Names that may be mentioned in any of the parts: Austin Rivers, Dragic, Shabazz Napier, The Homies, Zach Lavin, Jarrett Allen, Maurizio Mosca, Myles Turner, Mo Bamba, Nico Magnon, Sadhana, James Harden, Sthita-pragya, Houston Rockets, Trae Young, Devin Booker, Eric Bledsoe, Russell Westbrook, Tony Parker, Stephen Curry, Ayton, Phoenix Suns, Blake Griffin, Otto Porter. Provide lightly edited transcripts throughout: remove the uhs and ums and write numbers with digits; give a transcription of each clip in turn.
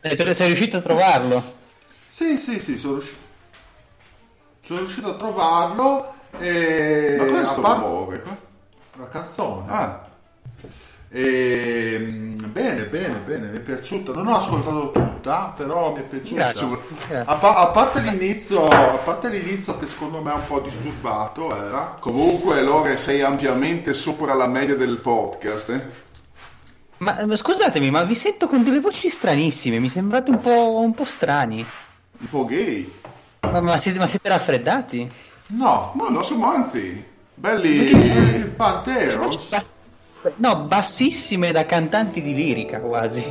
E sei riuscito a trovarlo? Sì, sono riuscito a trovarlo. E... Ma questo rumore? La canzone. Ah. Bene, mi è piaciuta. Non ho ascoltato tutta, però mi è piaciuta. Grazie. A parte l'inizio che secondo me è un po' disturbato era. Comunque Lore, sei ampiamente sopra la media del podcast, eh? Ma scusatemi, ma vi sento con delle voci stranissime. Mi sembrate un po' strani. Un po' gay. Ma siete raffreddati? No, ma lo so, anzi, belli Panteros. No, bassissime da cantanti di lirica quasi.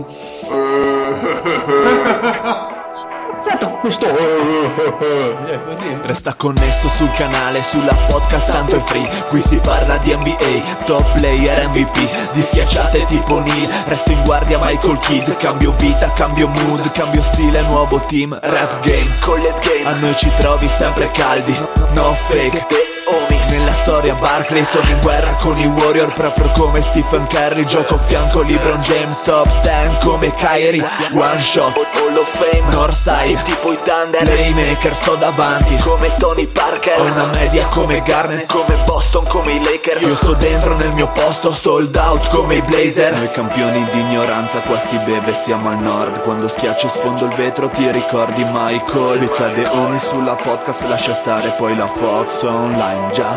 Questo così. Resta connesso sul canale, sulla podcast tanto è free. Qui si parla di NBA, top player, MVP, di schiacciate tipo Neal. Resto in guardia Michael Kidd. Cambio vita, cambio mood, cambio stile, nuovo team. Rap game, college game. A noi ci trovi sempre caldi, no fake. Nella storia Barkley sono in guerra con i Warrior, proprio come Stephen Curry. Gioco a fianco LeBron James, top 10 come Kyrie. One shot, Hall of Fame, Northside, tipo i Thunder. Playmaker, sto davanti come Tony Parker. Ho una media come Garnett, come Boston, come i Lakers. Io sto dentro nel mio posto, sold out come i Blazer. Noi campioni di ignoranza, qua si beve, siamo al nord. Quando schiaccio sfondo il vetro ti ricordi Michael. Mi cade Oni sulla podcast, lascia stare poi la Fox online. Già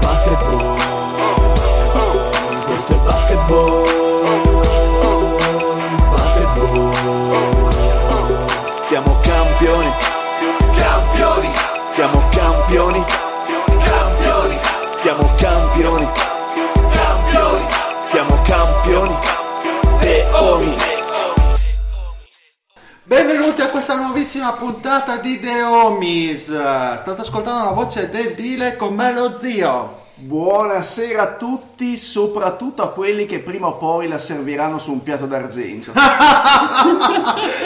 basketball. Questo è basketball, basketball. Siamo campioni, campioni. Siamo campioni, campioni. Siamo campioni, campioni. Siamo campioni, The Omis. Benvenuti a questa nuovissima puntata di The Omis. State ascoltando la voce del Dile con me, lo zio. Buonasera a tutti, soprattutto a quelli che prima o poi la serviranno su un piatto d'argento.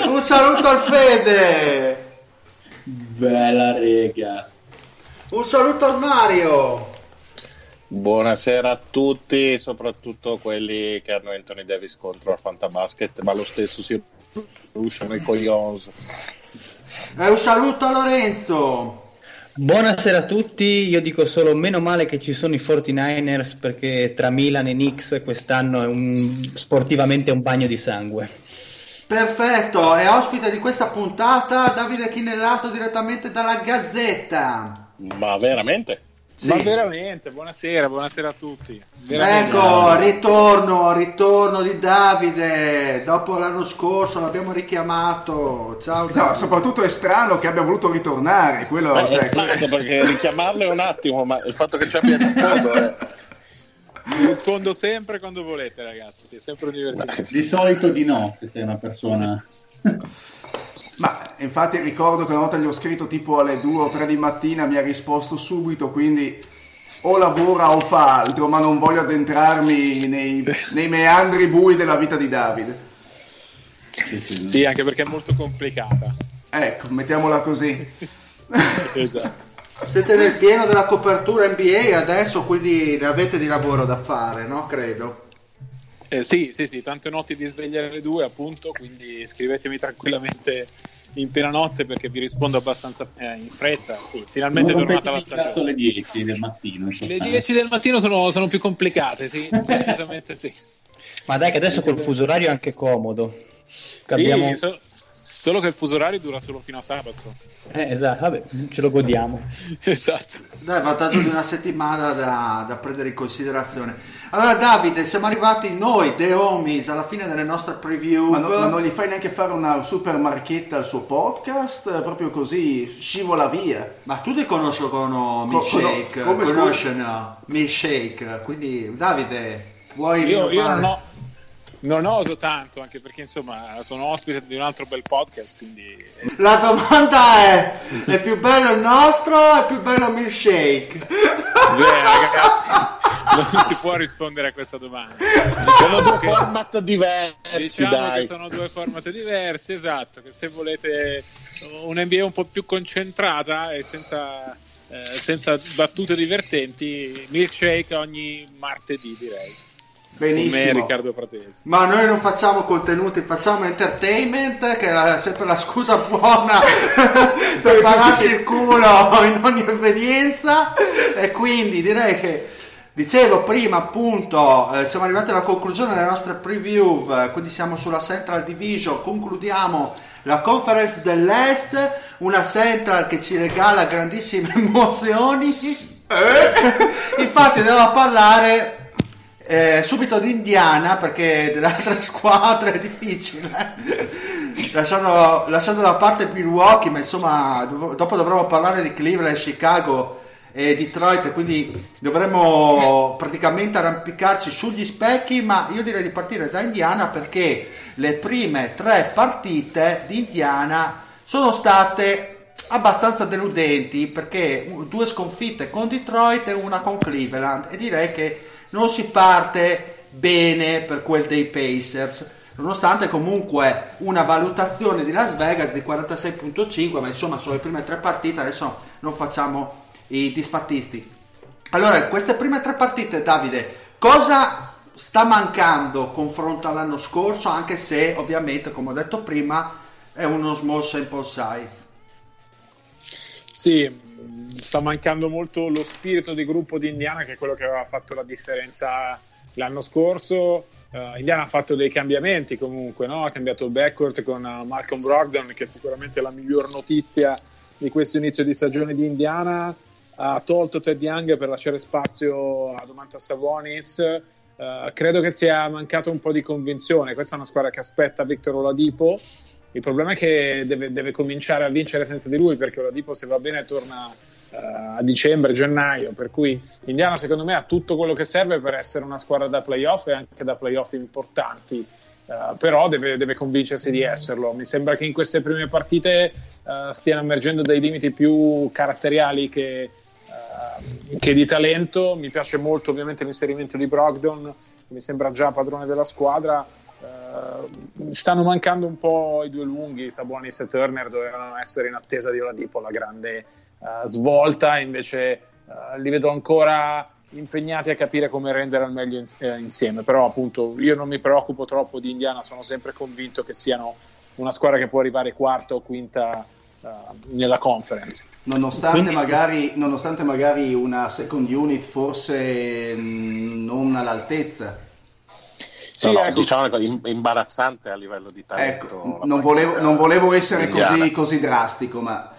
Un saluto al Fede. Bella rega. Un saluto al Mario. Buonasera a tutti, soprattutto quelli che hanno Anthony Davis contro al Fantabasket, ma lo stesso si usciano i coglions. Un saluto a Lorenzo. Buonasera a tutti, io dico solo meno male che ci sono i 49ers, perché tra Milan e Knicks quest'anno è sportivamente un bagno di sangue. Perfetto, è ospite di questa puntata Davide Chinellato direttamente dalla Gazzetta. Ma veramente? Sì. Ma veramente, buonasera a tutti. Veramente. Ecco, ritorno di Davide. Dopo l'anno scorso l'abbiamo richiamato. Ciao Davide. No, soprattutto è strano che abbia voluto ritornare. Quello, cioè... Esatto, perché richiamarlo è un attimo, ma il fatto che ci abbia risposto rispondo sempre quando volete, ragazzi. È sempre divertente. Di solito di no, se sei una persona. Ma infatti ricordo che una volta gli ho scritto tipo alle 2 o 3 di mattina, mi ha risposto subito, quindi o lavora o fa altro, ma non voglio addentrarmi nei meandri bui della vita di Davide. Sì, anche perché è molto complicata. Ecco, mettiamola così. Esatto. Siete nel pieno della copertura NBA adesso, quindi avete di lavoro da fare, no? Credo. Sì, tante notti di sveglia alle 2, appunto, quindi scrivetemi tranquillamente in piena notte perché vi rispondo abbastanza in fretta. Sì, finalmente è tornata la stagione. Le 10 del mattino. Le 10 del mattino sono più complicate, sì, assolutamente sì. Ma dai che adesso col fuso orario è anche comodo. Cambiamo... Sì, solo che il fuso orario dura solo fino a sabato. Esatto, vabbè, ce lo godiamo. Esatto. Dai, vantaggio di una settimana da prendere in considerazione. Allora Davide, siamo arrivati noi, The Homies, alla fine delle nostre preview. Ma non gli fai neanche fare una super marchetta al suo podcast? Proprio così, scivola via. Ma tutti conoscono Milkshake, conoscono Milkshake. Quindi Davide, vuoi... Io non oso tanto, anche perché insomma sono ospite di un altro bel podcast, quindi... La domanda è più bello il nostro o è più bello Milkshake? Beh, ragazzi, non si può rispondere a questa domanda. Sono due format diversi, dai. Che sono due format diversi, esatto, che se volete un NBA un po' più concentrata e senza battute divertenti, Milkshake ogni martedì, direi. Benissimo. Come Riccardo Fratesi. Ma noi non facciamo contenuti, facciamo entertainment, che è sempre la scusa buona per pararci il culo in ogni evenienza. E quindi direi che, dicevo prima appunto, siamo arrivati alla conclusione delle nostre preview, quindi siamo sulla Central Division, concludiamo la Conference dell'Est, una Central che ci regala grandissime emozioni. Infatti devo parlare subito di Indiana, perché delle altre squadre è difficile, lasciando da parte Milwaukee, ma insomma dopo dovremo parlare di Cleveland, Chicago e Detroit, quindi dovremo praticamente arrampicarci sugli specchi, ma io direi di partire da Indiana, perché le prime tre partite di Indiana sono state abbastanza deludenti, perché due sconfitte con Detroit e una con Cleveland, e direi che non si parte bene per quel dei Pacers, nonostante comunque una valutazione di Las Vegas di 46.5, ma insomma sono le prime tre partite, adesso non facciamo i disfattisti. Allora, queste prime tre partite, Davide, cosa sta mancando confronto all'anno scorso, anche se ovviamente, come ho detto prima, è uno small sample size? Sì, sta mancando molto lo spirito di gruppo di Indiana, che è quello che aveva fatto la differenza l'anno scorso. Indiana ha fatto dei cambiamenti comunque, no? Ha cambiato il backcourt con Malcolm Brogdon, che è sicuramente la miglior notizia di questo inizio di stagione di Indiana. Ha tolto Ted Young per lasciare spazio a Domantas Sabonis. Credo che sia mancato un po' di convinzione. Questa è una squadra che aspetta Victor Oladipo. Il problema è che deve cominciare a vincere senza di lui, perché Oladipo, se va bene, torna a dicembre, gennaio, per cui Indiana secondo me ha tutto quello che serve per essere una squadra da playoff, e anche da playoff importanti, però deve convincersi di esserlo. Mi sembra che in queste prime partite stiano emergendo dei limiti più caratteriali che di talento. Mi piace molto ovviamente l'inserimento di Brogdon, che mi sembra già padrone della squadra. Stanno mancando un po' i due lunghi, Sabonis e Turner dovevano essere in attesa di Oladipo la grande svolta, invece li vedo ancora impegnati a capire come rendere al meglio insieme. Però appunto io non mi preoccupo troppo di Indiana, sono sempre convinto che siano una squadra che può arrivare quarta o quinta nella conference, nonostante magari una second unit forse non all'altezza. No, sì, ecco. Diciamo che imbarazzante a livello di talento. Ecco, non volevo essere così drastico, ma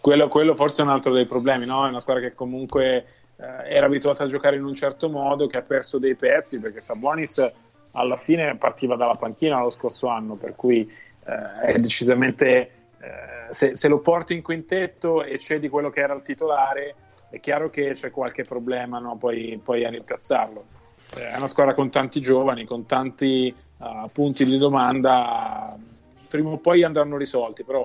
quello forse è un altro dei problemi, no? È una squadra che comunque era abituata a giocare in un certo modo, che ha perso dei pezzi, perché Sabonis alla fine partiva dalla panchina lo scorso anno, per cui è decisamente se lo porti in quintetto e cedi quello che era il titolare, è chiaro che c'è qualche problema, no? Poi a rimpiazzarlo. È una squadra con tanti giovani, con tanti punti di domanda, prima o poi andranno risolti, però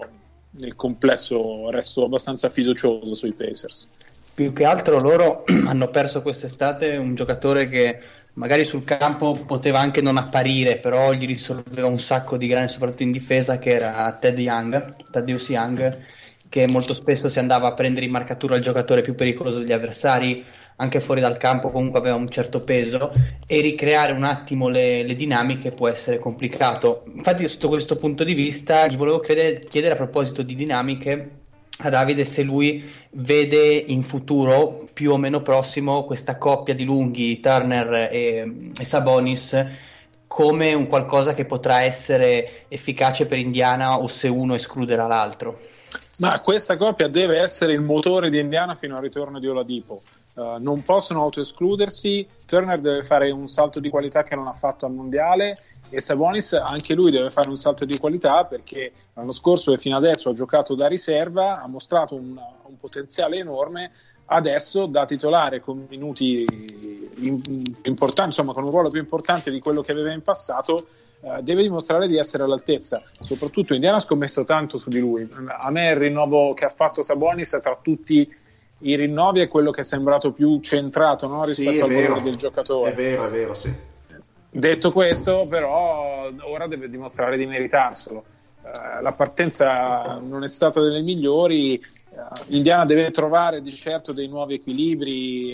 nel complesso resto abbastanza fiducioso sui Pacers. Più che altro loro hanno perso quest'estate un giocatore che magari sul campo poteva anche non apparire, però gli risolveva un sacco di grani, soprattutto in difesa, che era Thaddeus Young, che molto spesso si andava a prendere in marcatura il giocatore più pericoloso degli avversari, anche fuori dal campo comunque aveva un certo peso, e ricreare un attimo le dinamiche può essere complicato. Infatti sotto questo punto di vista gli volevo chiedere a proposito di dinamiche a Davide se lui vede in futuro più o meno prossimo questa coppia di lunghi Turner e Sabonis come un qualcosa che potrà essere efficace per Indiana, o se uno escluderà l'altro. Ma questa coppia deve essere il motore di Indiana fino al ritorno di Oladipo. Non possono autoescludersi. Turner deve fare un salto di qualità che non ha fatto al mondiale, e Sabonis anche lui deve fare un salto di qualità, perché l'anno scorso e fino adesso ha giocato da riserva, ha mostrato un potenziale enorme. Adesso da titolare con minuti importanti, insomma con un ruolo più importante di quello che aveva in passato, deve dimostrare di essere all'altezza. Soprattutto Indiana ha scommesso tanto su di lui. A me il rinnovo che ha fatto Sabonis tra tutti i rinnovi è quello che è sembrato più centrato, no? Rispetto al valore del giocatore. È vero, sì. Detto questo, però ora deve dimostrare di meritarselo. La partenza non è stata delle migliori, Indiana deve trovare di certo dei nuovi equilibri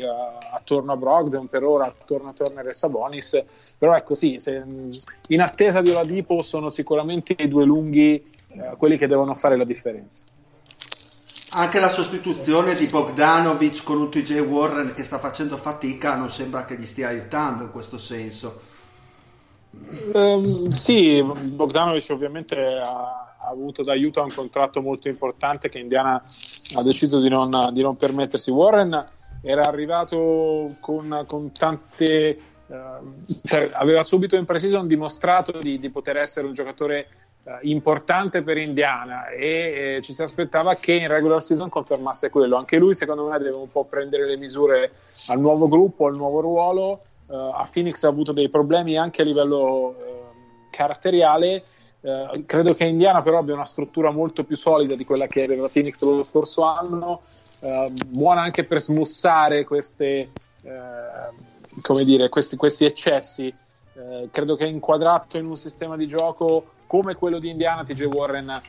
attorno a Brogdon, per ora attorno a Turner e Sabonis, però ecco sì, in attesa di Oladipo sono sicuramente i due lunghi quelli che devono fare la differenza. Anche la sostituzione di Bogdanovic con un T.J. Warren che sta facendo fatica non sembra che gli stia aiutando in questo senso. Sì, Bogdanovic ovviamente ha avuto d'aiuto a un contratto molto importante che Indiana ha deciso di non permettersi. Warren era arrivato con tante... aveva subito in pre-season dimostrato di poter essere un giocatore importante per Indiana e ci si aspettava che in regular season confermasse quello. Anche lui secondo me deve un po' prendere le misure al nuovo gruppo, al nuovo ruolo. A Phoenix ha avuto dei problemi anche a livello caratteriale. Credo che Indiana però abbia una struttura molto più solida di quella che aveva Phoenix lo scorso anno, buona anche per smussare queste questi eccessi. Credo che inquadrato in un sistema di gioco come quello di Indiana, T.J. Warren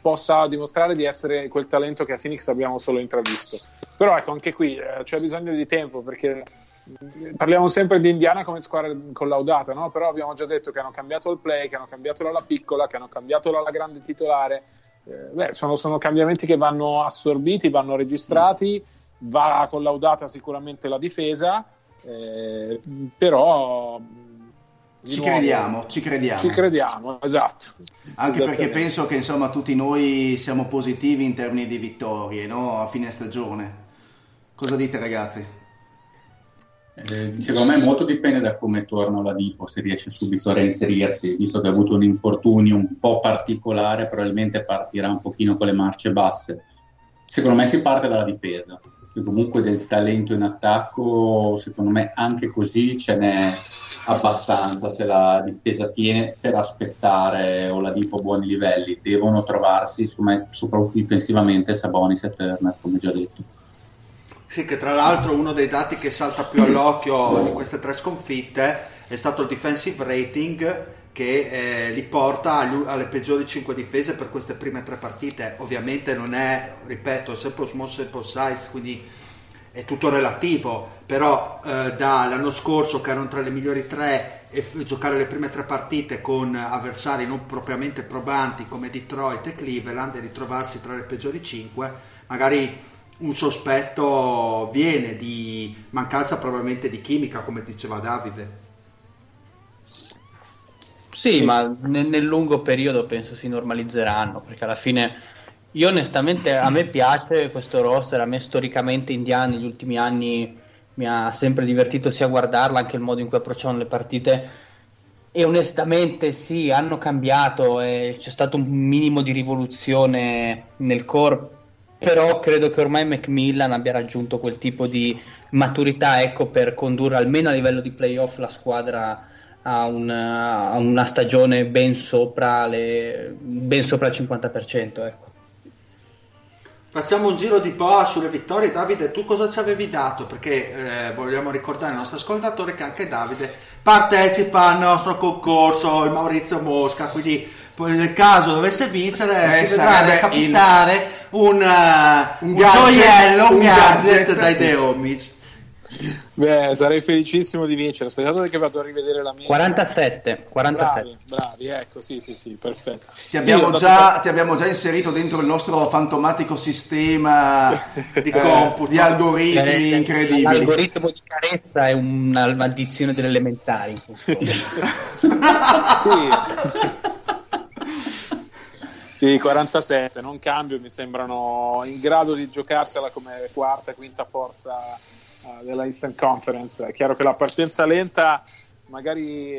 possa dimostrare di essere quel talento che a Phoenix abbiamo solo intravisto. Però ecco, anche qui c'è bisogno di tempo, perché parliamo sempre di Indiana come squadra collaudata, no? Però abbiamo già detto che hanno cambiato il play, che hanno cambiato l'ala piccola, che hanno cambiato l'ala grande titolare. Sono cambiamenti che vanno assorbiti, vanno registrati, va collaudata sicuramente la difesa, però... Ci crediamo, esatto. Anche perché penso che insomma tutti noi siamo positivi in termini di vittorie, no? A fine stagione. Cosa dite, ragazzi? Secondo me molto dipende da come torna Oladipo, se riesce subito a reinserirsi, visto che ha avuto un infortunio un po' particolare, probabilmente partirà un pochino con le marce basse. Secondo me si parte dalla difesa, che comunque del talento in attacco, secondo me anche così ce n'è abbastanza, se la difesa tiene per aspettare Oladipo a buoni livelli. Devono trovarsi, soprattutto difensivamente, Sabonis e Turner, come già detto. Sì, che tra l'altro uno dei dati che salta più all'occhio di queste tre sconfitte è stato il defensive rating, che li porta alle peggiori 5 difese per queste prime tre partite. Ovviamente non è, ripeto, sempre small sample size, quindi è tutto relativo, però dall'anno scorso, che erano tra le migliori tre, e giocare le prime tre partite con avversari non propriamente probanti come Detroit e Cleveland e ritrovarsi tra le peggiori 5, magari un sospetto viene di mancanza probabilmente di chimica, come diceva Davide. Sì, ma nel lungo periodo penso si normalizzeranno, perché alla fine... Io onestamente, a me piace questo roster, a me storicamente Indiana negli ultimi anni mi ha sempre divertito sia guardarla, anche il modo in cui approcciano le partite, e onestamente sì, hanno cambiato, c'è stato un minimo di rivoluzione nel core, però credo che ormai McMillan abbia raggiunto quel tipo di maturità, ecco, per condurre almeno a livello di playoff la squadra a una stagione ben sopra il 50%, ecco. Facciamo un giro di boa sulle vittorie. Davide, tu cosa ci avevi dato? Perché vogliamo ricordare al nostro ascoltatore che anche Davide partecipa al nostro concorso, il Maurizio Mosca, quindi nel caso dovesse vincere si vedrà decapitare un gadget dai The Homies. Beh, sarei felicissimo di vincere. Aspettate che vado a rivedere la mia 47. Bravi, ecco, sì, perfetto. Ti abbiamo già inserito dentro il nostro fantomatico sistema di computo, di algoritmi incredibili. L'algoritmo di Caressa è una maledizione delle elementari. Sì, 47, non cambio, mi sembrano in grado di giocarsela come quarta, quinta forza della Eastern Conference. È chiaro che la partenza lenta magari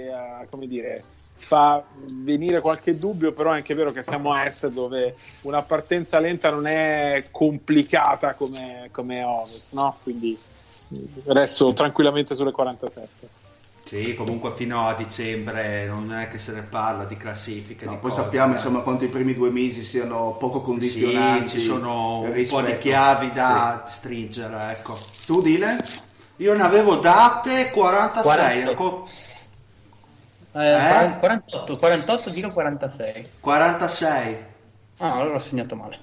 fa venire qualche dubbio, però è anche vero che siamo a est, dove una partenza lenta non è complicata come ovest, no? Quindi resto tranquillamente sulle 47. Sì, comunque fino a dicembre non è che se ne parla di classifiche. No, di poi cose, sappiamo insomma quanto i primi 2 mesi siano poco condizionati. Sì, ci sono un po' di chiavi da stringere, ecco. Tu Dile? Io ne avevo date 46. 48, Dino 46. Ah, allora ho segnato male.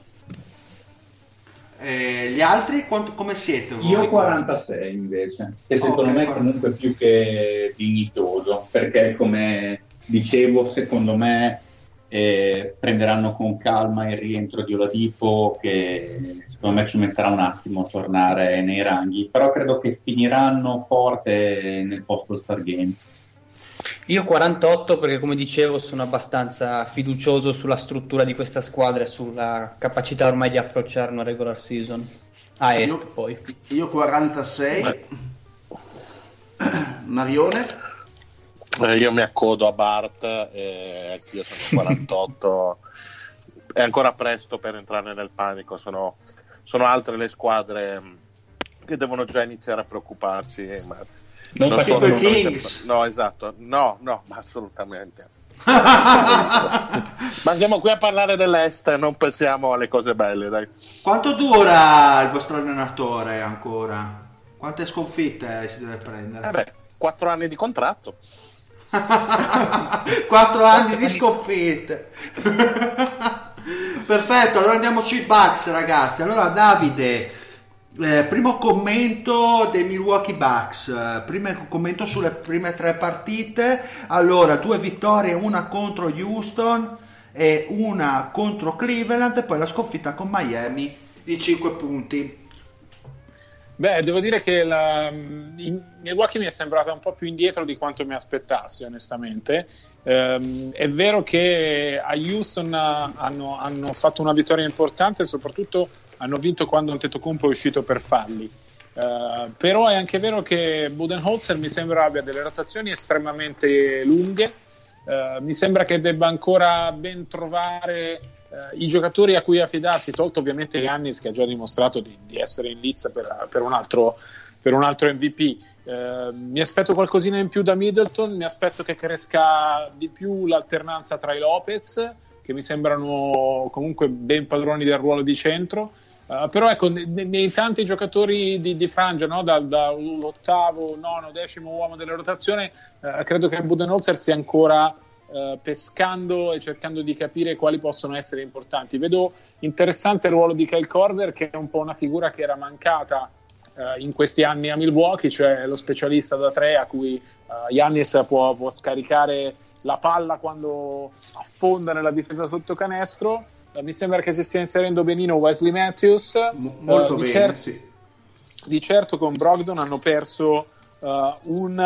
Gli altri come siete voi? Io 46 invece, che secondo me è comunque più che dignitoso, perché come dicevo secondo me prenderanno con calma il rientro di Oladipo, che secondo me ci metterà un attimo a tornare nei ranghi, però credo che finiranno forte nel posto Star Game. Io 48 perché, come dicevo, sono abbastanza fiducioso sulla struttura di questa squadra e sulla capacità ormai di approcciare una regular season a est. Io 46. Marione? Io mi accodo a Bart, io sono 48. È ancora presto per entrare nel panico, sono altre le squadre che devono già iniziare a preoccuparsi, ma non tipo i Kings. No, esatto, no, ma assolutamente. Ma siamo qui a parlare dell'est, non pensiamo alle cose belle, dai. Quanto dura il vostro allenatore ancora? Quante sconfitte si deve prendere? 4 anni di contratto. 4 anni di sconfitte. Perfetto, allora andiamo sui Bucks, ragazzi. Allora, Davide, primo commento dei Milwaukee Bucks, primo commento sulle prime 3 partite. Allora, 2 vittorie, 1 contro Houston e 1 contro Cleveland, e poi la sconfitta con Miami di 5 punti. Beh, devo dire che Milwaukee mi è sembrata un po' più indietro di quanto mi aspettassi, onestamente. È vero che a Houston hanno fatto una vittoria importante, soprattutto hanno vinto quando Antetokounmpo è uscito per falli, però è anche vero che Budenholzer mi sembra abbia delle rotazioni estremamente lunghe, mi sembra che debba ancora ben trovare i giocatori a cui affidarsi, tolto ovviamente Giannis, che ha già dimostrato di essere in lizza per un altro MVP. Mi aspetto qualcosina in più da Middleton, mi aspetto che cresca di più l'alternanza tra i Lopez, che mi sembrano comunque ben padroni del ruolo di centro. Però ecco, nei tanti giocatori di frangia, no? Dall'ottavo, nono, 10° uomo della rotazione, credo che Budenholzer sia ancora pescando e cercando di capire quali possono essere importanti. Vedo interessante il ruolo di Kyle Korver, che è un po' una figura che era mancata in questi anni a Milwaukee, cioè lo specialista da 3 a cui Giannis può scaricare la palla quando affonda nella difesa sotto canestro. Mi sembra che si stia inserendo benino Wesley Matthews. Molto bene, sì. Di certo con Brogdon hanno perso un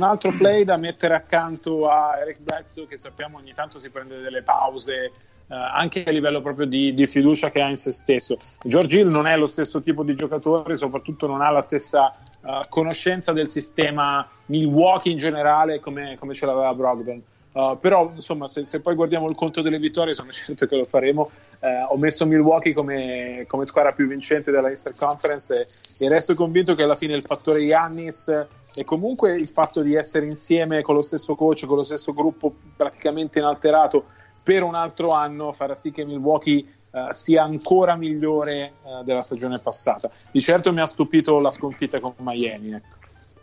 altro play da mettere accanto a Eric Bledsoe, che sappiamo ogni tanto si prende delle pause, anche a livello proprio di fiducia che ha in se stesso. George Hill non è lo stesso tipo di giocatore, soprattutto non ha la stessa conoscenza del sistema Milwaukee in generale come ce l'aveva Brogdon. Però insomma, se poi guardiamo il conto delle vittorie, sono certo che lo faremo, ho messo Milwaukee come squadra più vincente della Eastern Conference e resto convinto che alla fine il fattore Giannis e comunque il fatto di essere insieme con lo stesso coach, con lo stesso gruppo praticamente inalterato per un altro anno, farà sì che Milwaukee sia ancora migliore della stagione passata. Di certo mi ha stupito la sconfitta con Miami.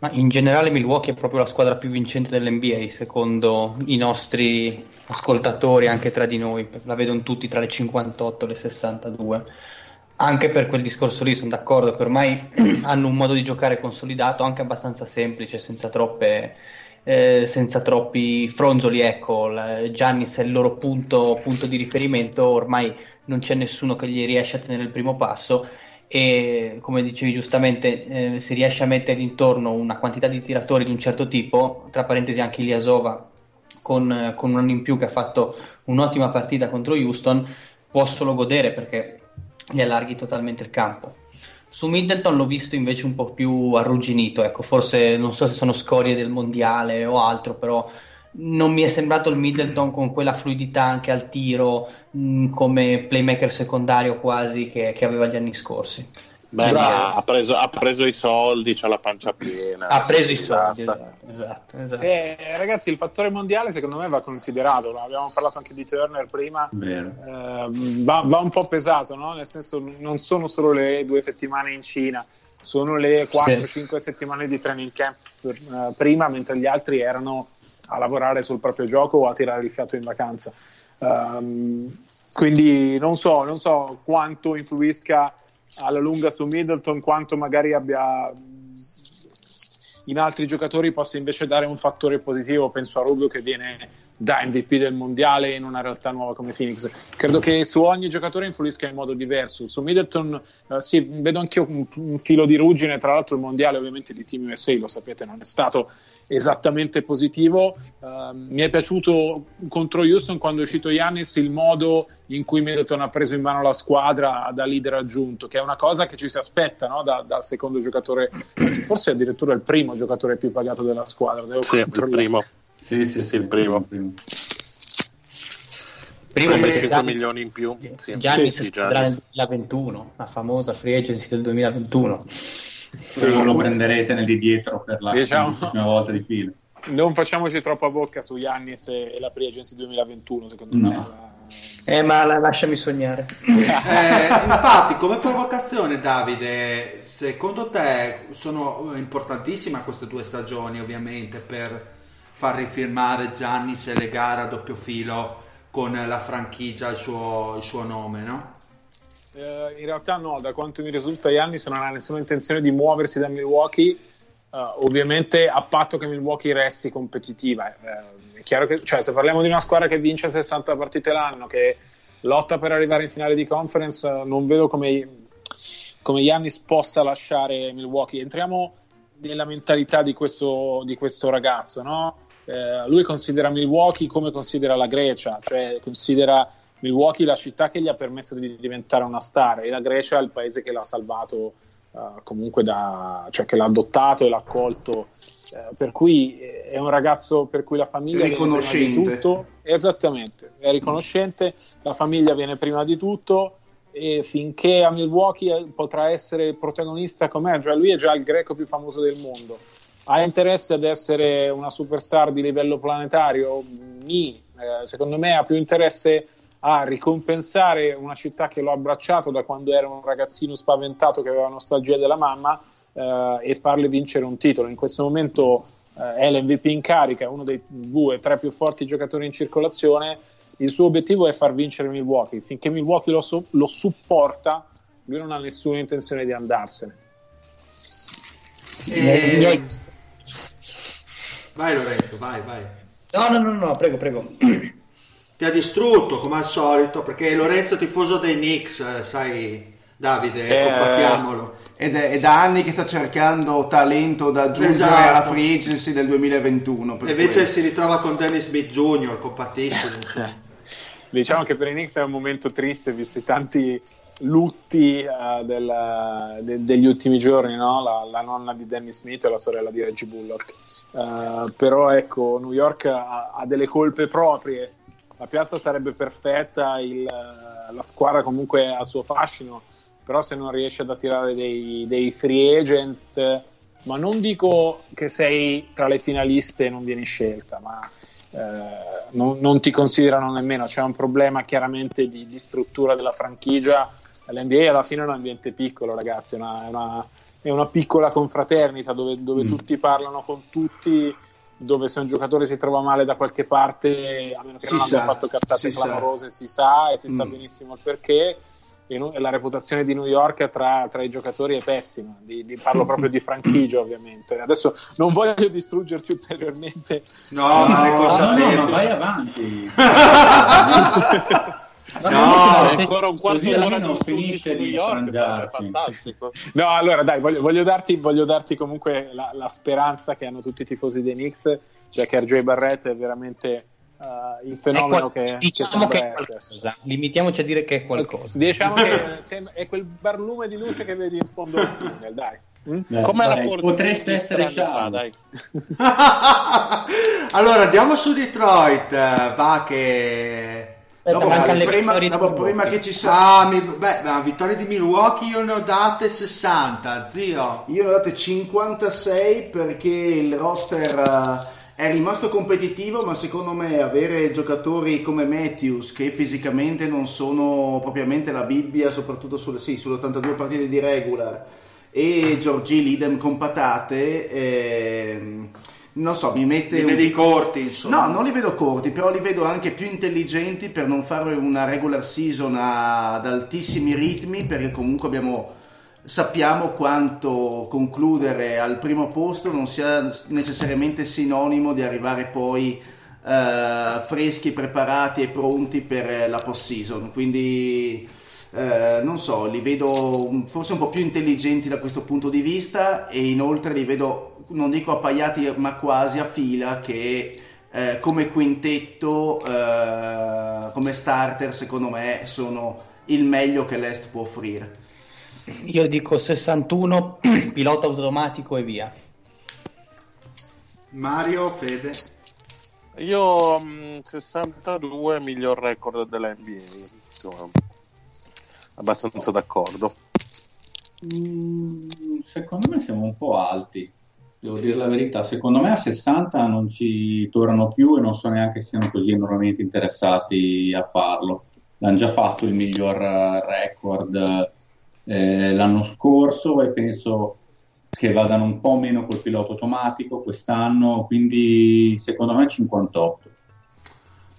Ma in generale Milwaukee è proprio la squadra più vincente dell'NBA, secondo i nostri ascoltatori, anche tra di noi. La vedono tutti tra le 58 e le 62. Anche per quel discorso lì sono d'accordo che ormai hanno un modo di giocare consolidato, anche abbastanza semplice, senza troppi fronzoli, ecco. Giannis è il loro punto di riferimento, ormai non c'è nessuno che gli riesce a tenere il primo passo. E come dicevi giustamente, si riesce a mettere intorno una quantità di tiratori di un certo tipo, tra parentesi anche Ilyasova con un anno in più che ha fatto un'ottima partita contro Houston, può solo godere perché gli allarghi totalmente il campo. Su Middleton l'ho visto invece un po' più arrugginito, ecco, forse non so se sono scorie del mondiale o altro, però non mi è sembrato il Middleton con quella fluidità anche al tiro, come playmaker secondario quasi che aveva gli anni scorsi. Beh, ma ha preso i soldi, c'ha la pancia piena. Ha preso i soldi, esatto. Ragazzi, il fattore mondiale secondo me va considerato, abbiamo parlato anche di Turner prima, va un po' pesato, no? Nel senso, non sono solo le 2 settimane in Cina, sono le 4-5 settimane di training camp prima, mentre gli altri erano a lavorare sul proprio gioco o a tirare il fiato in vacanza. Quindi non so quanto influisca alla lunga su Middleton quanto magari abbia in altri giocatori possa invece dare un fattore positivo. Penso a Rubio, che viene da MVP del mondiale in una realtà nuova come Phoenix. Credo che su ogni giocatore influisca in modo diverso. Su Middleton sì, vedo anch'io un filo di ruggine. Tra l'altro il mondiale ovviamente di Team USA, lo sapete, non è stato esattamente positivo. Mi è piaciuto contro Houston, quando è uscito Giannis, il modo in cui Middleton ha preso in mano la squadra da leader aggiunto, che è una cosa che ci si aspetta, no? Dal secondo giocatore, forse addirittura il primo giocatore più pagato della squadra. Sì, il primo. Sì, il primo. Primo per 5 milioni in più. Giannis sarà nel 2021, la famosa free agency del 2021. Se non lo prenderete nel di dietro per la prossima volta di fila. Non facciamoci troppa bocca su Giannis e la free agency 2021, secondo me. Ma lasciami sognare. Infatti, come provocazione, Davide, secondo te sono importantissime queste due stagioni, ovviamente, per far rifirmare Giannis e le gare a doppio filo con la franchigia il suo nome, no? In realtà no, da quanto mi risulta Giannis non ha nessuna intenzione di muoversi da Milwaukee, ovviamente a patto che Milwaukee resti competitiva. È chiaro che, cioè, se parliamo di una squadra che vince 60 partite l'anno, che lotta per arrivare in finale di conference, non vedo come Giannis possa lasciare Milwaukee. Entriamo nella mentalità di questo ragazzo, no? Lui considera Milwaukee come considera la Grecia, cioè considera Milwaukee la città che gli ha permesso di diventare una star, e la Grecia è il paese che l'ha salvato, comunque cioè che l'ha adottato e l'ha accolto, per cui è un ragazzo per cui la famiglia viene prima di tutto. Esattamente, è riconoscente, la famiglia viene prima di tutto, e finché a Milwaukee potrà essere protagonista com'è, cioè lui è già il greco più famoso del mondo. Ha interesse ad essere una superstar di livello planetario? Secondo me ha più interesse a ricompensare una città che l'ha abbracciato da quando era un ragazzino spaventato che aveva nostalgia della mamma, e farle vincere un titolo. In questo momento è l'MVP in carica, uno dei 2-3 più forti giocatori in circolazione. Il suo obiettivo è far vincere Milwaukee. Finché Milwaukee lo supporta, lui non ha nessuna intenzione di andarsene. Vai Lorenzo, vai. No, prego. Ti ha distrutto come al solito, perché Lorenzo è tifoso dei Knicks, sai Davide, combattiamolo. È da anni che sta cercando talento da aggiungere, esatto, alla free agency del 2021. E invece si ritrova con Dennis Smith Jr., compatissimo. Diciamo che per i Knicks è un momento triste, visto i tanti lutti degli ultimi giorni, no? La nonna di Dennis Smith e la sorella di Reggie Bullock, però ecco, New York ha delle colpe proprie, la piazza sarebbe perfetta, la squadra comunque ha il suo fascino, però se non riesci ad attirare dei free agent, ma non dico che sei tra le finaliste e non vieni scelta, ma non ti considerano nemmeno. C'è un problema chiaramente di struttura della franchigia. L'NBA alla fine è un ambiente piccolo, ragazzi, è una piccola confraternita dove tutti parlano con tutti, dove se un giocatore si trova male da qualche parte, a meno che non abbia fatto cazzate clamorose, si sa benissimo il perché. E la reputazione di New York tra i giocatori è pessima, parlo proprio di franchigia, ovviamente. Adesso non voglio distruggerti ulteriormente. No, no, vai avanti. No, ancora un quarto d'ora non finisce di New York, sarebbe fantastico. No, allora dai, voglio darti comunque la speranza che hanno tutti i tifosi dei Knicks, cioè che RJ Barrett è veramente il fenomeno che limitiamoci a dire che è qualcosa, diciamo che è quel barlume di luce che vedi in fondo al tunnel, dai. Come la potreste essere fa, dai. Allora andiamo su Detroit, va che prima che ci sa vittoria di Milwaukee, io ne ho date 60, zio. Io ne ho date 56 perché il roster è rimasto competitivo, ma secondo me avere giocatori come Matthews, che fisicamente non sono propriamente la Bibbia, soprattutto sulle 82 partite di regular, e Georgie Lidem con patate, non so, mi mette... Li vedi corti, insomma. No, non li vedo corti, però li vedo anche più intelligenti per non fare una regular season ad altissimi ritmi, perché comunque abbiamo sappiamo quanto concludere al primo posto non sia necessariamente sinonimo di arrivare poi freschi, preparati e pronti per la post-season, quindi non so, li vedo forse un po' più intelligenti da questo punto di vista, e inoltre li vedo, non dico appaiati, ma quasi a fila, che come quintetto, come starter, secondo me sono il meglio che l'Est può offrire. Io dico 61, pilota automatico e via. Mario, Fede? Io 62, miglior record dell'NBA, insomma, abbastanza d'accordo. Secondo me siamo un po' alti, devo dire la verità. Secondo me a 60 non ci tornano più, e non so neanche se siano così enormemente interessati a farlo. L'hanno già fatto il miglior record l'anno scorso, e penso che vadano un po' meno col pilota automatico quest'anno, quindi secondo me 58.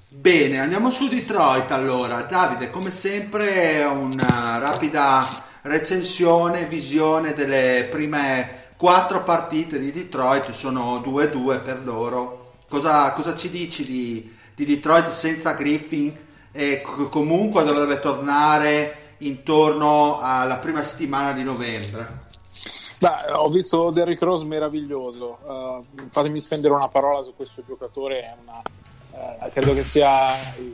Bene, andiamo su Detroit allora. Davide, come sempre, una rapida recensione, visione delle prime 4 partite di Detroit. Sono 2-2 per loro. Cosa ci dici di Detroit senza Griffin, e comunque dovrebbe tornare intorno alla prima settimana di novembre? Beh, ho visto Derrick Rose meraviglioso. Fatemi spendere una parola su questo giocatore. È credo che sia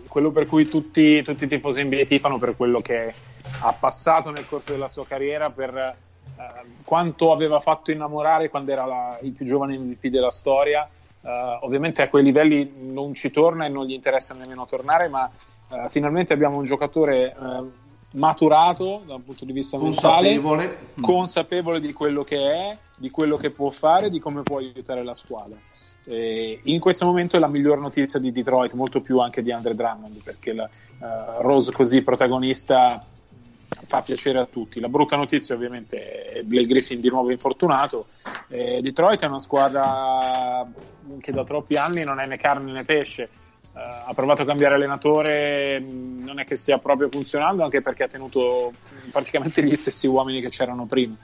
quello per cui tutti i tifosi NBA tifano, per quello che ha passato nel corso della sua carriera, per quanto aveva fatto innamorare quando era il più giovane MVP della storia. Ovviamente a quei livelli non ci torna e non gli interessa nemmeno tornare, ma finalmente abbiamo un giocatore maturato da un punto di vista mentale, consapevole di quello che è, di quello che può fare, di come può aiutare la squadra. E in questo momento è la miglior notizia di Detroit, molto più anche di Andre Drummond, perché Rose così protagonista fa piacere a tutti. La brutta notizia ovviamente è Blake Griffin di nuovo infortunato. Detroit è una squadra che da troppi anni non è né carne né pesce. Ha provato a cambiare allenatore, non è che stia proprio funzionando, anche perché ha tenuto praticamente gli stessi uomini che c'erano prima.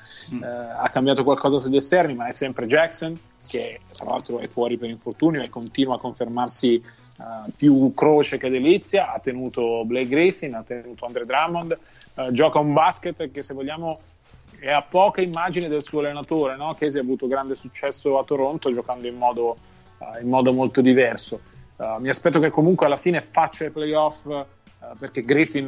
Ha cambiato qualcosa sugli esterni, ma è sempre Jackson, che tra l'altro è fuori per infortunio e continua a confermarsi più croce che delizia. Ha tenuto Blake Griffin, ha tenuto Andre Drummond, gioca un basket che, se vogliamo, è a poca immagine del suo allenatore, no? Che si è avuto grande successo a Toronto giocando in modo molto diverso. Mi aspetto che comunque alla fine faccia i playoff, perché Griffin,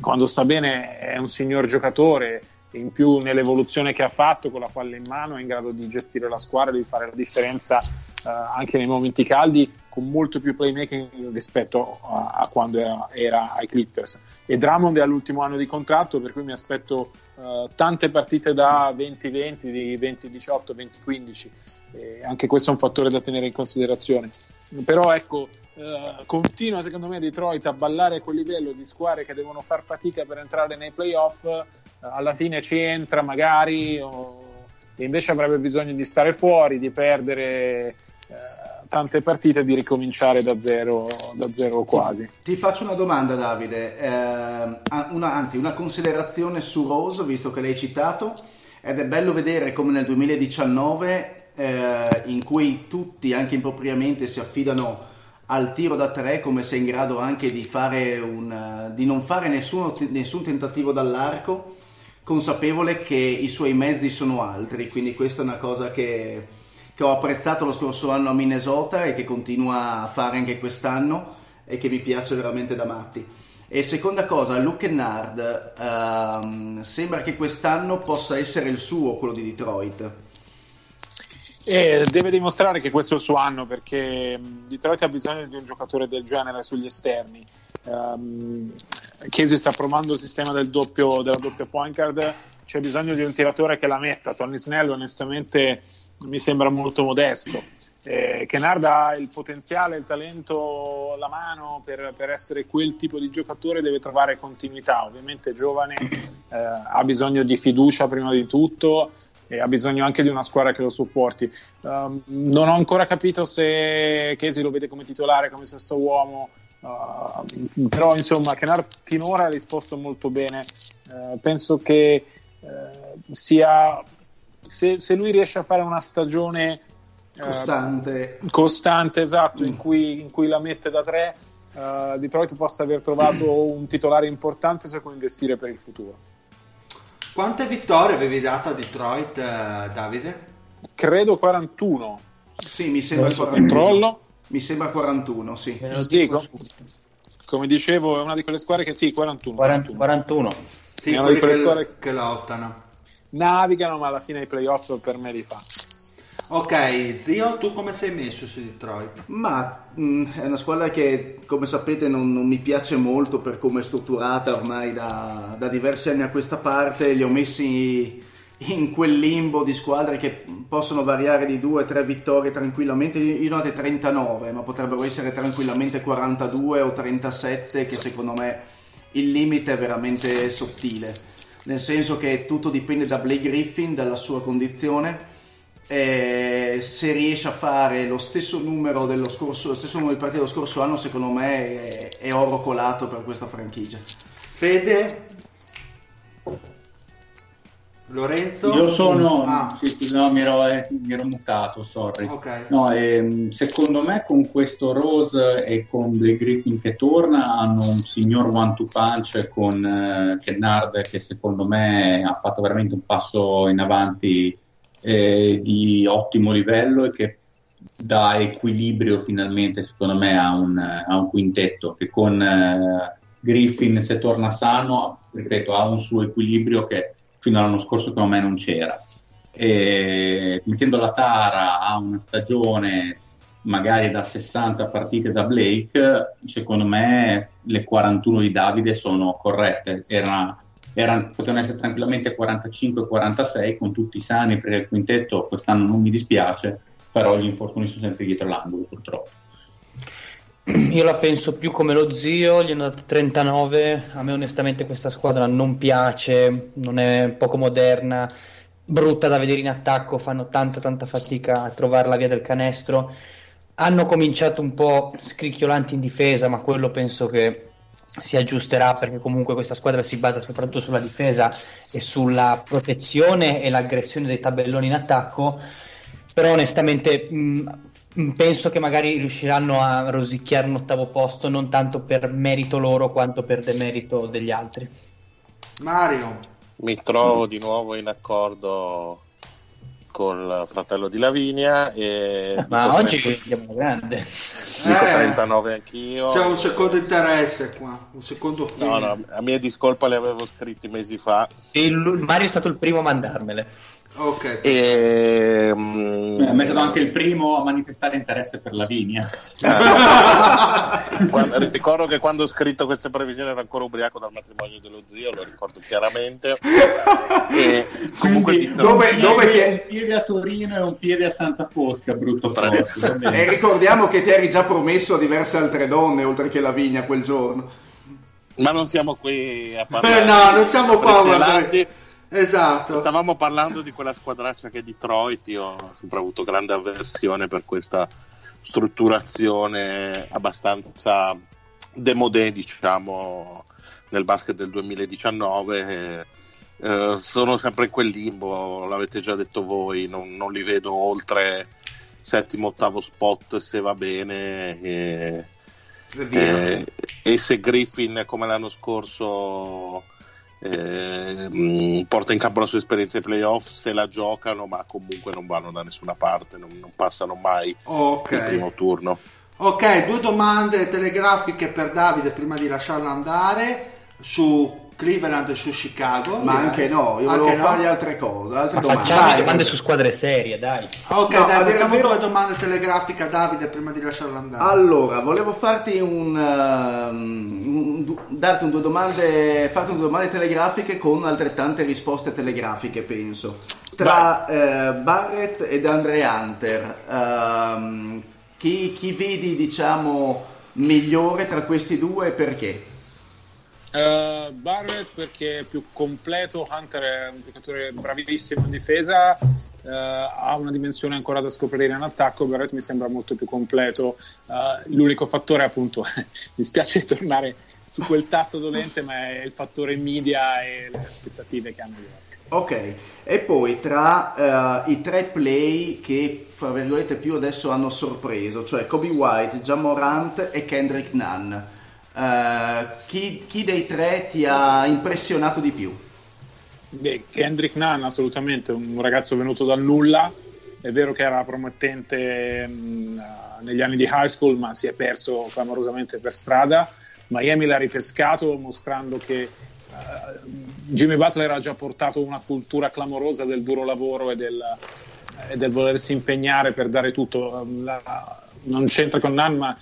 quando sta bene, è un signor giocatore, in più nell'evoluzione che ha fatto con la palla in mano è in grado di gestire la squadra, di fare la differenza anche nei momenti caldi, con molto più playmaking rispetto a quando era ai Clippers. E Drummond è all'ultimo anno di contratto, per cui mi aspetto tante partite da 20-20, di 20-18, 20-15. Anche questo è un fattore da tenere in considerazione. Però ecco, continua secondo me Detroit a ballare a quel livello di squadre che devono far fatica per entrare nei playoff. Alla fine ci entra magari, e invece avrebbe bisogno di stare fuori, di perdere tante partite, di ricominciare da zero quasi. Ti faccio una domanda, Davide, una considerazione su Rose, visto che l'hai citato, ed è bello vedere come nel 2019, in cui tutti anche impropriamente si affidano al tiro da tre, come se in grado anche di fare di non fare nessun tentativo dall'arco, consapevole che i suoi mezzi sono altri. Quindi questa è una cosa che ho apprezzato lo scorso anno a Minnesota, e che continua a fare anche quest'anno, e che mi piace veramente da matti. E seconda cosa, Luke Kennard sembra che quest'anno possa essere il suo, quello di Detroit, e deve dimostrare che questo è il suo anno, perché Detroit ha bisogno di un giocatore del genere sugli esterni. Chiesi sta provando il sistema della doppia point guard, c'è bisogno di un tiratore che la metta. Tony Snell onestamente mi sembra molto modesto. Kennard ha il potenziale, il talento, la mano per essere quel tipo di giocatore. Deve trovare continuità, ovviamente giovane, ha bisogno di fiducia prima di tutto, e ha bisogno anche di una squadra che lo supporti. Non ho ancora capito se Casey lo vede come titolare, come sesto uomo, però insomma Kennard finora ha risposto molto bene. Penso che sia se lui riesce a fare una stagione costante, esatto, in cui la mette da tre, Detroit possa aver trovato un titolare importante su cui investire per il futuro. Quante vittorie avevi dato a Detroit, Davide? Credo 41. Sì, mi sembra. Controllo. Mi sembra 41, sì. Dico, come dicevo, è una di quelle squadre che sì, 41. Sì, è una di quelle squadre che lottano. Navigano, ma alla fine i playoff per me li fa. Ok, zio, tu come sei messo su Detroit? Ma è una squadra che, come sapete, non mi piace molto per come è strutturata ormai da diversi anni a questa parte. Li ho messi in quel limbo di squadre che possono variare di 2-3 vittorie tranquillamente. Io ho dei 39, ma potrebbero essere tranquillamente 42 o 37, che secondo me il limite è veramente sottile, nel senso che tutto dipende da Blake Griffin, dalla sua condizione. Se riesce a fare lo stesso numero di partite dello scorso anno, secondo me è oro colato per questa franchigia. Fede? Lorenzo? Io sono mi ero mutato, sorry. Okay. No, secondo me con questo Rose e con The Griffin che torna hanno un signor one to punch con Kennard, che secondo me ha fatto veramente un passo in avanti di ottimo livello e che dà equilibrio finalmente, secondo me, a un quintetto che con Griffin, se torna sano, ripeto, ha un suo equilibrio che fino all'anno scorso secondo me non c'era, e mettendo la tara a una stagione magari da 60 partite da Blake, secondo me le 41 di Davide sono corrette. Potevano essere tranquillamente 45-46 con tutti sani, perché il quintetto quest'anno non mi dispiace, però gli infortuni sono sempre dietro l'angolo, purtroppo. Io la penso più come lo zio, gli hanno dato 39. A me onestamente questa squadra non piace, non è poco moderna, brutta da vedere in attacco, fanno tanta fatica a trovare la via del canestro. Hanno cominciato un po' scricchiolanti in difesa, ma quello penso che si aggiusterà, perché comunque questa squadra si basa soprattutto sulla difesa e sulla protezione e l'aggressione dei tabelloni in attacco. Però onestamente penso che magari riusciranno a rosicchiare un ottavo posto, non tanto per merito loro quanto per demerito degli altri. Mario? Mi trovo di nuovo in accordo col fratello di Lavinia e ma oggi siamo grande. Dico 39 anch'io. C'è un secondo interesse qua, un secondo film. No, a mia discolpa le avevo scritti mesi fa. Mario è stato il primo a mandarmele. Ok. È stato anche il primo a manifestare interesse per Lavinia. Ricordo che quando ho scritto queste previsioni ero ancora ubriaco dal matrimonio dello zio, lo ricordo chiaramente. E comunque un piede a Torino e un piede a Santa Fosca, brutto fratello. E ricordiamo che ti eri già promesso a diverse altre donne oltre che Lavinia quel giorno. Ma non siamo qui a parlare. No, non siamo qua a parlare. Esatto, stavamo parlando di quella squadraccia che è Detroit. Io ho sempre avuto grande avversione per questa strutturazione abbastanza démodé, diciamo, nel basket del 2019. Sono sempre in quel limbo, l'avete già detto voi, non li vedo oltre settimo, ottavo spot se va bene, e se Griffin, come l'anno scorso, porta in campo la sua esperienza ai playoff, se la giocano, ma comunque non vanno da nessuna parte, non passano mai il primo turno. Ok, 2 domande telegrafiche per Davide prima di lasciarlo andare su Cleveland e su Chicago, ma anche no, io volevo fargli altre cose, altre domande. Facciamo domande su squadre serie, dai. Ok, no, dai, facciamo 2 domande telegrafiche a Davide prima di lasciarlo andare. Allora, volevo farti farti due domande telegrafiche con altrettante risposte telegrafiche, penso. Tra Barrett ed Andre Hunter, chi vedi, diciamo, migliore tra questi due e perché? Barrett perché è più completo. Hunter è un giocatore bravissimo in difesa, ha una dimensione ancora da scoprire in attacco. Barrett mi sembra molto più completo, l'unico fattore, appunto, mi spiace tornare su quel tasto dolente, ma è il fattore media e le aspettative che hanno gli altri. Ok, e poi tra i tre play che fra virgolette più adesso hanno sorpreso, cioè Coby White, Ja Morant e Kendrick Nunn, chi dei tre ti ha impressionato di più? Beh, Kendrick Nunn assolutamente, un ragazzo venuto dal nulla. È vero che era promettente negli anni di high school, ma si è perso clamorosamente per strada. Miami l'ha ripescato mostrando che Jimmy Butler ha già portato una cultura clamorosa del duro lavoro e del volersi impegnare per dare tutto. Non c'entra con Nan, ma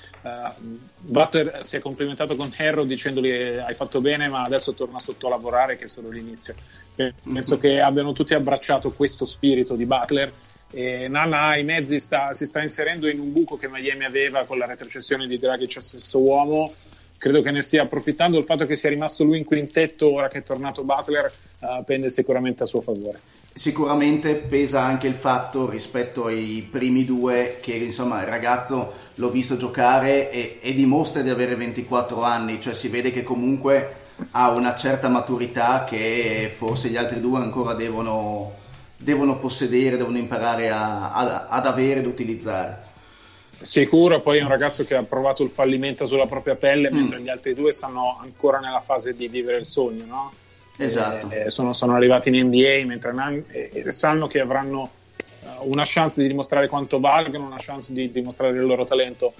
Butler si è complimentato con Herro dicendogli: hai fatto bene, ma adesso torna sotto a lavorare, che è solo l'inizio. Penso che abbiano tutti abbracciato questo spirito di Butler, e Nan ha i mezzi, si sta inserendo in un buco che Miami aveva con la retrocessione di Dragic a sesto uomo. Credo che ne stia approfittando. Il fatto che sia rimasto lui in quintetto ora che è tornato Butler pende sicuramente a suo favore. Sicuramente pesa anche il fatto, rispetto ai primi due, che insomma il ragazzo l'ho visto giocare e dimostra di avere 24 anni, cioè si vede che comunque ha una certa maturità che forse gli altri due ancora devono possedere, devono imparare ad avere ed utilizzare. Sicuro, poi è un ragazzo che ha provato il fallimento sulla propria pelle, mentre gli altri due stanno ancora nella fase di vivere il sogno, no? Esatto. Sono arrivati in NBA, mentre sanno che avranno una chance di dimostrare quanto valgono, una chance di dimostrare il loro talento.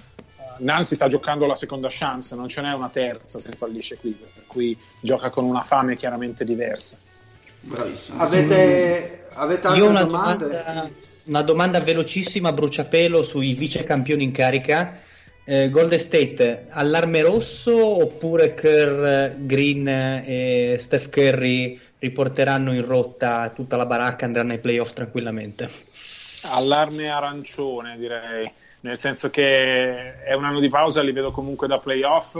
Nan si sta giocando la seconda chance, non ce n'è una terza se fallisce qui, per cui gioca con una fame chiaramente diversa. Bravissimo. Avete altre domande? Una domanda velocissima, bruciapelo, sui vice campioni in carica. Golden State, allarme rosso oppure Kerr, Green e Steph Curry riporteranno in rotta tutta la baracca, andranno ai playoff tranquillamente? Allarme arancione, direi, nel senso che è un anno di pausa, li vedo comunque da playoff,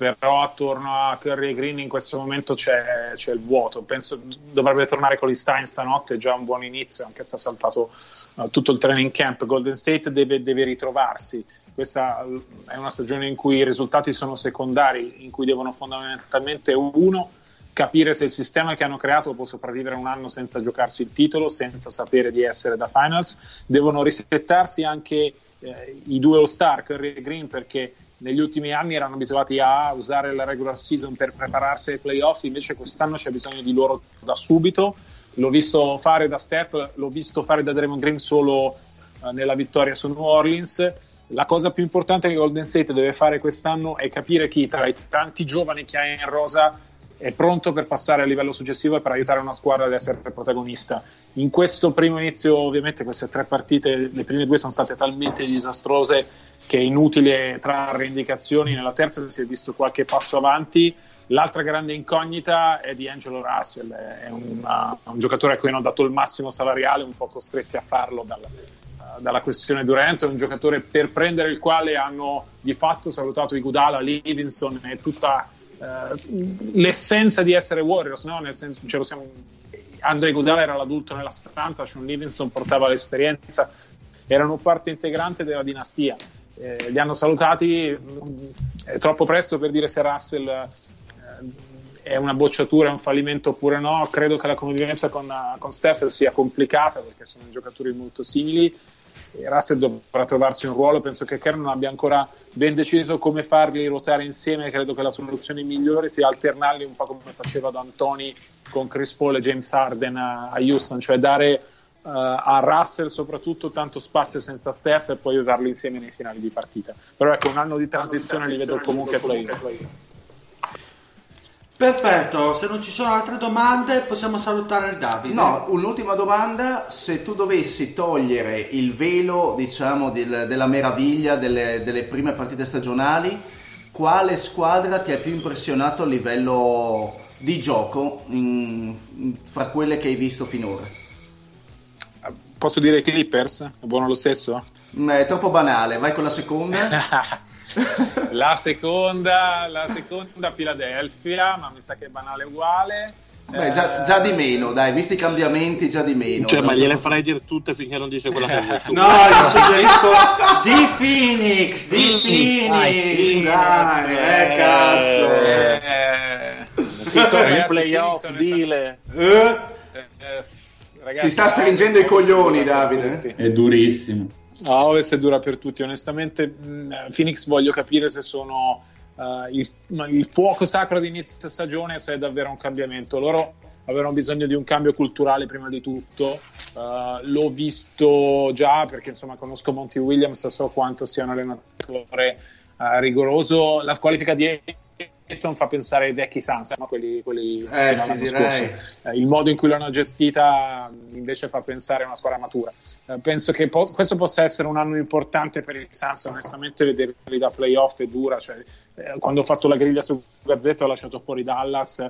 però attorno a Curry e Green in questo momento c'è il vuoto. Penso dovrebbe tornare con gli Stein stanotte, è già un buon inizio, anche se ha saltato tutto il training camp. Golden State deve ritrovarsi, questa è una stagione in cui i risultati sono secondari, in cui devono fondamentalmente capire se il sistema che hanno creato può sopravvivere un anno senza giocarsi il titolo, senza sapere di essere da finals. Devono risettarsi anche i due all-star Curry e Green, perché negli ultimi anni erano abituati a usare la regular season per prepararsi ai playoff, invece quest'anno c'è bisogno di loro da subito. L'ho visto fare da Steph, l'ho visto fare da Draymond Green solo nella vittoria su New Orleans. La cosa più importante che Golden State deve fare quest'anno è capire chi tra i tanti giovani che ha in rosa è pronto per passare al livello successivo e per aiutare una squadra ad essere protagonista. In questo primo inizio, ovviamente, queste tre partite, le prime due sono state talmente disastrose che è inutile trarre indicazioni. Nella terza si è visto qualche passo avanti. L'altra grande incognita è di D'Angelo Russell, è un giocatore a cui hanno dato il massimo salariale, un po' costretti a farlo dalla questione Durant. È un giocatore per prendere il quale hanno di fatto salutato Iguodala, Livingston e tutta l'essenza di essere Warriors, no? Nel senso, Andre Iguodala era l'adulto nella stanza, Sean Livingston portava l'esperienza, erano parte integrante della dinastia, li hanno salutati. È troppo presto per dire se Russell è una bocciatura, è un fallimento oppure no. Credo che la convivenza con Steph sia complicata, perché sono giocatori molto simili. Russell dovrà trovarsi un ruolo, penso che Kerr non abbia ancora ben deciso come farli ruotare insieme. Credo che la soluzione migliore sia alternarli un po' come faceva D'Antoni con Chris Paul e James Harden a Houston, cioè dare a Russell soprattutto tanto spazio senza Steph e poi usarli insieme nei finali di partita. Però ecco, un anno di transizione li vedo comunque play-in. Perfetto, se non ci sono altre domande possiamo salutare il Davide. No, un'ultima domanda: se tu dovessi togliere il velo, diciamo, della meraviglia delle prime partite stagionali, quale squadra ti ha più impressionato a livello di gioco fra quelle che hai visto finora? Posso dire Clippers? È buono lo stesso? È troppo banale, vai con la seconda. La seconda Philadelphia, ma mi sa che è banale uguale. Beh, già di meno, dai, visti i cambiamenti, già di meno. Cioè, ma gliele farei dire tutte finché non dice quella che vuoi tu. No, io suggerisco di Phoenix, dai, cazzo. Sì, torna in playoff, dile. Ragazzi, si sta stringendo i coglioni, Davide. È durissimo. A Ovest è dura per tutti. Onestamente, Phoenix voglio capire se sono il fuoco sacro di inizio stagione, se è davvero un cambiamento. Loro avevano bisogno di un cambio culturale prima di tutto. L'ho visto già, perché insomma conosco Monty Williams, so quanto sia un allenatore rigoroso. La squalifica di Ayton fa pensare ai vecchi Suns, no? quelli dell'anno scorso. Il modo in cui l'hanno gestita invece fa pensare a una squadra matura. Penso che questo possa essere un anno importante per il Suns. Onestamente vederli da playoff è dura, cioè, quando ho fatto la griglia su Gazzetta ho lasciato fuori Dallas,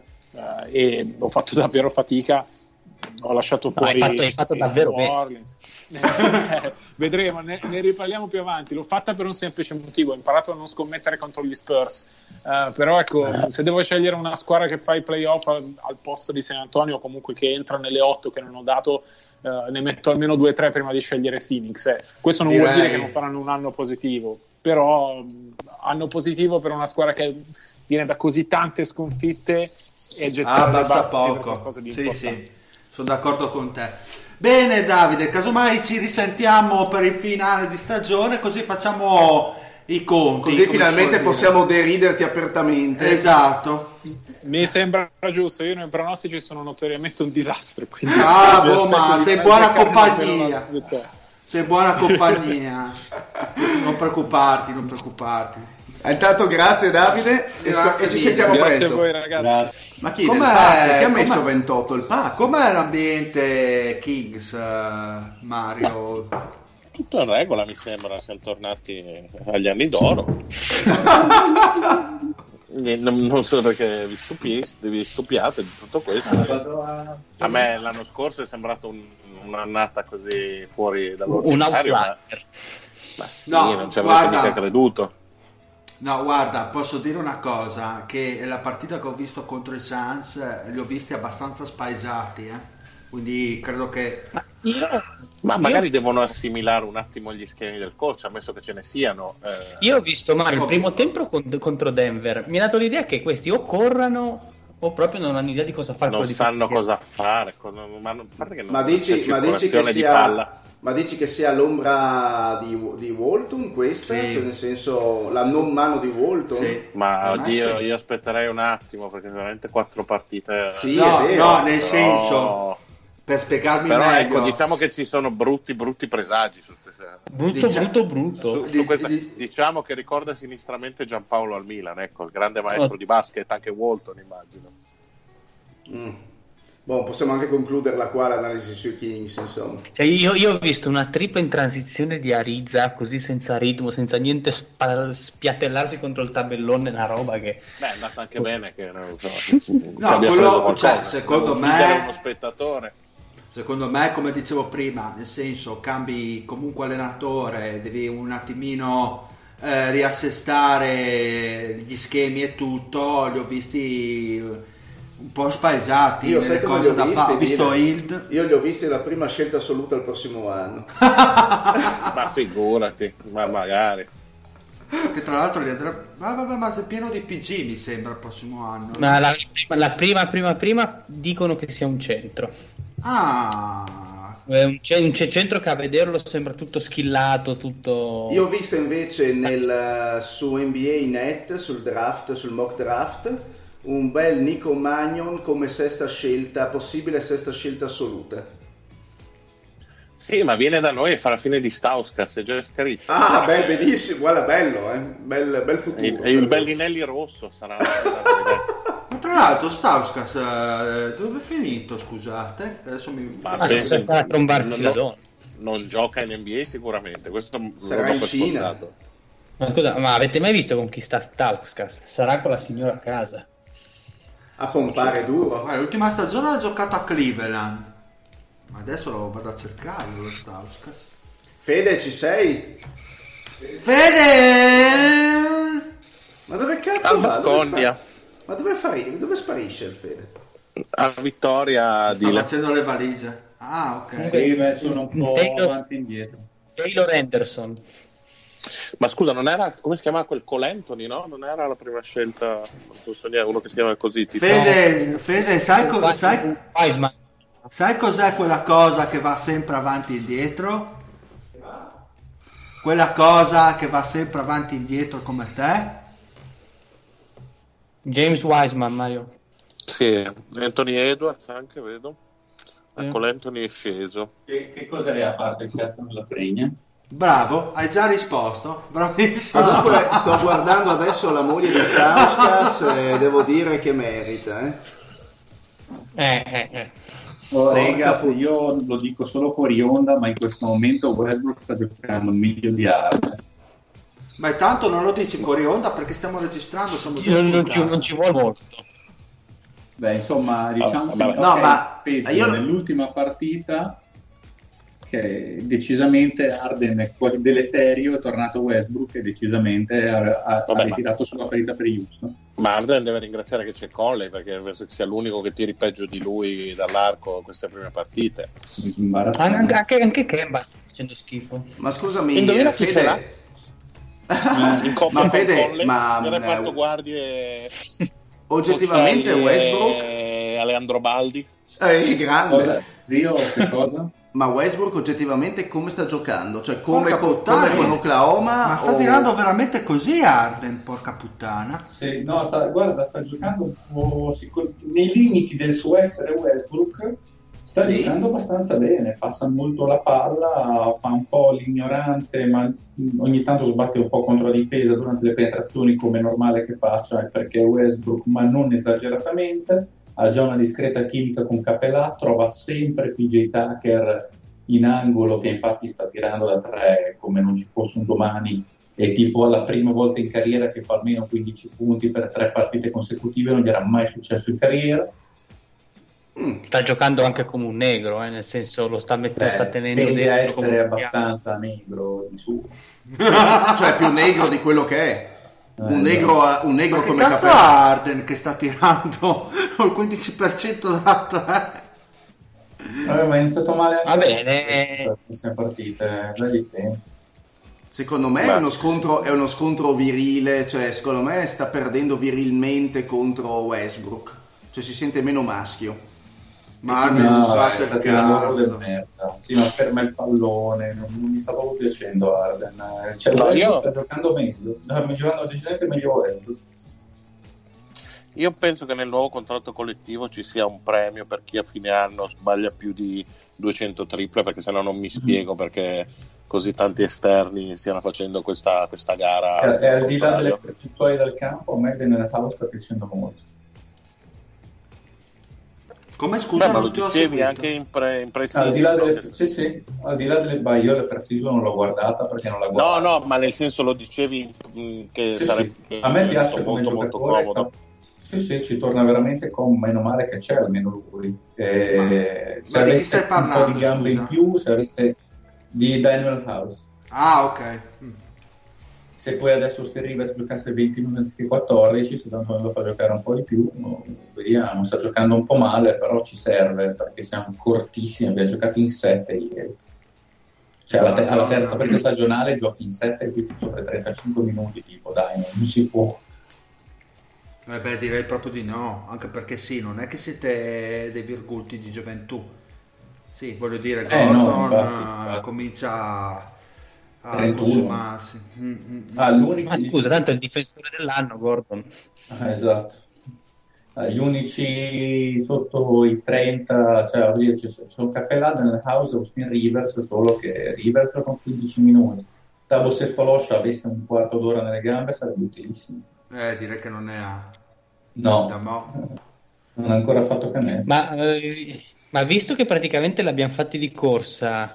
e ho fatto davvero fatica, ho lasciato fuori. No, hai fatto davvero Orleans. Vedremo, ne riparliamo più avanti. L'ho fatta per un semplice motivo: ho imparato a non scommettere contro gli Spurs. Però ecco, se devo scegliere una squadra che fa i playoff al posto di San Antonio, o comunque che entra nelle 8 che non ho dato, ne metto almeno 2-3 prima di scegliere Phoenix. Questo non vuol dire che non faranno un anno positivo, però anno positivo per una squadra che viene da così tante sconfitte e gettare basta poco. Sì, sono d'accordo con te. Bene Davide, casomai ci risentiamo per il finale di stagione, così facciamo i conti. Così finalmente possiamo deriderti apertamente. Esatto. Mi sembra giusto, io nei pronostici sono notoriamente un disastro. Bravo, ma sei buona compagnia. Sei buona compagnia. Non preoccuparti. Intanto grazie Davide, grazie, e ci sentiamo presto. Grazie a voi ragazzi. Grazie. Ma chi ha messo 28 il pack? Com'è l'ambiente Kings, Mario? Ma, tutto in regola mi sembra, siamo tornati agli anni d'oro. Non so perché vi stupiate di tutto questo. A me l'anno scorso è sembrato un'annata così fuori dall'ordinario. Ma sì, no, non ci avevo mica creduto. No, guarda, posso dire una cosa, che la partita che ho visto contro i Suns li ho visti abbastanza spaesati, quindi credo che... Ma magari devono assimilare un attimo gli schemi del coach, ammesso che ce ne siano. Io ho visto Mario il primo tempo contro Denver, mi ha dato l'idea che questi o corrano o proprio non hanno idea di cosa fare. Non sanno cosa fare, ma dici che sia... palla. Ma dici che sia l'ombra di Walton questa? Sì. Cioè nel senso la non mano di Walton? Sì. Ma oddio, io aspetterei un attimo, perché veramente 4 partite... Sì, no, è vero, no, nel senso, per spiegarmi meglio... Ecco, diciamo che ci sono brutti presagi su questa... Brutto. Su questa, diciamo che ricorda sinistramente Gianpaolo al Milan, ecco, il grande maestro di basket, anche Walton immagino. Boh, possiamo anche concluderla qua l'analisi sui Kings, insomma. Cioè io ho visto una tripla in transizione di Ariza, così senza ritmo, senza niente, spiattellarsi contro il tabellone, una roba che... Beh, è andata anche bene che non lo so. No, quello, cioè, secondo me... uno spettatore. Secondo me, come dicevo prima, nel senso, cambi comunque allenatore, devi un attimino riassestare gli schemi e tutto, li ho visti... un po' spaesati. Io nelle cose da fare, ho visto Hild. Io li ho visti la prima scelta assoluta il prossimo anno. Ma figurati, ma magari. Che tra l'altro li andrà. Ma è pieno di PG mi sembra il prossimo anno. Ma la prima dicono che sia un centro. C'è un centro che a vederlo sembra tutto schillato, tutto... Io ho visto invece su NBA Net, sul mock draft, un bel Nico Magnon come sesta scelta assoluta. Sì, ma viene da noi e fa la fine di Stauskas, è già scritto. Benissimo, guarda, bello, bel futuro. E il Bellinelli rosso sarà. Ma tra l'altro Stauskas dove è finito, scusate? Adesso mi fa trombarci la donna. Non gioca in NBA sicuramente, questo sarà in Cina. Scontato. Ma scusa, ma avete mai visto con chi sta Stauskas? Sarà con la signora a casa. A pompare duro. L'ultima stagione ha giocato a Cleveland. Ma adesso lo vado a cercare lo Stauskas. Fede, ci sei? Fede! Ma dove cazzo va? Ma dove sparisce il Fede? A Vittoria sta facendo le valigie. Ok. Sì, sono un po' avanti e indietro. Taylor Henderson. Ma scusa, non era, come si chiamava quel Colentoni, no? Non era la prima scelta, uno che si chiama così. Fede, sai come sai? Sai cos'è quella cosa che va sempre avanti e indietro? Quella cosa che va sempre avanti e indietro come te? James Wiseman, Mario. Sì, Anthony Edwards anche, vedo. Ecco, l'Anthony è sceso. Che cosa è a parte il cazzo della fregna? Bravo, hai già risposto, bravissimo. Comunque sto guardando adesso la moglie di Stauskas e devo dire che merita. Oh, rega, io lo dico solo fuori onda, ma in questo momento Westbrook sta giocando meglio di Harden. Ma tanto non lo dici fuori onda perché stiamo registrando, non ci vuole molto. Beh, insomma, diciamo nell'ultima partita che decisamente Harden è quasi deleterio, è tornato Westbrook e decisamente ha ritirato sulla partita per Houston. Ma Harden deve ringraziare che c'è Conley, perché penso che sia l'unico che tiri peggio di lui dall'arco queste prime partite. Anche Kemba sta facendo schifo. Ma scusami, indovina chi ce l'ha? In ma Fede, ma nel reparto guardie oggettivamente Westbrook e Aleandro Baldi è grande. Cosa? Ma Westbrook oggettivamente come sta giocando? Cioè come con Oklahoma? Ma sta tirando veramente così Harden, porca puttana. Sì, no, sta giocando nei limiti del suo essere Westbrook, sta giocando abbastanza bene, passa molto la palla, fa un po' l'ignorante, ma ogni tanto sbatte un po' contro la difesa durante le penetrazioni, come è normale che faccia, perché Westbrook, ma non esageratamente. Ha già una discreta chimica con Capela, trova sempre P.J. Tucker in angolo, che infatti sta tirando da tre come non ci fosse un domani, e tipo la prima volta in carriera che fa almeno 15 punti per 3 partite consecutive, non gli era mai successo in carriera. Sta giocando anche come un negro, nel senso lo sta mettendo, sta tenendo dentro. Deve essere abbastanza negro di suo. Cioè più negro di quello che è. Un negro come Capela. Harden che sta tirando col 15% da 3. Vabbè, ma è iniziato male. Va bene. Queste partite, secondo me è uno scontro virile, cioè secondo me sta perdendo virilmente contro Westbrook. Cioè si sente meno maschio. Ma ferma il pallone, non mi sta proprio piacendo Harden. Cioè, sta giocando meglio, sta giocando decisamente meglio. Io penso che nel nuovo contratto collettivo ci sia un premio per chi a fine anno sbaglia più di 200 triple, perché sennò non mi spiego perché così tanti esterni stiano facendo questa gara. E al di là delle percentuali dal campo, a me Daniel House sta piacendo molto. Come scusa, ma lo dicevi anche in precision. Al di là delle baie, io la precision non l'ho guardata perché non la guardo. No, ma nel senso lo dicevi che sarebbe. Sì. A me piace come giocatore. Molto sì, ci torna veramente con meno male che c'è almeno lui. Se ma di chi stai parlando? Un po' di gambe in più, se avesse di Daniel House. Ah, ok. Se poi adesso Stevens giocasse 20 minuti anziché 14, se tanto lo fa giocare un po' di più, vediamo, sta giocando un po' male, però ci serve, perché siamo cortissimi, abbiamo giocato in 7 ieri. Cioè alla terza partita stagionale giochi in 7 e quindi sopra 35 minuti, tipo, dai, non si può. Beh, direi proprio di no, anche perché sì, non è che siete dei virgulti di gioventù. Sì, voglio dire, Gordon comincia... ma scusa, tanto è il difensore dell'anno Gordon. Esatto, gli unici sotto i 30, cioè c'è un Capela nel House, Austin Rivers, solo che Rivers con 15 minuti. Tabo, se Foloscia avesse un quarto d'ora nelle gambe sarebbe utilissimo. Direi che non ne ha. No, non ha ancora fatto canestro. Ma visto che praticamente l'abbiamo fatti di corsa,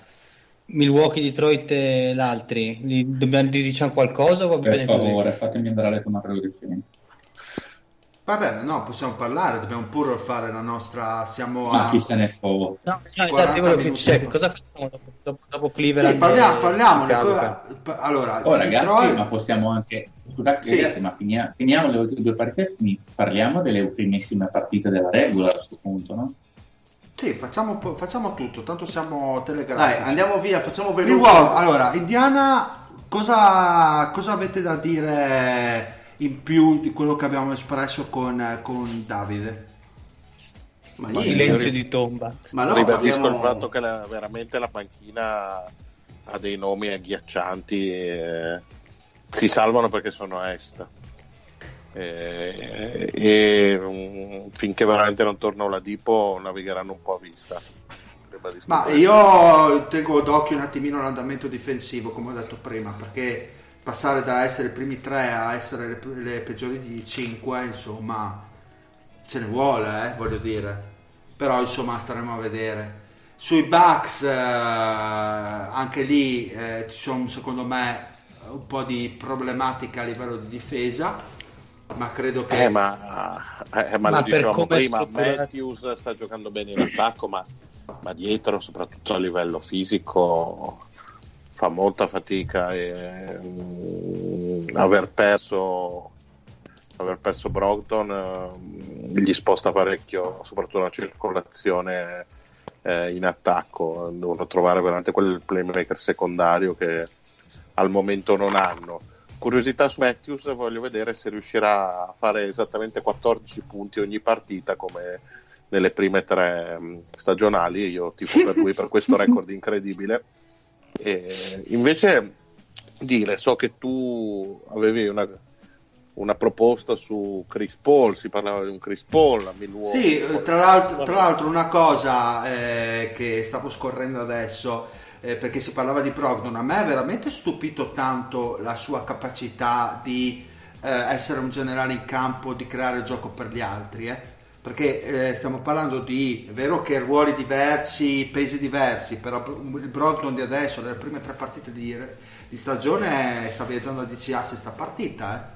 Milwaukee, Detroit e l'altri, dobbiamo diciamo qualcosa? Va bene, per favore, così? Fatemi andare con una produzione. Va bene, no, possiamo parlare, dobbiamo pure fare la nostra. Siamo ma a... chi se ne fotte? No, esatto, cioè, cosa facciamo dopo Cleveland? Sì, parliamo. Allora, oh, ragazzi, Detroit... ma possiamo anche. Scusate, ragazzi, ma finiamo le due partite. Parliamo delle primissime partite della regola a questo punto, no? Sì, facciamo tutto, tanto siamo telegrafici. Dai, andiamo via, facciamo veloce. Allora, Indiana, cosa avete da dire in più di quello che abbiamo espresso con Davide? ma silenzio di tomba. Ma no, ribadisco il fatto che veramente la panchina ha dei nomi agghiaccianti, si salvano perché sono a est, e finché veramente non torna Oladipo navigheranno un po' a vista. Ma io tengo d'occhio un attimino l'andamento difensivo, come ho detto prima, perché passare da essere i primi tre a essere le peggiori di 5, insomma, ce ne vuole, voglio dire. Però insomma staremo a vedere. Sui Bucks, anche lì ci sono secondo me un po' di problematica a livello di difesa, ma credo che ma lo dicevamo prima, Matthews sta giocando bene in attacco, ma dietro, soprattutto a livello fisico, fa molta fatica, e aver perso Brogdon gli sposta parecchio, soprattutto la circolazione in attacco. Devono trovare veramente quel playmaker secondario che al momento non hanno. Curiosità su Matthews, voglio vedere se riuscirà a fare esattamente 14 punti ogni partita come nelle prime tre stagionali. Io tifo per lui per questo record incredibile. E invece dire, so che tu avevi una proposta su Chris Paul, si parlava di un Chris Paul a Milwaukee. Sì, tra l'altro una cosa che stavo scorrendo adesso, perché si parlava di Brogdon, a me è veramente stupito tanto la sua capacità di essere un generale in campo, di creare gioco per gli altri, perché stiamo parlando di, è vero che ruoli diversi, pesi diversi, però il Brogdon di adesso, nelle prime tre partite di stagione, sta viaggiando a 10 assist sta partita,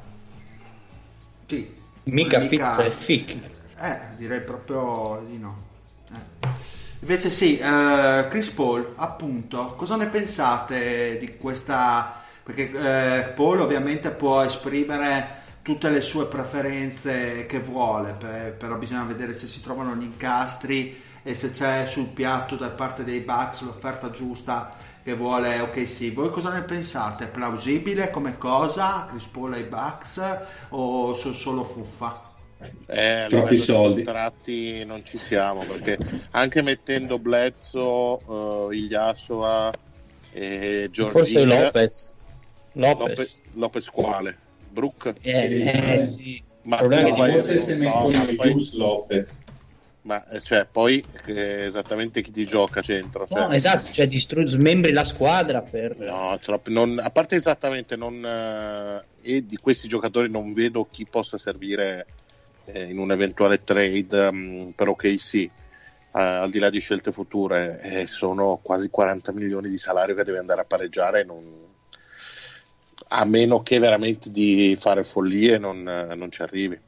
Sì. Mica pizza e fichi. Direi proprio di no. Invece sì, Chris Paul, appunto, cosa ne pensate di questa? Perché Paul ovviamente può esprimere tutte le sue preferenze che vuole, però bisogna vedere se si trovano gli incastri e se c'è sul piatto da parte dei Bucks l'offerta giusta che vuole. Ok, sì, voi cosa ne pensate? Plausibile come cosa? Chris Paul ai Bucks o sono solo fuffa? Troppi soldi, contratti non ci siamo, perché anche mettendo Bledsoe, Ilyasova e Giordina, forse Lopez quale? Brook? Sì. Ma no, forse se mettono Bruce Lopez, ma cioè poi esattamente chi ti gioca centro, cioè. No, esatto, cioè smembri la squadra per a parte esattamente non, e di questi giocatori non vedo chi possa servire in un eventuale trade per OKC, al di là di scelte future, sono quasi 40 milioni di salario che deve andare a pareggiare, a meno che veramente di fare follie non ci arrivi.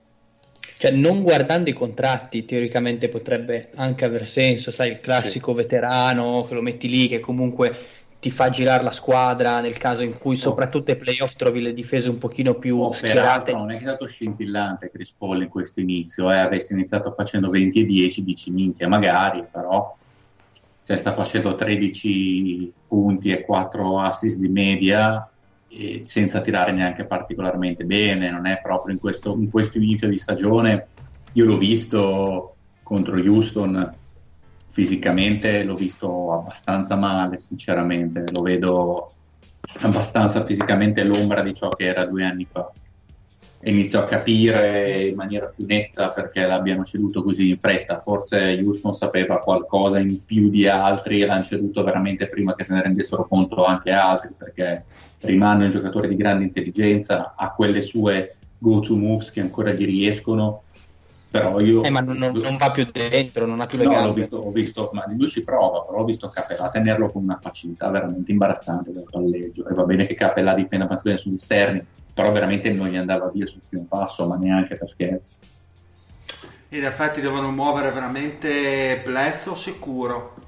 Cioè, non guardando i contratti, teoricamente potrebbe anche aver senso, sai, il classico veterano che lo metti lì, che comunque ti fa girare la squadra nel caso in cui, soprattutto ai playoff, trovi le difese un pochino più schierate. Non è che è stato scintillante Chris Paul in questo inizio, avesse iniziato facendo 20-10, dici minchia magari, però cioè, sta facendo 13 punti e 4 assist di media, e senza tirare neanche particolarmente bene. Non è proprio in questo inizio di stagione, io l'ho visto contro Houston, fisicamente l'ho visto abbastanza male, sinceramente lo vedo abbastanza fisicamente l'ombra di ciò che era 2 anni fa, e inizio a capire in maniera più netta perché l'abbiano ceduto così in fretta. Forse Houston sapeva qualcosa in più di altri e l'hanno ceduto veramente prima che se ne rendessero conto anche altri, perché rimane un giocatore di grande intelligenza, ha quelle sue go-to moves che ancora gli riescono, però io... ma non va più dentro, non ha più le gambe. Ho visto, ma lui ci prova, però ho visto Capela tenerlo con una facilità veramente imbarazzante dal palleggio, e va bene che Capela difenda bene sugli esterni, però veramente non gli andava via sul primo passo, ma neanche per scherzo. In effetti devono muovere veramente Bledsoe sicuro,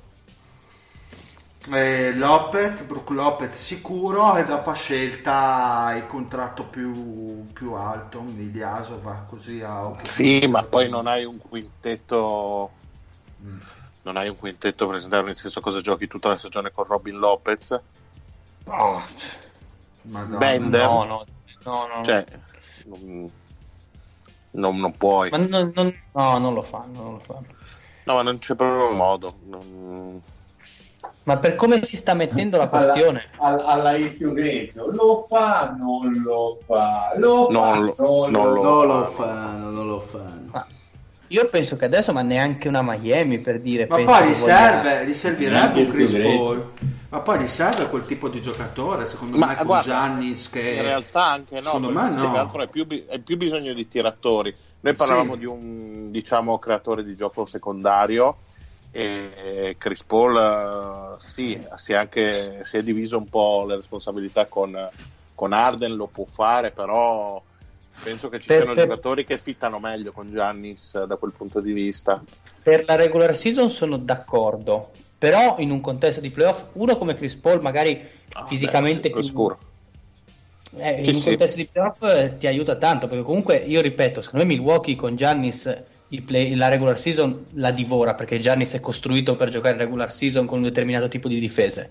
Brook Lopez sicuro, e dopo a scelta il contratto più alto, Ilyasova, così a sì, ma poi non hai un quintetto per esempio, nel senso, cosa giochi tutta la stagione con Robin Lopez? Bender no. Cioè, non puoi, ma non lo fanno. No, ma non c'è proprio modo. Non... Ma per come si sta mettendo la questione alla Ezio Greco, lo fa, non lo fa, lo fa, non lo fanno. Ma io penso che adesso, ma neanche una Miami, per dire, ma poi gli serve, gli servirebbe un Chris Paul, ma poi gli serve quel tipo di giocatore, secondo me, con Giannis, che in realtà anche no, secondo me no. Altro è più bisogno di tiratori. Noi parlavamo di un, diciamo, creatore di gioco secondario. E Chris Paul si è diviso un po' le responsabilità con Harden, lo può fare, però penso che ci siano giocatori che fittano meglio con Giannis da quel punto di vista. Per la regular season sono d'accordo, però in un contesto di playoff uno come Chris Paul magari fisicamente più scuro, in un contesto di playoff ti aiuta tanto, perché comunque, io ripeto, secondo me Milwaukee con Giannis la regular season la divora, perché Giannis è costruito per giocare regular season con un determinato tipo di difese.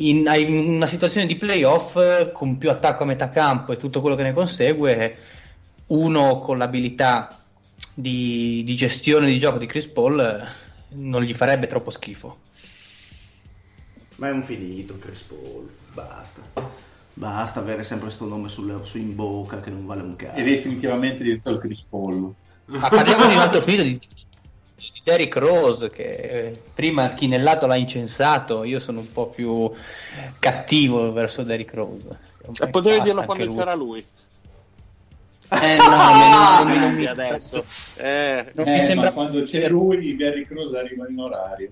In una situazione di playoff con più attacco a metà campo e tutto quello che ne consegue, uno con l'abilità di gestione di gioco di Chris Paul non gli farebbe troppo schifo. Ma è un finito Chris Paul, basta avere sempre questo nome su in bocca che non vale un cazzo. È definitivamente diventato Chris Paul. Ma parliamo di un altro figlio di Derrick Rose, che prima Chinellato l'ha incensato. Io sono un po' più cattivo verso Derrick Rose. E potevi dirlo quando c'era lui. No, adesso. Mi sembra, ma quando c'è lui, Derrick Rose arriva in orario.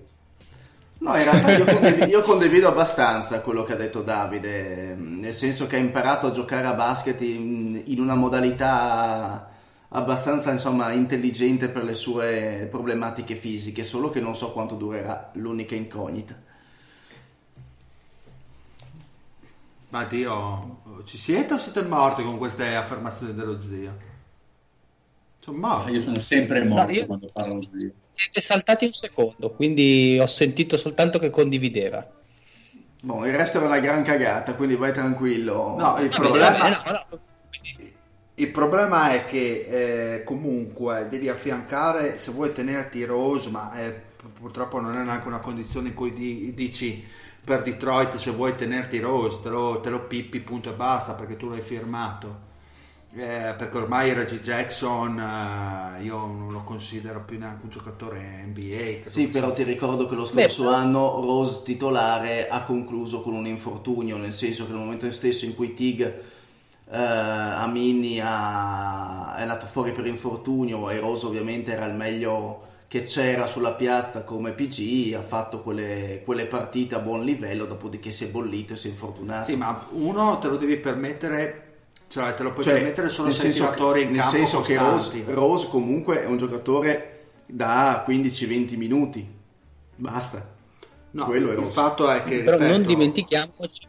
No, in realtà io condivido abbastanza quello che ha detto Davide, nel senso che ha imparato a giocare a basket in una modalità abbastanza, insomma, intelligente per le sue problematiche fisiche, solo che non so quanto durerà, l'unica incognita. Ma Dio, ci siete o siete morti con queste affermazioni dello zio? Sono morto. Io sono sempre morto quando parlo zio. Siete saltati un secondo, quindi ho sentito soltanto che condivideva. Boh, il resto era una gran cagata, quindi vai tranquillo. No, il problema... Il problema è che comunque devi affiancare, se vuoi tenerti Rose, ma purtroppo non è neanche una condizione in cui dici per Detroit, se vuoi tenerti Rose te lo pippi, punto e basta, perché tu l'hai firmato, perché ormai Reggie Jackson io non lo considero più neanche un giocatore NBA. Sì, però ti ricordo che lo scorso anno Rose titolare ha concluso con un infortunio, nel senso che nel momento stesso in cui Tig Amini è andato fuori per infortunio e Rose ovviamente era il meglio che c'era sulla piazza come PG, ha fatto quelle partite a buon livello, dopodiché si è bollito e si è infortunato. Sì, ma uno te lo devi permettere, cioè te lo puoi permettere solo se hai giocatori in campo costanti. Nel senso che Rose comunque è un giocatore da 15-20 minuti, basta. No, quello è Rose. Il fatto è che, però, ripeto, non dimentichiamoci.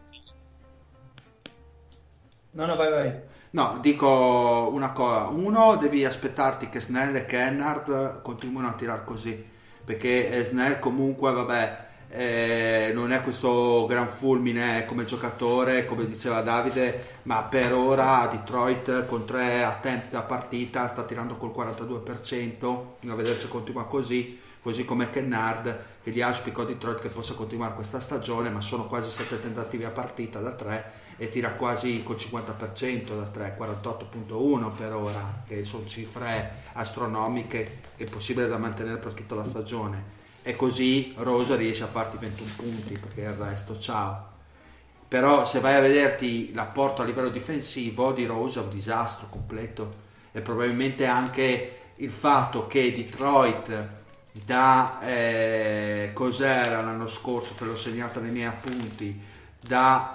No, vai. No, dico una cosa. Uno, devi aspettarti che Snell e Kennard continuino a tirare così, perché Snell comunque, vabbè, non è questo gran fulmine come giocatore, come diceva Davide, ma per ora Detroit con 3 attenti da partita sta tirando col 42%, a vedere se continua così come Kennard, che gli auspico a Detroit che possa continuare questa stagione, ma sono quasi 7 tentativi a partita da 3 e tira quasi col 50% da 3, 48.1 per ora, che sono cifre astronomiche che è possibile da mantenere per tutta la stagione, e così Rosa riesce a farti 21 punti, perché il resto ciao. Però se vai a vederti l'apporto a livello difensivo di Rosa è un disastro completo, e probabilmente anche il fatto che Detroit cos'era l'anno scorso, che l'ho segnato nei miei appunti, da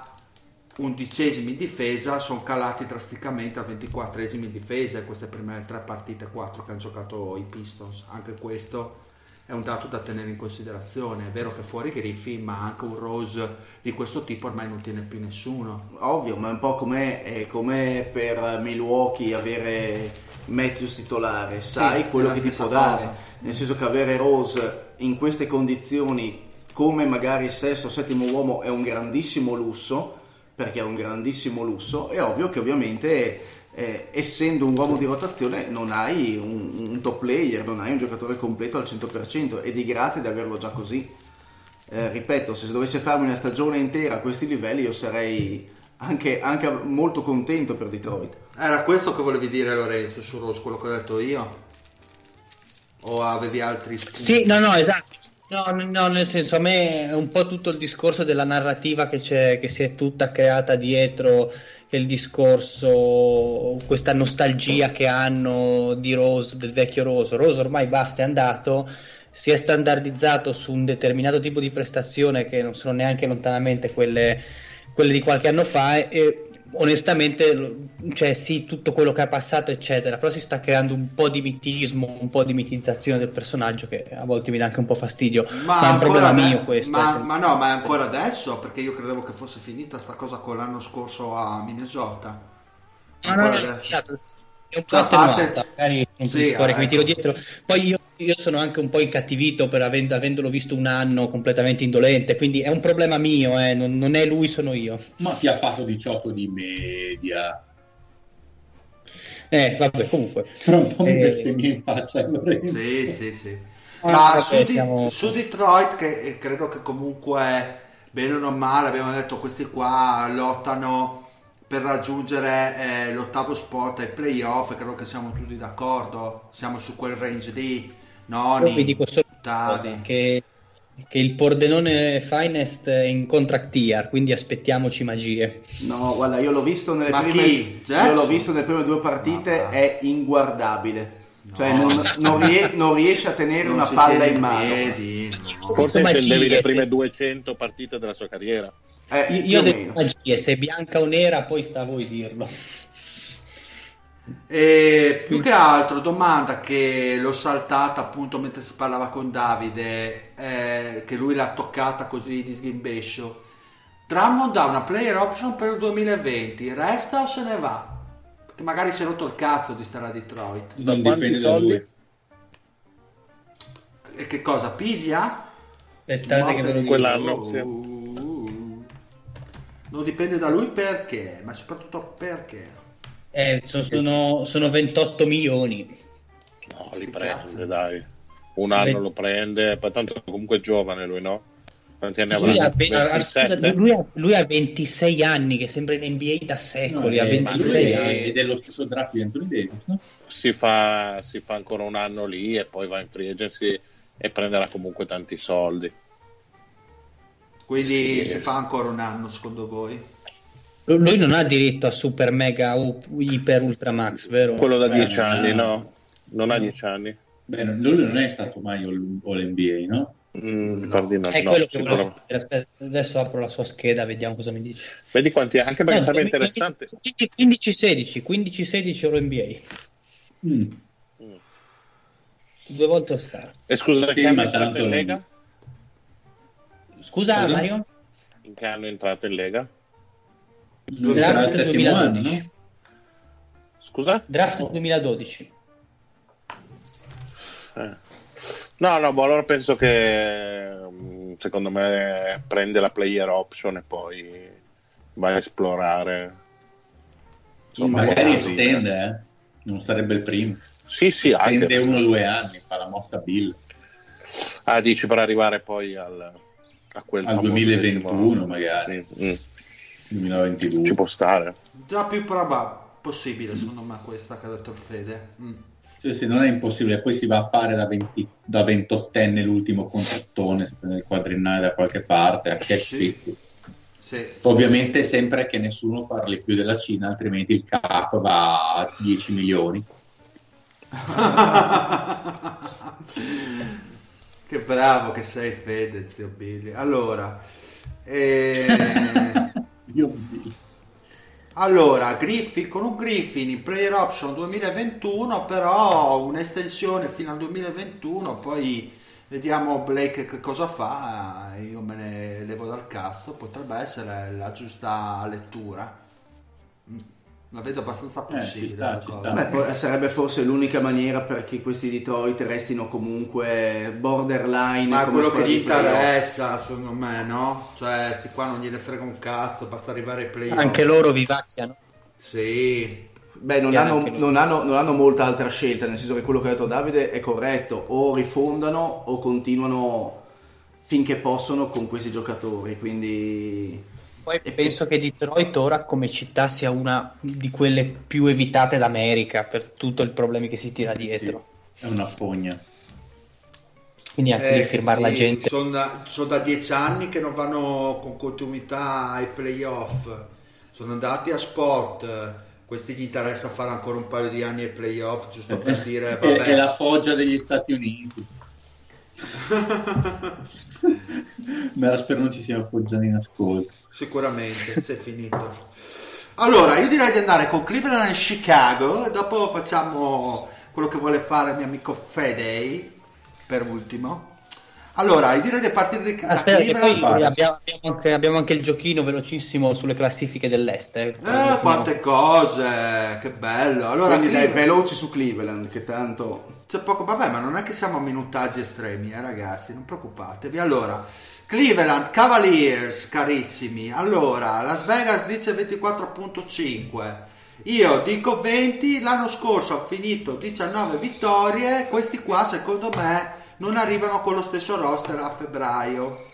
11esimi in difesa sono calati drasticamente a 24esimi in difesa queste prime 3 partite, 4 che hanno giocato i Pistons. Anche questo è un dato da tenere in considerazione. È vero che fuori Griffin, ma anche un Rose di questo tipo ormai non tiene più nessuno, ovvio, ma è un po' come per Milwaukee avere Matthews titolare, sai quello che ti può dare, nel senso che avere Rose in queste condizioni come magari sesto o settimo uomo è un grandissimo lusso, perché è un grandissimo lusso. È ovvio che ovviamente essendo un uomo di rotazione non hai un top player, non hai un giocatore completo al 100%, e di grazia di averlo già così. Ripeto, se dovesse farmi una stagione intera a questi livelli io sarei anche molto contento per Detroit. Era questo che volevi dire, Lorenzo, su Rose, quello che ho detto io? O avevi altri spunti? Sì, no, esatto. No, nel senso, a me è un po' tutto il discorso della narrativa che si è tutta creata dietro il discorso, questa nostalgia che hanno di Rose, del vecchio Rose. Rose ormai basta, è andato, si è standardizzato su un determinato tipo di prestazione che non sono neanche lontanamente quelle di qualche anno fa, e onestamente, cioè sì, tutto quello che è passato eccetera, però si sta creando un po' di mitismo, un po' di mitizzazione del personaggio che a volte mi dà anche un po' fastidio, ma è un problema mio questo. Ma è ancora adesso, perché io credevo che fosse finita sta cosa con l'anno scorso a Minnesota. È un po' attenuata, magari sì, che mi tiro dietro. Poi io sono anche un po' incattivito per avendolo visto un anno completamente indolente, quindi è un problema mio, non è lui, sono io. Ma ti ha fatto 18 di media. Vabbè, comunque. Tra un po' mi bestemmia in faccia. Sì. Ma su Detroit, che credo che comunque, bene o non male, abbiamo detto, questi qua lottano per raggiungere l'ottavo spot ai playoff, credo che siamo tutti d'accordo, siamo su quel range di noni. Io vi dico solo cose, che il Pordenone Finest è in contract year, quindi aspettiamoci magie. No, guarda, io l'ho visto nelle prime due partite, è inguardabile. No. Cioè non riesce a tenere una palla in mano. Forse intendevi le prime 200 partite della sua carriera. Io ho detto magie, se è bianca o nera poi sta a voi dirlo. E più che altro, domanda che l'ho saltata appunto mentre si parlava con Davide, che lui l'ha toccata così di sghimbescio: Drummond ha una player option per il 2020, resta o se ne va? Perché magari si è rotto il cazzo di stare a Detroit. Da quanti soldi? E che cosa piglia? Quell'anno sì. Non dipende da lui, perché, ma soprattutto perché sono 28 milioni. No, li prende, dai. Un anno lo prende, tanto comunque è giovane lui, no? Quanti anni avrà? Lui ha 26 anni, che sembra in NBA da secoli. Ha 26 anni. Ed è lo stesso draft di Anthony Davis, no? Si fa ancora un anno lì e poi va in free agency e prenderà comunque tanti soldi. Quindi sì, si fa ancora un anno, secondo voi? Lui non ha diritto a super mega o iper ultra max, vero? Quello da 10 anni, no? Non ha 10 anni. Beh, lui non è stato mai all'NBA, no? Quello che adesso apro la sua scheda, vediamo cosa mi dice. Vedi quanti, anche perché sarebbe interessante. 15-16 euro NBA. Due volte a star. E scusa, sì, ma tanto in Lega? Scusa, Mario? In che anno è entrato in Lega? Draft 2012. Scusa? Draft 2012. No, ma allora penso che, secondo me, prende la player option e poi va a esplorare. Insomma, magari estende, non sarebbe il primo. Sì, estende 1 o 2 anni, fa la mossa Bill. Ah, dici, per arrivare poi al 2021 magari. 2022 ci può stare, già più probabile, possibile secondo me, questa che ha detto Fede. Sì, non è impossibile. Poi si va a fare da 28enne l'ultimo contrattone nel quadriennale da qualche parte a cash fit. Sì. Ovviamente sempre che nessuno parli più della Cina, altrimenti il cap va a 10 milioni. Che bravo che sei, Fede, zio Billy. Allora, Griffin, con un Griffin in player option 2021, però un'estensione fino al 2021, poi vediamo Blake che cosa fa. Io me ne levo dal cazzo, potrebbe essere la giusta lettura. La vedo abbastanza possibile. Ci sta. Beh, sarebbe forse l'unica maniera perché questi Detroit restino comunque borderline. Ma quello che gli interessa, secondo me, no? Cioè, sti qua non gliene frega un cazzo, basta arrivare ai playoff. Anche loro vivacchiano. Sì, Beh, non hanno molta altra scelta, nel senso che quello che ha detto Davide è corretto, o rifondano o continuano finché possono con questi giocatori, quindi... Poi penso che Detroit ora come città sia una di quelle più evitate d'America per tutto il problema che si tira dietro. Sì, è una fogna. Quindi anche di firmare la gente. Sono da 10 anni che non vanno con continuità ai playoff. Sono andati a sport. Questi gli interessa fare ancora un paio di anni ai playoff, giusto per dire vabbè. È la foggia degli Stati Uniti. Beh, spero non ci sia foggiani in ascolto. Sicuramente, si è finito. Allora, io direi di andare con Cleveland e Chicago, e dopo facciamo quello che vuole fare il mio amico Fedei per ultimo. Allora, io direi di partire da Cleveland. Poi abbiamo anche il giochino velocissimo sulle classifiche dell'est. Quante cose, che bello. Allora mi dai veloci su Cleveland, che tanto c'è poco. Vabbè, ma non è che siamo a minutaggi estremi, ragazzi, non preoccupatevi. Allora, Cleveland Cavaliers, carissimi. Allora, Las Vegas dice 24.5. Io dico 20. L'anno scorso ho finito 19 vittorie. Questi qua, secondo me, non arrivano con lo stesso roster a febbraio,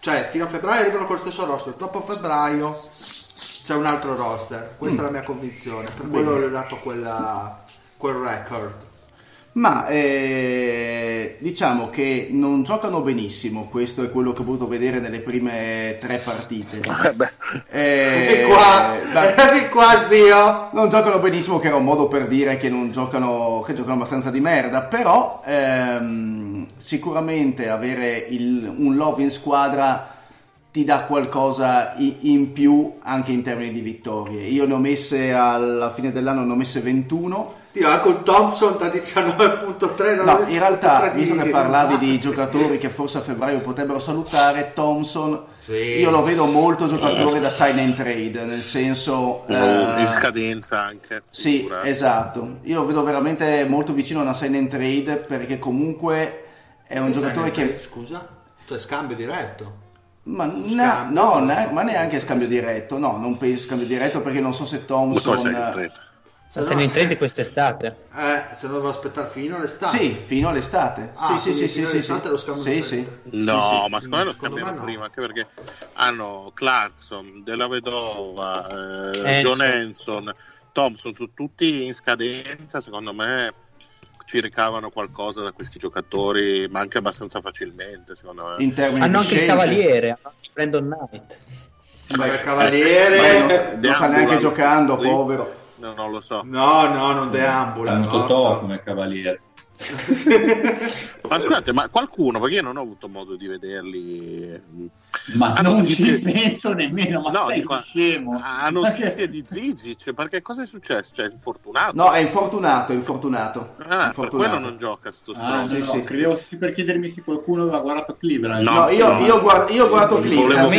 cioè fino a febbraio arrivano con lo stesso roster, dopo febbraio c'è un altro roster, questa è la mia convinzione, per quello le ho dato quel record. Ma diciamo che non giocano benissimo, questo è quello che ho potuto vedere nelle prime 3 partite. Fin qua zio, non giocano benissimo, che era un modo per dire che non giocano, che giocano abbastanza di merda, però sicuramente avere un Love in squadra ti dà qualcosa in più anche in termini di vittorie. Io ne ho messe, alla fine dell'anno ne ho messe 21. Con Thompson da 19.3, no, in realtà visto che parlavi di giocatori che forse a febbraio potrebbero salutare, Thompson sì, io lo vedo molto giocatore da sign and trade, nel senso in scadenza anche, sì, figura. Esatto, io lo vedo veramente molto vicino a una sign and trade, perché comunque è un giocatore che trade, scusa, cioè scambio diretto. Ma neanche scambio diretto, no, non penso scambio diretto, perché non so se Thompson se ne intendi quest'estate, se dovevo aspettare fino all'estate, sì, fino all'estate, sì, lo scambio ma secondo me lo scambiano prima, anche perché hanno Clarkson, Della Vedova, John Henson, Thompson, tutti in scadenza. Secondo me ci ricavano qualcosa da questi giocatori, ma anche abbastanza facilmente, secondo me. In termini hanno anche il Cavaliere, Brandon Knight, il Cavaliere non sta neanche giocando, povero. No, non lo so. No, non deambula. Hanno Totò come cavaliere. Sì. Ma scusate, ma qualcuno, perché io non ho avuto modo di vederli. Ma non ci penso nemmeno, ma no, sei scemo. Ha notizie di Zizic, cioè, perché cosa è successo? Cioè, è infortunato. No, è infortunato. Per quello non gioca sto sì. Credevo sì, per chiedermi se qualcuno aveva guardato Cleveland. No, io ho guardato Cleveland,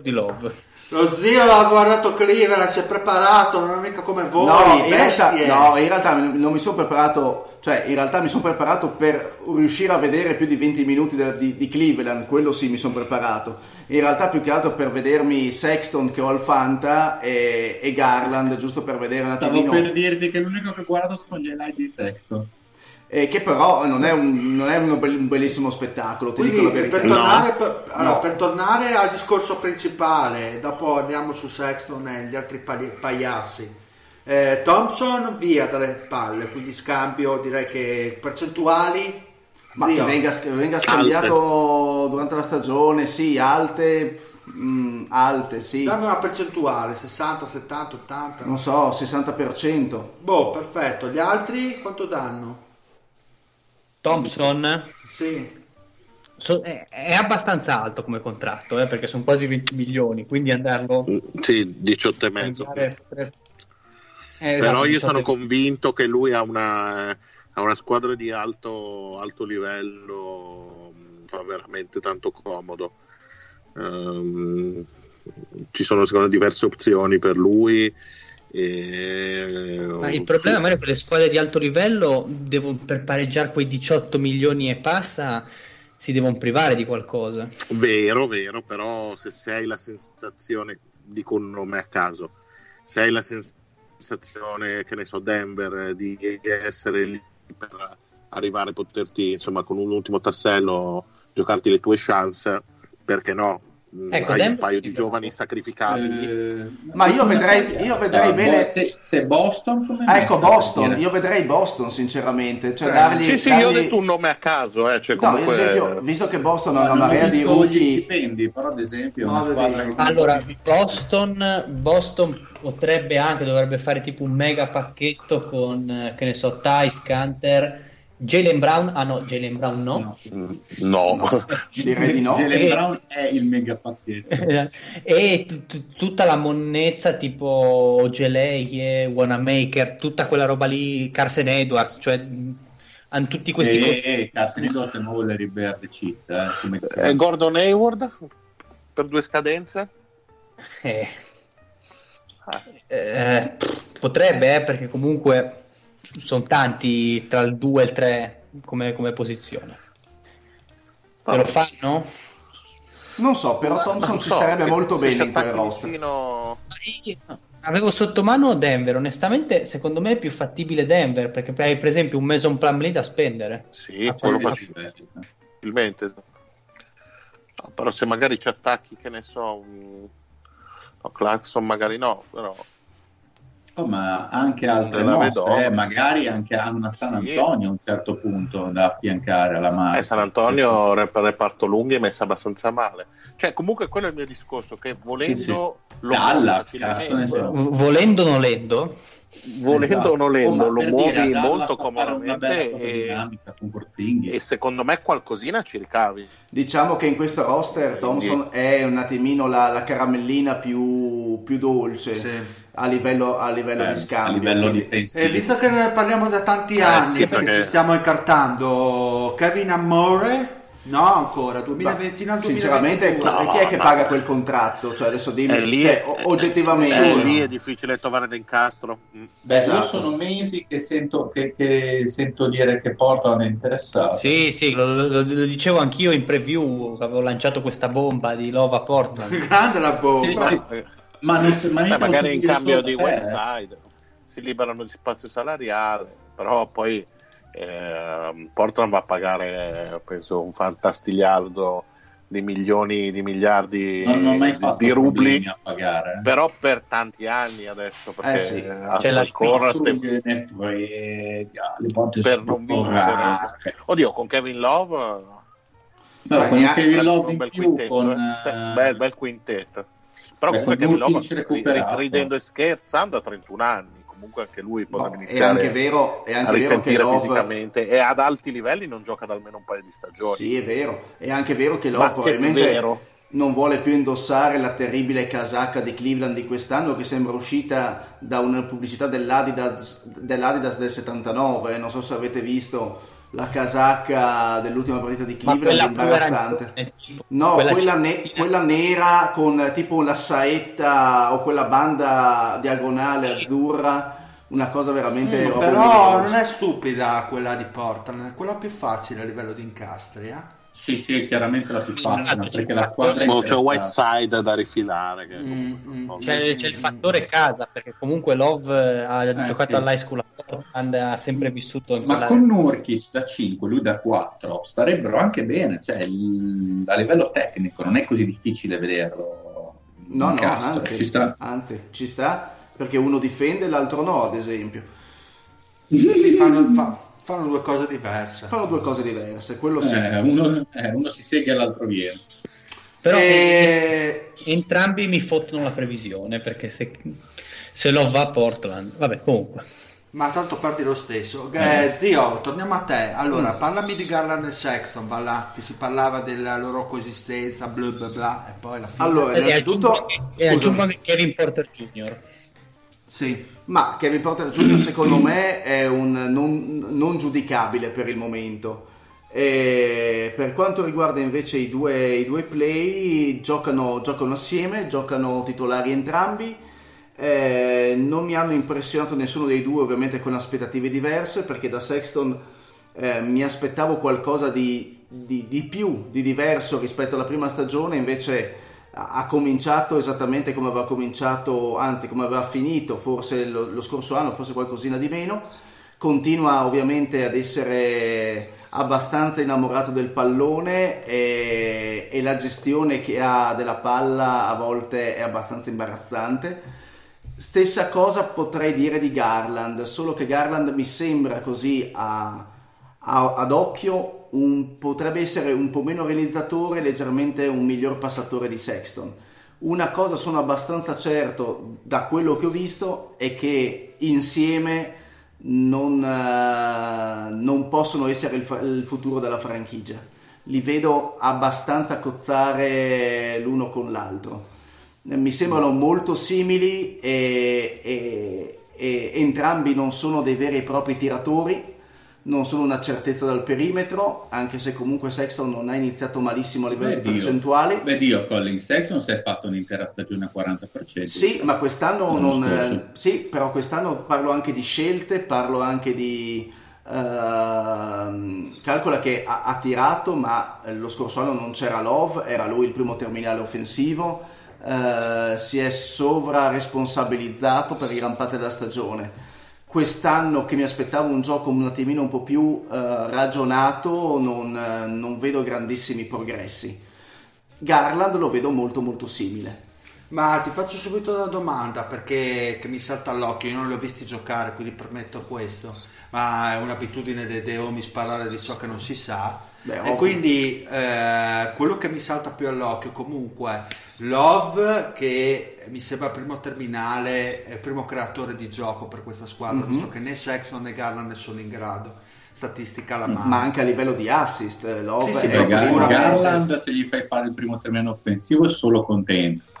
di Love. Lo zio ha guardato Cleveland, si è preparato, non è mica come voi. In realtà non mi sono preparato, cioè in realtà mi sono preparato per riuscire a vedere più di 20 minuti di Cleveland, quello sì mi sono preparato. In realtà più che altro per vedermi Sexton che ho al Fanta e Garland, giusto per vedere un attimino. Stavo per dirvi che l'unico che ho guardato sono gli highlight di Sexton. Che però non è un bellissimo spettacolo, ti quindi dico la verità. Per tornare al discorso principale, dopo andiamo su Sexton e gli altri paiassi, Thompson via dalle palle, quindi scambio, direi che percentuali, ma che venga scambiato alte durante la stagione, sì, alte, sì. Dammi una percentuale, 60, 70, 80, non so, 60%. Boh, perfetto. Gli altri quanto danno? Thompson sì. È abbastanza alto come contratto, perché sono quasi 20 milioni, quindi andarlo sì, 18,5 esatto, però io sono convinto che lui ha una squadra di alto livello, fa veramente tanto comodo. Ci sono secondo me diverse opzioni per lui. Ma il problema è che le squadre di alto livello per pareggiare quei 18 milioni e passa si devono privare di qualcosa. Vero, però se hai la sensazione, dico un nome a caso, se hai la sensazione sensazione, che ne so, Denver, di essere lì per arrivare, poterti, insomma, con un ultimo tassello giocarti le tue chance, perché no? Ecco, hai un paio di giovani sacrificabili, ma io vedrei bene se Boston, ecco, Boston, io vedrei Boston sinceramente, cioè dargli, dargli... io ho detto un nome a caso, cioè comunque... no, ad esempio, visto che Boston ha una marea di rookie, dipendi, però ad esempio allora Boston potrebbe anche, dovrebbe fare tipo un mega pacchetto con, che ne so, Tyson Canter, Jaylen Brown, no, direi di no. Jaylen Brown è il mega pacchetto e tutta la monnezza tipo Ogeleie, Wanamaker, tutta quella roba lì, Carson Edwards, cioè hanno tutti questi Carson Edwards è nuovo Larry Bird, Gordon Hayward per due scadenze potrebbe, perché comunque sono tanti tra il 2 e il 3 come posizione. Te lo fanno? Non so, però Thompson non ci starebbe molto bene in quel roster. Avevo sotto mano Denver, onestamente secondo me è più fattibile Denver, perché hai per esempio un Mason Plumlee da spendere. Sì, quello facilmente. No, però se magari ci attacchi, che ne so, Clarkson magari no, però... ma anche altre mosse, magari anche Anna San Antonio a un certo punto da affiancare alla mano. San Antonio reparto lunghi è messa abbastanza male, cioè comunque quello è il mio discorso, che volendo volendo o nolendo lo muovi molto comodamente e secondo me qualcosina ci ricavi. Diciamo che in questo roster Thompson è un attimino la caramellina più dolce, sì, a livello di scambio, a livello difensivo. E visto che ne parliamo da tanti anni, sì, perché ci stiamo incartando Kevin Amore, no, ancora 2020, fino al 2021. Sinceramente, chi è che paga quel contratto? Cioè adesso dimmi, cioè, oggettivamente lì è difficile trovare l'incastro. Beh, esatto. Io sono mesi che sento dire che Portland è interessato. Sì, lo dicevo anch'io in preview, avevo lanciato questa bomba di Lova Portland. Grande la bomba. Sì. Ma magari in cambio di Whiteside si liberano di spazio salariale, però poi Portland va a pagare, penso, un fantastigliardo di milioni, di miliardi di rubli a pagare, però per tanti anni adesso, perché c'è la corsa per non vincere. Oddio, con Kevin Love, con Kevin Love in più, con un bel quintetto. Però comunque Kevin Love, ridendo e scherzando, a 31 anni comunque anche lui potrà iniziare è anche a risentire vero che fisicamente Love... e ad alti livelli non gioca da almeno un paio di stagioni. Sì, è vero, è anche vero che Love probabilmente non vuole più indossare la terribile casacca di Cleveland di quest'anno, che sembra uscita da una pubblicità dell'Adidas del 79, non so se avete visto la casacca dell'ultima partita di Cleveland, imbarazzante. No, quella nera con tipo la saetta o quella banda diagonale azzurra, una cosa veramente però non è stupida quella di Portland, è quella più facile a livello di incastri, Sì, chiaramente la più facile, perché la squadra c'è Whiteside da rifilare, che c'è il fattore casa, perché comunque Love ha giocato all'high school, ha sempre vissuto in quella... Ma con Nurkic da 5, lui da 4 starebbero anche bene, cioè a livello tecnico non è così difficile vederlo. Anzi, ci sta, perché uno difende e l'altro no, ad esempio. Fanno due cose diverse. Quello sì. Uno si segue e l'altro viene. Però entrambi mi fottono la previsione, perché se lo va a Portland, vabbè, comunque. Ma tanto perdi lo stesso. Zio, torniamo a te. Allora, parlami di Garland e Sexton, che si parlava della loro coesistenza, bla bla bla, e poi alla fine. Allora, innanzitutto aggiungami Kevin Porter Jr. Sì, ma Kevin Porter Jr. secondo me è un non giudicabile per il momento. E per quanto riguarda invece i due play, giocano assieme, giocano titolari entrambi. Non mi hanno impressionato nessuno dei due, ovviamente con aspettative diverse, perché da Sexton mi aspettavo qualcosa di più, di diverso rispetto alla prima stagione, invece ha cominciato esattamente come aveva cominciato, anzi come aveva finito forse lo scorso anno, forse qualcosina di meno. Continua ovviamente ad essere abbastanza innamorato del pallone e la gestione che ha della palla a volte è abbastanza imbarazzante. Stessa cosa potrei dire di Garland, solo che Garland mi sembra così ad occhio potrebbe essere un po' meno realizzatore, leggermente un miglior passatore di Sexton. Una cosa sono abbastanza certo da quello che ho visto è che insieme non possono essere il futuro della franchigia. Li vedo abbastanza cozzare l'uno con l'altro. Mi sembrano molto simili e entrambi non sono dei veri e propri tiratori, non sono una certezza dal perimetro, anche se comunque Sexton non ha iniziato malissimo a livello percentuali. Colin Sexton si è fatto un'intera stagione a 40%. Sì, ma quest'anno però quest'anno parlo anche di scelte, parlo anche di calcola che ha tirato, ma lo scorso anno non c'era Love, era lui il primo terminale offensivo. Si è sovraresponsabilizzato per gran parte della stagione. Quest'anno, che mi aspettavo un gioco un attimino un po' più ragionato, non vedo grandissimi progressi. Garland lo vedo molto molto simile. Ma ti faccio subito una domanda, perché che mi salta all'occhio, io non li ho visti giocare, quindi permetto questo, ma è un'abitudine dei Deomis parlare di ciò che non si sa. Beh, e quindi quello che mi salta più all'occhio comunque Love, che mi sembra primo terminale, primo creatore di gioco per questa squadra, visto che né Sexton né Garland ne sono in grado, statistica alla mano, ma anche a livello di assist Love sì, è Garland se gli fai fare il primo terminale offensivo è solo contento.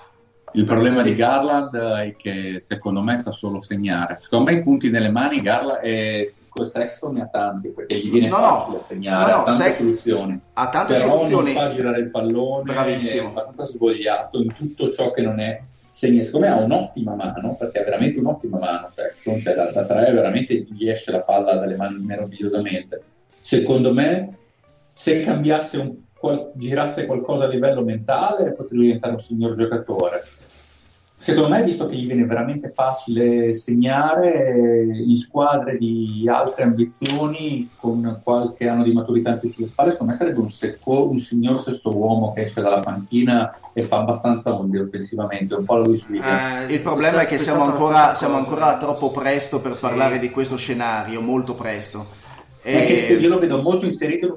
Il problema di Garland è che secondo me sa solo segnare. Secondo me i punti nelle mani Garland e Sexton ne ha tanti, perché gli viene facile segnare, ha tante soluzioni. Ha tante soluzioni. Non fa girare il pallone, bravissimo. È abbastanza svogliato in tutto ciò che non è segna. Secondo me ha un'ottima mano, perché è veramente un'ottima mano Sexton, cioè da tre veramente gli esce la palla dalle mani meravigliosamente. Secondo me se cambiasse girasse qualcosa a livello mentale potrebbe diventare un signor giocatore. Secondo me, visto che gli viene veramente facile segnare, in squadre di altre ambizioni con qualche anno di maturità in più sulle spalle, secondo me sarebbe un signor sesto uomo che esce dalla panchina e fa abbastanza onde offensivamente, un po' lui il problema è che siamo ancora troppo presto per parlare di questo scenario, molto presto. È che io lo vedo molto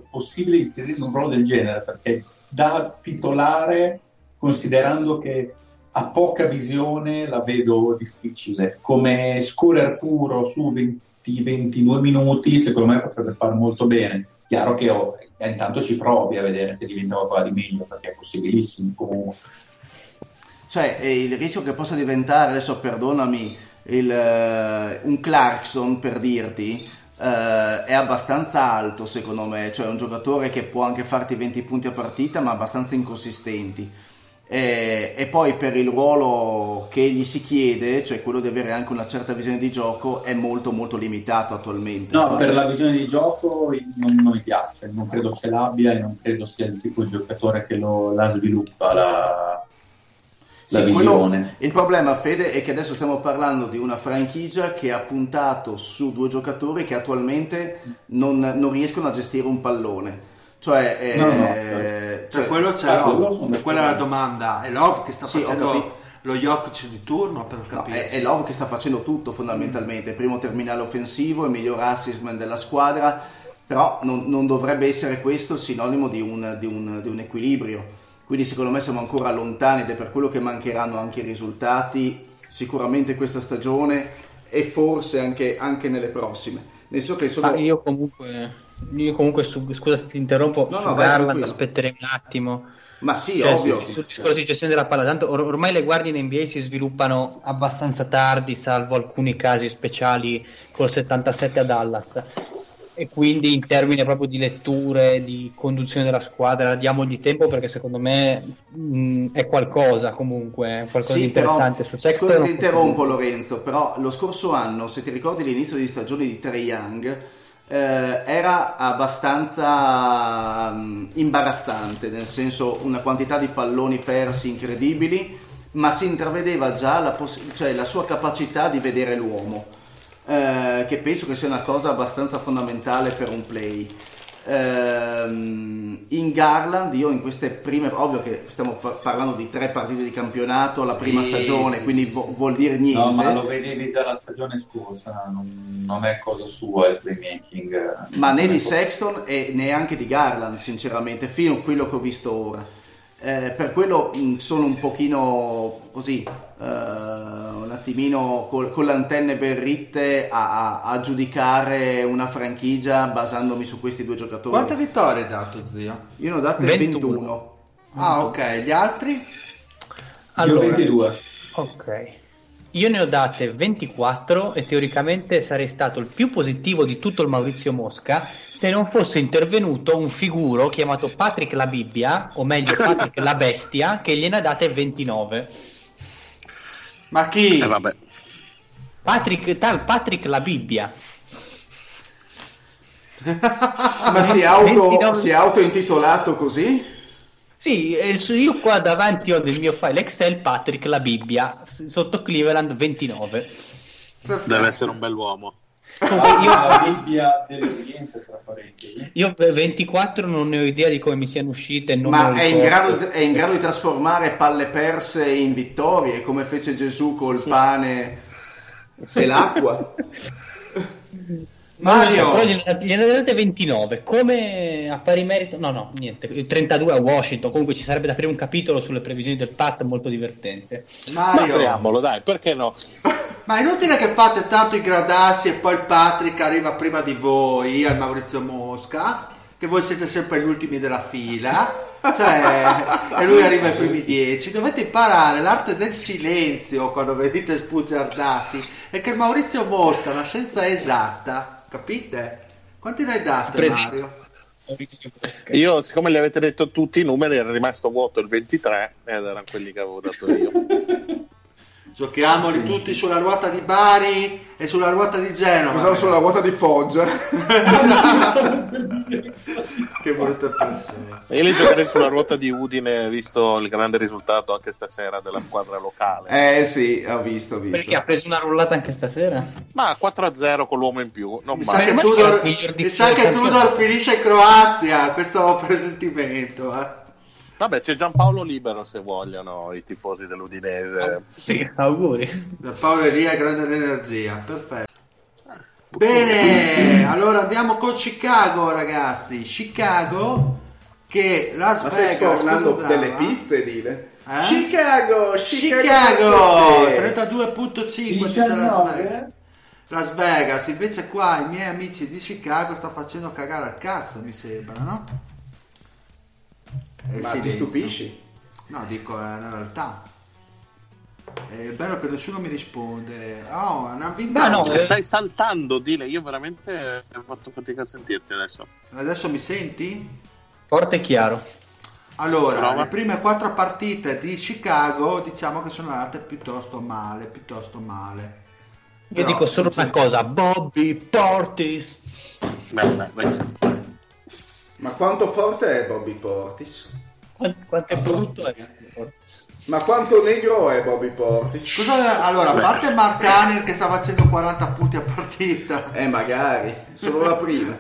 possibile inserire in un ruolo del genere, perché da titolare, considerando che a poca visione, la vedo difficile. Come scorer puro su 20-22 minuti, secondo me potrebbe far molto bene. Chiaro che intanto ci provi a vedere se diventa qualcosa di meglio, perché è possibilissimo comunque. Cioè, il rischio che possa diventare, adesso perdonami, un Clarkson per dirti, è abbastanza alto secondo me, cioè un giocatore che può anche farti 20 punti a partita, ma abbastanza inconsistenti. E poi per il ruolo che gli si chiede, cioè quello di avere anche una certa visione di gioco, è molto molto limitato attualmente. No, per la visione di gioco non mi piace, non credo ce l'abbia e non credo sia il tipo di giocatore che la sviluppa la visione. Quello, il problema, Fede, è che adesso stiamo parlando di una franchigia che ha puntato su due giocatori che attualmente non riescono a gestire un pallone. Cioè, cioè quello c'è Love, quella è la domanda. È Love che sta facendo lo Jokic di turno, per capire. È Love che sta facendo tutto fondamentalmente, primo terminale offensivo, il miglior assist man della squadra, però non dovrebbe essere questo il sinonimo di un equilibrio. Quindi secondo me siamo ancora lontani ed è per quello che mancheranno anche i risultati sicuramente questa stagione e forse anche nelle prossime. Io comunque scusa se ti interrompo, su Garland aspetterei un attimo. Ma sì, cioè, ovvio. Sul discorso di gestione della palla, tanto ormai le guardie in NBA si sviluppano abbastanza tardi, salvo alcuni casi speciali col 77 a Dallas. E quindi in termini proprio di letture, di conduzione della squadra, diamogli tempo, perché secondo me è qualcosa comunque, di interessante. Scusa, ti interrompo Lorenzo, però lo scorso anno, se ti ricordi l'inizio di stagione di Trae Young, era abbastanza imbarazzante, nel senso una quantità di palloni persi incredibili, ma si intravedeva già la sua capacità di vedere l'uomo, che penso che sia una cosa abbastanza fondamentale per un play. In Garland, io in queste prime, ovvio che stiamo parlando di 3 partite di campionato, la prima stagione, vuol dire niente. No, ma lo vedevi già la stagione scorsa, non è cosa sua il playmaking. Ma né di Sexton e neanche di Garland, sinceramente, fino a quello che ho visto ora. Per quello sono un pochino così, un attimino con le antenne berritte a giudicare una franchigia basandomi su questi 2 giocatori. Quante vittorie hai dato, zio? Io ne ho date 21. Ah, ok, gli altri? Allora, io 22. Ok, io ne ho date 24 e teoricamente sarei stato il più positivo di tutto il Maurizio Mosca se non fosse intervenuto un figuro chiamato Patrick la Bibbia, o meglio Patrick la Bestia, che gliene ha date 29. Ma chi? Vabbè. Patrick la Bibbia. Ma si è autointitolato così? Sì, io qua davanti ho nel mio file Excel Patrick la Bibbia, sotto Cleveland 29. Deve essere un bell'uomo. La Bibbia dell'Oriente, tra parentesi. Io per 24 non ne ho idea di come mi siano uscite. Ma è in grado di trasformare palle perse in vittorie, come fece Gesù col pane e l'acqua. Mario, non so, però gliene date 29 come a pari merito. No, niente, 32 a Washington. Comunque ci sarebbe da aprire un capitolo sulle previsioni del Pat, molto divertente. Mario, apriamolo, dai, perché no? Ma è inutile che fate tanto i gradassi e poi il Patrick arriva prima di voi al Maurizio Mosca, che voi siete sempre gli ultimi della fila, cioè, e lui arriva ai primi 10. Dovete imparare l'arte del silenzio quando venite spuzzardati, e che il Maurizio Mosca è una scienza esatta, capite? Quanti ne hai dato, Mario? Io, siccome li avete detto tutti i numeri, era rimasto vuoto il 23 ed erano quelli che avevo dato io. Giochiamoli tutti sulla ruota di Bari e sulla ruota di Genova. Pensavo sulla ruota di Foggia. Che brutta persona. Io li giocherei sulla ruota di Udine, visto il grande risultato anche stasera della squadra locale. Sì, ho visto. Perché ha preso una rullata anche stasera? Ma 4-0 con l'uomo in più. Non mi sa che Tudor finisce in Croazia, questo presentimento, eh. Vabbè, c'è Gianpaolo libero se vogliono i tifosi dell'Udinese. Sì, auguri. Gianpaolo è lì a grande energia, perfetto. Bene, allora andiamo con Chicago, ragazzi. Chicago che Las Vegas mandava delle pizze, dile. Eh? Chicago 32.5 dice Las Vegas. Las Vegas, invece qua i miei amici di Chicago sta facendo cagare al cazzo, mi sembra, no? Ma ti stupisci? No, dico, è una realtà. È bello che nessuno mi risponde. No, stai saltando, Dile. Io veramente ho fatto fatica a sentirti adesso. Adesso mi senti? Forte e chiaro. Allora, prova. Le prime 4 partite di Chicago, diciamo che sono andate piuttosto male. Io dico solo una cosa, Bobby Portis. Beh. Ma quanto forte è Bobby Portis? Quanto è brutto è Bobby Portis? Ma quanto negro è Bobby Portis? Scusa, allora, a parte Markkanen che sta facendo 40 punti a partita. Magari, solo la prima.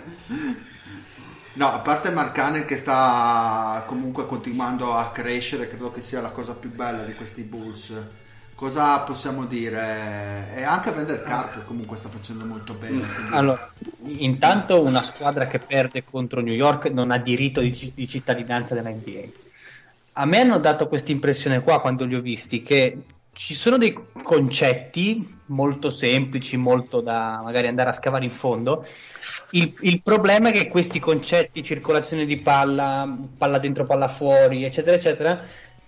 No, a parte Markkanen che sta comunque continuando a crescere, credo che sia la cosa più bella di questi Bulls. Cosa possiamo dire? E anche Wendell Carter comunque sta facendo molto bene. Quindi... Allora, intanto una squadra che perde contro New York non ha diritto di cittadinanza della NBA. A me hanno dato questa impressione qua quando li ho visti, che ci sono dei concetti molto semplici, molto da magari andare a scavare in fondo. Il problema è che questi concetti, circolazione di palla, palla dentro, palla fuori, eccetera, eccetera,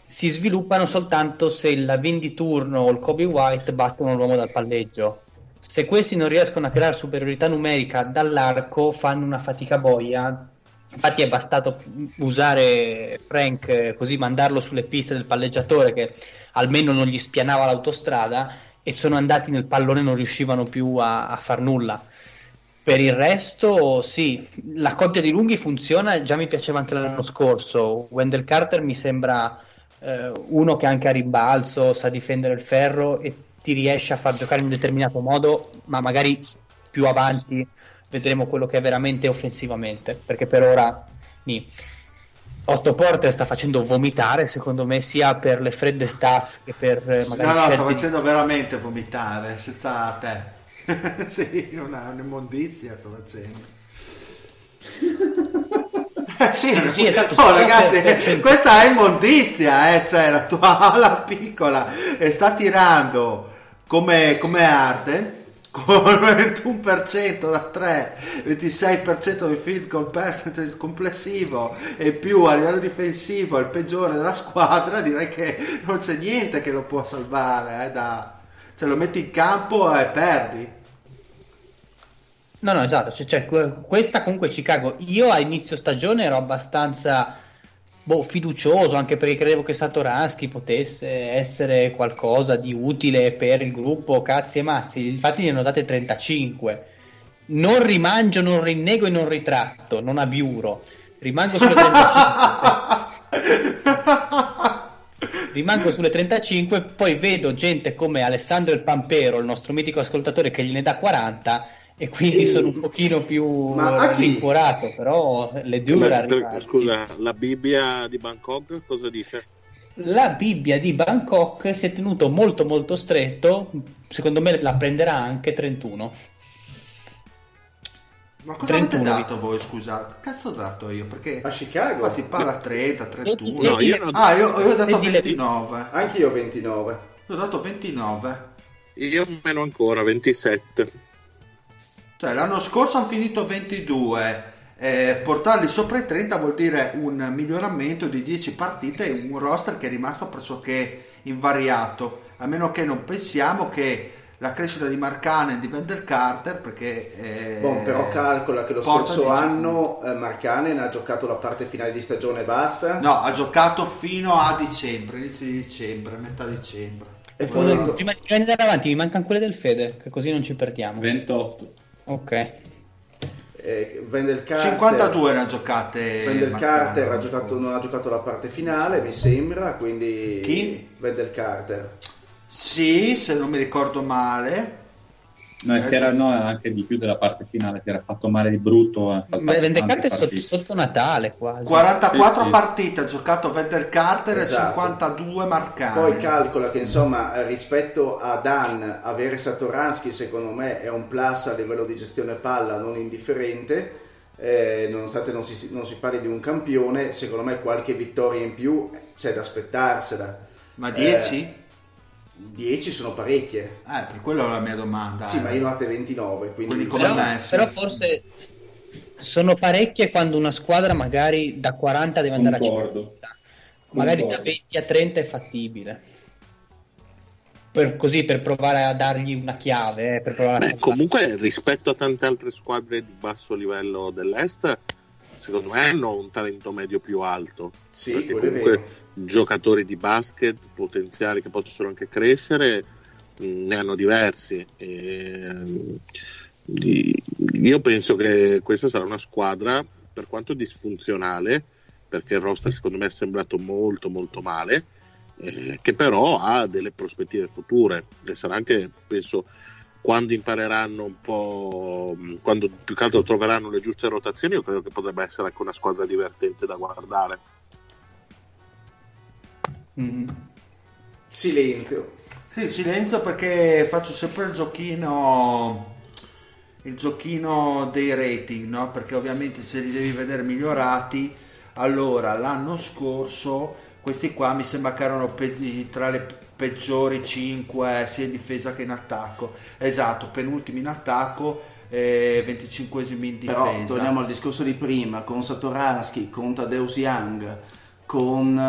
si sviluppano soltanto se il venditurno o il Coby White battono l'uomo dal palleggio. Se questi non riescono a creare superiorità numerica dall'arco, fanno una fatica boia. Infatti è bastato usare Frank, così mandarlo sulle piste del palleggiatore, che almeno non gli spianava l'autostrada, e sono andati nel pallone e non riuscivano più a far nulla. Per il resto sì, la coppia di lunghi funziona, già mi piaceva anche l'anno scorso. Wendell Carter mi sembra uno che anche a rimbalzo sa difendere il ferro e ti riesce a far giocare in un determinato modo, ma magari più avanti vedremo quello che è veramente offensivamente, perché per ora nì. Otto Porter sta facendo vomitare, secondo me, sia per le fredde stats che per magari sta facendo veramente vomitare, senza te. Sì, un'immondizia sto facendo. Sì, esatto, oh, ragazzi, questa è immondizia, cioè la tua ala piccola e sta tirando come Harden con 21% da 3, 26% di field goal percentage complessivo e più a livello difensivo è il peggiore della squadra. Direi che non c'è niente che lo può salvare, cioè lo metti in campo e perdi. No, esatto, cioè, questa comunque Chicago, io a inizio stagione ero abbastanza fiducioso, anche perché credevo che Satoransky potesse essere qualcosa di utile per il gruppo, cazzi e mazzi. Infatti gli hanno date 35, non rimangio, non rinnego e non ritratto, non abiuro, rimango sulle 35. Rimango sulle 35, poi vedo gente come Alessandro il Pampero, il nostro mitico ascoltatore, che gliene dà 40, e quindi sono un pochino più rincuorato, però le dura. Scusa, la Bibbia di Bangkok cosa dice? La Bibbia di Bangkok si è tenuto molto molto stretto, secondo me la prenderà anche 31. Ma cosa 31, avete dato voi, scusa? Cazzo ho dato io? Perché a Chicago qua si parla 30, 31. No, io ho dato 29. Anche io 29. Io ho dato 29. Io meno ancora, 27. Cioè l'anno scorso hanno finito 22. Portarli sopra i 30 vuol dire un miglioramento di 10 partite e un roster che è rimasto pressoché invariato. A meno che non pensiamo che la crescita di Markkanen e di Wendell Carter, perché però calcola che lo scorso anno Markkanen ha giocato la parte finale di stagione e basta. No, ha giocato fino a dicembre, inizio di dicembre, metà dicembre. E poi prima di andare avanti mi mancano quelle del Fede, che così non ci perdiamo. 28. Ok. Wendell Carter 52 ne ha giocate. Wendell Carter non ha giocato la parte finale, mi sembra, quindi chi? Wendell Carter. Sì, se non mi ricordo male. No, anche di più della parte finale, si era fatto male di brutto. Ma Wendell Carter sotto Natale quasi. 44 sì. Partite ha giocato Wendell Carter, esatto. E 52 Markkanen. Poi calcola che insomma rispetto a Dan, avere Satoransky secondo me è un plus a livello di gestione palla non indifferente. Nonostante non si parli di un campione, secondo me qualche vittoria in più c'è da aspettarsela. Ma 10? 10 sono parecchie, per quello è la mia domanda. Sì, ma io ne ho fatte 29, quindi però forse sono parecchie quando una squadra magari da 40 deve andare a 50, magari da 20 a 30 è fattibile, per provare a dargli una chiave. Comunque rispetto a tante altre squadre di basso livello dell'est, secondo me hanno un talento medio più alto. Sì, quello comunque è vero. Giocatori di basket potenziali che possono anche crescere ne hanno diversi, io penso che questa sarà una squadra per quanto disfunzionale, perché il roster secondo me è sembrato molto molto male, che però ha delle prospettive future, e sarà anche, penso, quando impareranno un po', quando più che altro troveranno le giuste rotazioni, io credo che potrebbe essere anche una squadra divertente da guardare. Mm. Silenzio perché faccio sempre il giochino dei rating, no? Perché ovviamente se li devi vedere migliorati, allora l'anno scorso questi qua mi sembra che erano tra le peggiori 5 sia in difesa che in attacco, esatto, penultimi in attacco, 25esimi in difesa. Però torniamo al discorso di prima, con Satoransky, con Tadeusz Young, con un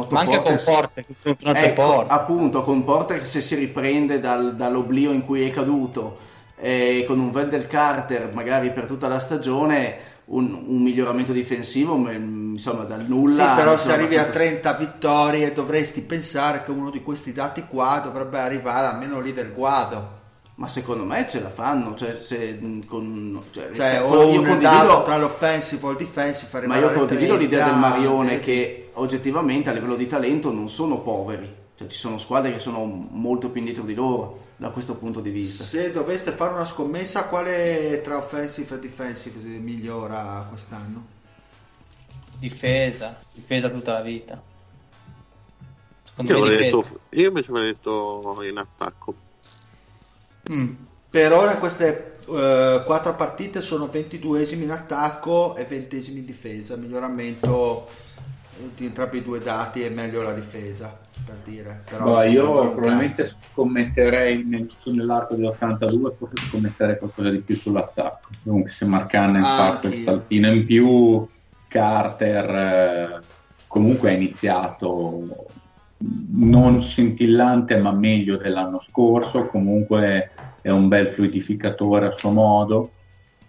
Otto Porter, con Porter, appunto, con Porter che se si riprende dall'oblio in cui è caduto, con un Wendell Carter magari per tutta la stagione un miglioramento difensivo, ma, insomma, dal nulla. Sì, però se arrivi a 30 vittorie dovresti pensare che uno di questi dati qua dovrebbe arrivare almeno lì del guado. ma secondo me ce la fanno, cioè, se con, cioè io condivido tra l'offensive e il defensive, ma io condivido l'idea del Marione che oggettivamente a livello di talento non sono poveri, cioè ci sono squadre che sono molto più indietro di loro da questo punto di vista. Se doveste fare una scommessa, quale tra offensive e defensive migliora quest'anno? Difesa tutta la vita. Io invece mi ho detto in attacco. Per ora queste 4 partite sono 22esimi in attacco e 20esimi in difesa, miglioramento di entrambi i due dati, è meglio la difesa, per dire. Però io probabilmente scommetterei nell'arco dell'82, forse scommetterei qualcosa di più sull'attacco, comunque se Markkanen fa quel saltino in più. Carter comunque ha iniziato non scintillante ma meglio dell'anno scorso, comunque è un bel fluidificatore a suo modo,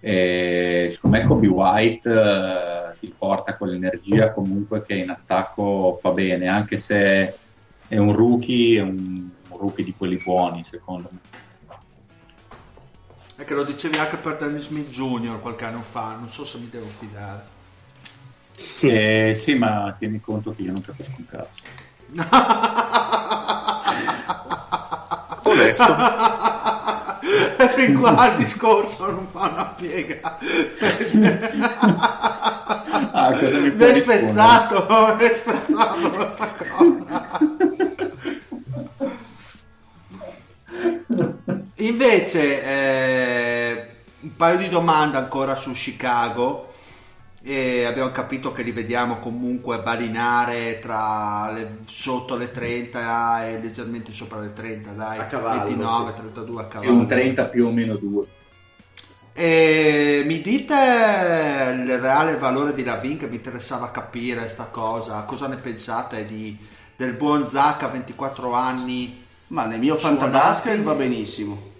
e secondo me Coby White ti porta quell'energia comunque che in attacco fa bene, anche se è un rookie, è un rookie di quelli buoni secondo me. È che lo dicevi anche per Dennis Smith Jr. qualche anno fa, non so se mi devo fidare. Sì, ma tieni conto che io non capisco un cazzo. Onesto. Fin qua il discorso non fa una piega. Cosa mi puoi rispondere? Mi è spezzato questa cosa. Invece un paio di domande ancora su Chicago. E abbiamo capito che li vediamo comunque balinare tra sotto le 30 e leggermente sopra le 30, dai, a cavallo, 29, sì. 32 a cavallo. Sì, un 30 più o meno 2. E mi dite il reale valore di Lavin, che mi interessava capire sta cosa. Cosa ne pensate del buon Zach a 24 anni? Ma nel mio fantabasket va benissimo.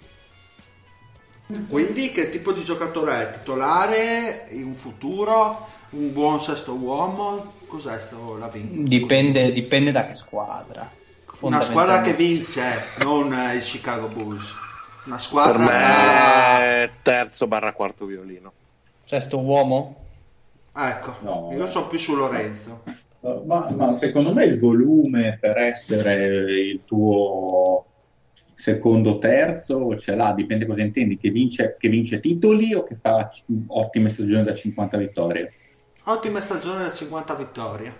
Quindi che tipo di giocatore è? Titolare? In un futuro? Un buon sesto uomo? Cos'è sto Lavin? Dipende da che squadra. Una squadra che vince, non i Chicago Bulls. Una squadra da terzo/quarto violino. Sesto uomo? Ecco, no. Io so più su Lorenzo. Ma secondo me il volume per essere il tuo secondo terzo ce l'ha, dipende cosa intendi, che vince titoli o che fa ottime stagioni da 50 vittorie. Ottime stagioni da 50 vittorie.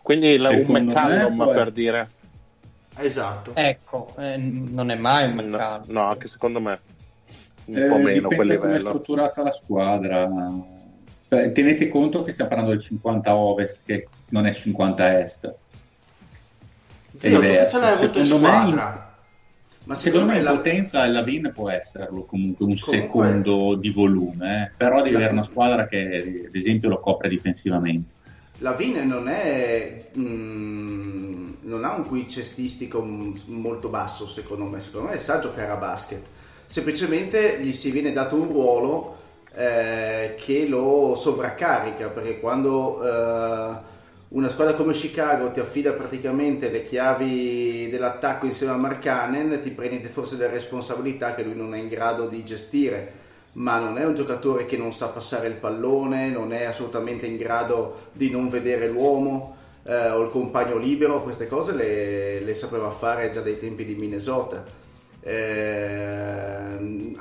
Quindi un McCallum per dire. Esatto. Ecco, non è mai un McCallum. No, anche secondo me un po' meno quel livello. Dipende come è strutturata la squadra. Tenete conto che stiamo parlando del 50 ovest, che non è 50 est. Dio, come ce l'hai avuto in squadra? Ma secondo me la potenza e Lavin può esserlo comunque secondo di volume, però deve avere una squadra che ad esempio lo copre difensivamente. Lavin non ha un qui cestistico molto basso, secondo me sa giocare a basket, semplicemente gli si viene dato un ruolo che lo sovraccarica, perché quando una squadra come Chicago ti affida praticamente le chiavi dell'attacco insieme a Markkanen, ti prendi forse delle responsabilità che lui non è in grado di gestire, ma non è un giocatore che non sa passare il pallone, non è assolutamente in grado di non vedere l'uomo o il compagno libero. Queste cose le sapeva fare già dai tempi di Minnesota.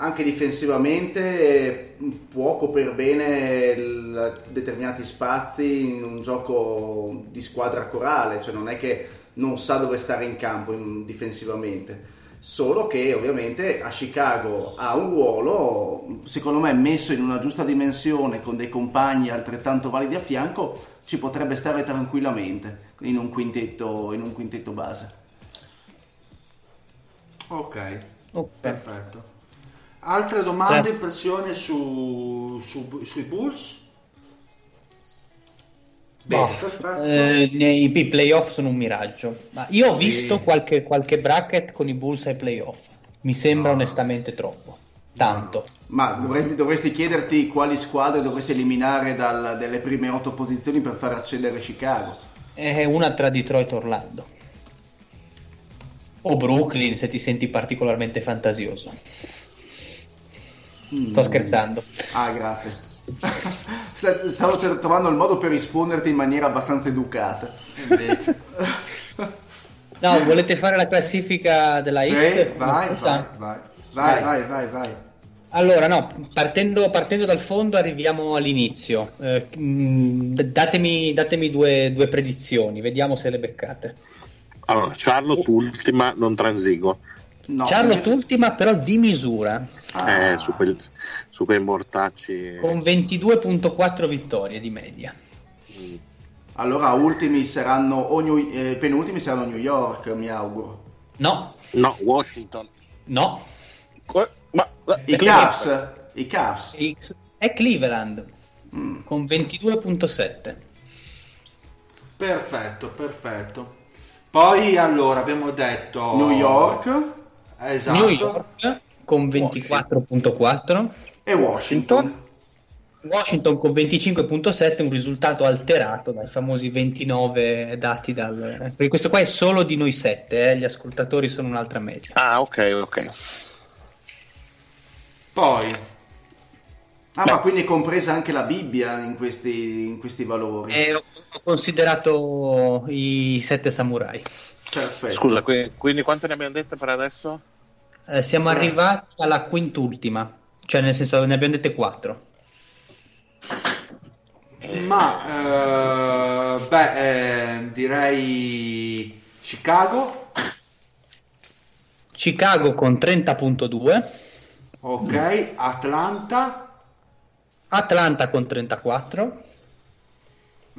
Anche difensivamente può coprire bene determinati spazi in un gioco di squadra corale, cioè non è che non sa dove stare in campo difensivamente, solo che ovviamente a Chicago ha un ruolo, secondo me messo in una giusta dimensione con dei compagni altrettanto validi a fianco, ci potrebbe stare tranquillamente in un quintetto base. Ok, perfetto. Altre domande, impressioni sui Bulls? Bene, perfetto. I playoff sono un miraggio. Ma io ho visto qualche bracket con i Bulls ai playoff. Mi sembra onestamente troppo. Tanto. Ma dovresti chiederti quali squadre dovresti eliminare delle prime 8 posizioni per far accedere Chicago. È una tra Detroit e Orlando. O Brooklyn se ti senti particolarmente fantasioso. Sto scherzando. Ah, grazie. Stavo trovando il modo per risponderti in maniera abbastanza educata. Invece. No, volete fare la classifica della East? Vai. Allora, no, partendo dal fondo arriviamo all'inizio. Datemi due predizioni, vediamo se le beccate. Allora, Charlotte ultima, non transigo. No, Charlotte ultima però di misura. Su quei mortacci. Con 22.4 vittorie di media. Allora penultimi saranno New York, mi auguro. No, Washington. No. I Cavs. E Cleveland con 22.7. Perfetto. Poi allora abbiamo detto New York. Esatto. New York con 24.4 e Washington con 25.7, un risultato alterato dai famosi 29 dati perché questo qua è solo di noi 7, gli ascoltatori sono un'altra media. Ah, ok. Poi ma quindi è compresa anche la Bibbia in questi valori. Ho considerato i 7 samurai. Perfetto. Scusa, quindi quanto ne abbiamo dette per adesso? Siamo arrivati alla quintultima, cioè nel senso ne abbiamo dette 4. Ma direi Chicago con 30.2. Ok, Atlanta con 34.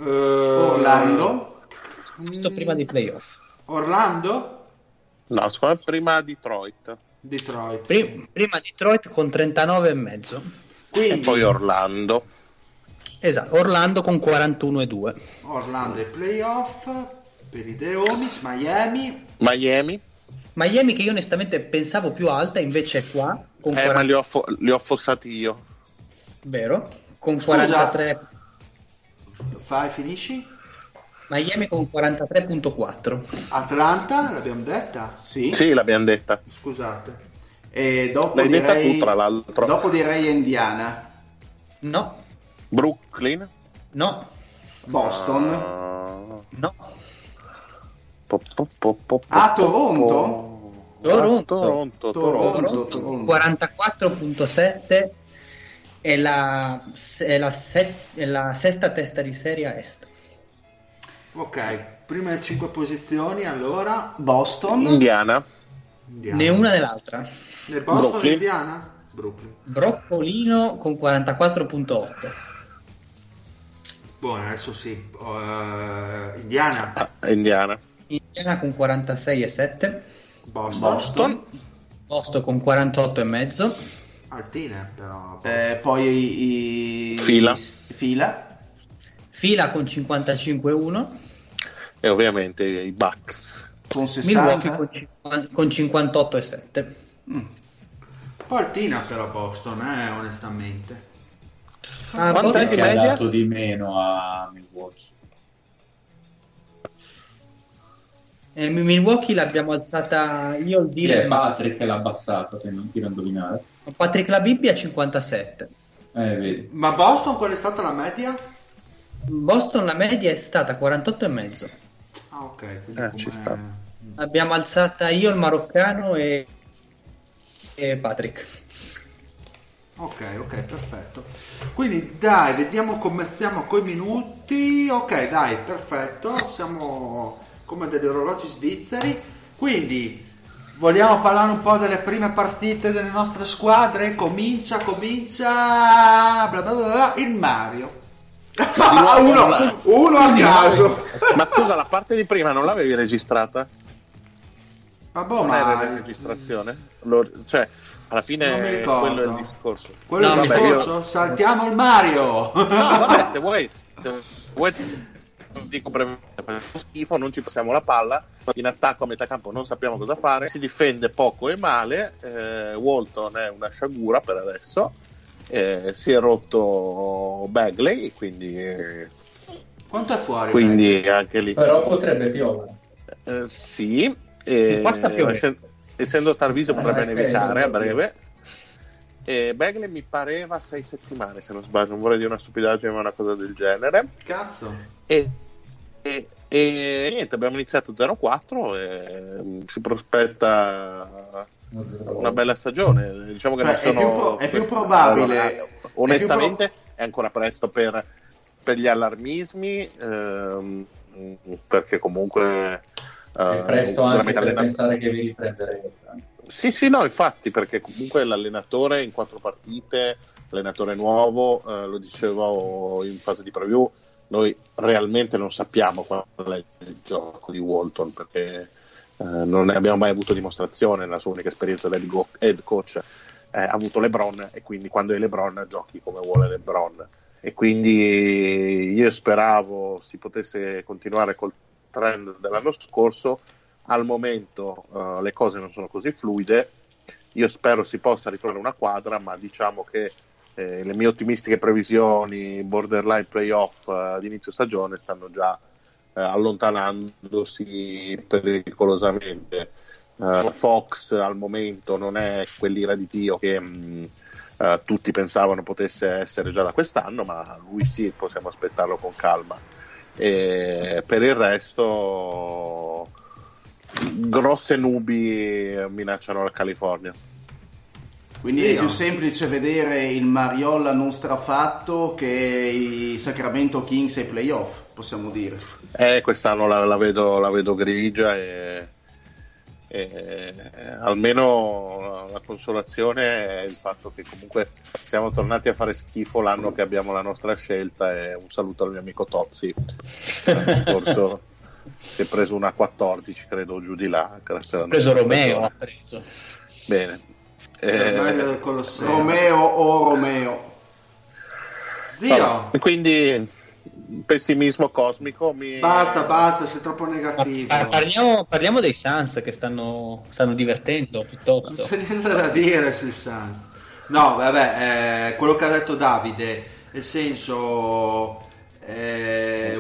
Orlando. Questo prima di playoff. Orlando? No, prima Detroit. Prima Detroit con 39,5. Quindi... E poi Orlando. Esatto, Orlando con 41,2. Orlando e playoff per i Deomis. Miami che io onestamente pensavo più alta, invece è qua con 40... ma li ho affossati io. Vero? Con 43. Fai, finisci? Miami con 43.4. Atlanta l'abbiamo detta? Sì, l'abbiamo detta. Scusate. E dopo l'hai detta tu, tra l'altro. Dopo direi Indiana. No. Brooklyn? No. Boston? No. A Toronto. 44.7 è la sesta testa di serie est. Ok, prima 5 posizioni, allora Boston, Indiana. Né una né l'altra. Nel Boston Brooklyn. Indiana? Brooklyn. Broccolino con 44.8. Buono, adesso sì. Indiana con 46,7. Boston con 48,5. Altina però. Poi Fila con 55,1. E ovviamente i Bucks con 60. Milwaukee con 58,7. Altina però Boston, onestamente. Quanto è che ha dato di meno a Milwaukee? Milwaukee l'abbiamo alzata io, il dire Patrick che l'ha abbassata, per non indovinare. Patrick la Bibbia 57. Vedi. Ma Boston qual è stata la media? Boston la media è stata 48,5. Ah, ok, quindi ci sta. Abbiamo alzata io, il maroccano e Patrick. Ok, perfetto. Quindi dai, vediamo come siamo coi minuti. Ok, dai, perfetto. Siamo come degli orologi svizzeri, quindi vogliamo parlare un po' delle prime partite delle nostre squadre. Comincia bla bla bla, il Mario. uno a caso. Ma scusa, la parte di prima non l'avevi registrata? Era la registrazione? Cioè alla fine non mi ricordo. Quello è il discorso. Saltiamo il Mario. No, vabbè, se vuoi dico schifo, non ci passiamo la palla in attacco, a metà campo non sappiamo cosa fare, si difende poco e male, Walton è una sciagura per adesso, si è rotto Bagley, quindi quanto è fuori? Quindi Bagley? Anche lì però potrebbe piovere, sì, basta piovere, essendo Tarviso potrebbe nevicare a breve. Bagley mi pareva 6 settimane, se non sbaglio, non vorrei dire una stupidaggine, ma una cosa del genere. Cazzo. E niente, abbiamo iniziato 0-4 e si prospetta una bella stagione. Diciamo che cioè, non sono è più probabile, onestamente, è ancora presto per gli allarmismi, perché comunque è presto anche per pensare che vi riprenderete. Sì, sì, no, infatti, perché comunque l'allenatore in 4 partite, allenatore nuovo, lo dicevo in fase di preview, noi realmente non sappiamo qual è il gioco di Walton, perché non ne abbiamo mai avuto dimostrazione. La sua unica esperienza da head coach ha avuto LeBron, e quindi quando è LeBron giochi come vuole LeBron, e quindi io speravo si potesse continuare col trend dell'anno scorso. Al momento le cose non sono così fluide, io spero si possa ritrovare una quadra, ma diciamo che le mie ottimistiche previsioni borderline playoff di inizio stagione stanno già allontanandosi pericolosamente. Fox al momento non è quell'ira di Dio che tutti pensavano potesse essere già da quest'anno, ma lui sì, possiamo aspettarlo con calma. E per il resto grosse nubi minacciano la California. Quindi sì, è più semplice vedere il Mariolla non strafatto che i Sacramento Kings ai playoff, possiamo dire. Quest'anno la vedo grigia e almeno la consolazione è il fatto che comunque siamo tornati a fare schifo l'anno che abbiamo la nostra scelta. E un saluto al mio amico Tozzi l'anno scorso che ha preso una 14, credo, giù di là. Ha preso Romeo, ha preso bene. Romeo o Romeo, zio. Quindi pessimismo cosmico. Basta, sei troppo negativo. Parliamo dei Suns che stanno divertendo piuttosto. Non c'è niente da dire sui Suns. No, vabbè, quello che ha detto Davide, nel senso,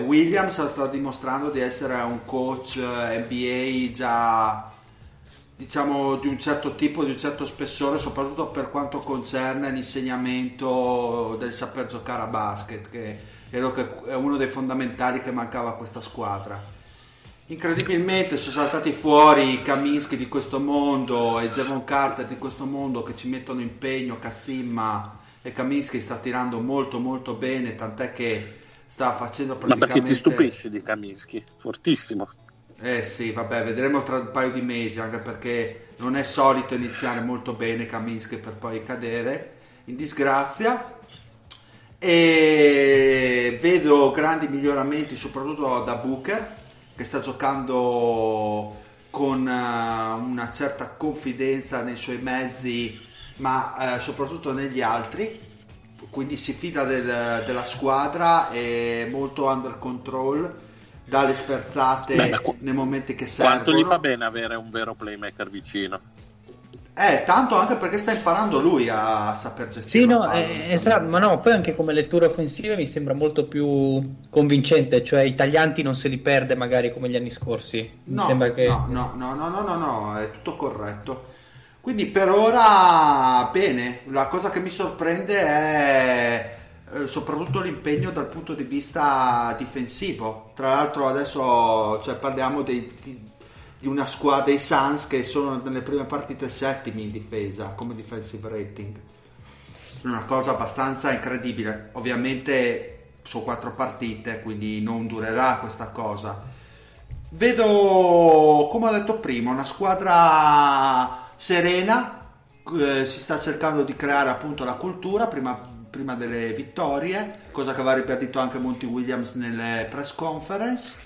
Williams sta dimostrando di essere un coach NBA già, diciamo, di un certo tipo, di un certo spessore, soprattutto per quanto concerne l'insegnamento del saper giocare a basket, che credo che è uno dei fondamentali che mancava a questa squadra. Incredibilmente sono saltati fuori i Kaminsky di questo mondo e Javon Carter di questo mondo, che ci mettono impegno, cazzimma, e Kaminsky sta tirando molto molto bene, tant'è che sta facendo praticamente... Ma perché ti stupisci di Kaminsky? Fortissimo. Sì, vabbè, vedremo tra un paio di mesi, anche perché non è solito iniziare molto bene Kaminsky per poi cadere in disgrazia. E vedo grandi miglioramenti soprattutto da Booker, che sta giocando con una certa confidenza nei suoi mezzi, ma soprattutto negli altri, quindi si fida della squadra, è molto under control, dà le sferzate nei momenti che servono. Quanto gli fa bene avere un vero playmaker vicino? Tanto, anche perché sta imparando lui a saper gestire. Sì, no, esatto, ma no, poi anche come lettura offensiva mi sembra molto più convincente, cioè i taglianti non se li perde magari come gli anni scorsi. No, mi sembra che... no, è tutto corretto. Quindi per ora bene. La cosa che mi sorprende è soprattutto l'impegno dal punto di vista difensivo. Tra l'altro adesso, cioè, parliamo di una squadra dei Suns che sono nelle prime partite 7imi in difesa come defensive rating, una cosa abbastanza incredibile. Ovviamente su 4 partite, quindi non durerà questa cosa. Vedo, come ho detto prima, una squadra serena, si sta cercando di creare appunto la cultura prima delle vittorie, cosa che aveva ribadito anche Monty Williams nelle press conference.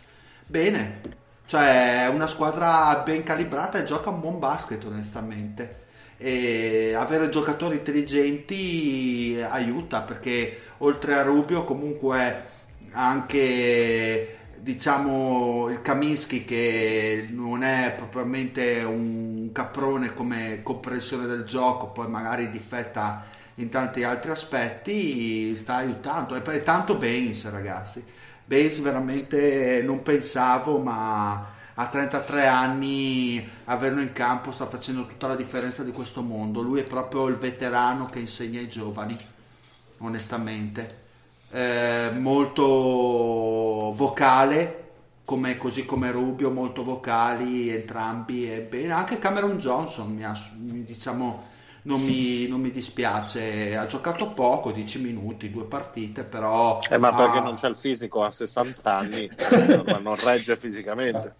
Bene, cioè è una squadra ben calibrata e gioca un buon basket, onestamente, e avere giocatori intelligenti aiuta, perché oltre a Rubio comunque anche, diciamo, il Kaminsky, che non è propriamente un caprone come comprensione del gioco, poi magari difetta in tanti altri aspetti, sta aiutando. E poi tanto Baines, ragazzi, veramente non pensavo, ma a 33 anni averlo in campo sta facendo tutta la differenza di questo mondo. Lui è proprio il veterano che insegna ai giovani, onestamente, molto vocale, come, così come Rubio, molto vocali entrambi, e bene. Anche Cameron Johnson non mi dispiace, ha giocato poco, 10 minuti, 2 partite, però ma perché non c'è il fisico, a 60 anni ma non regge fisicamente.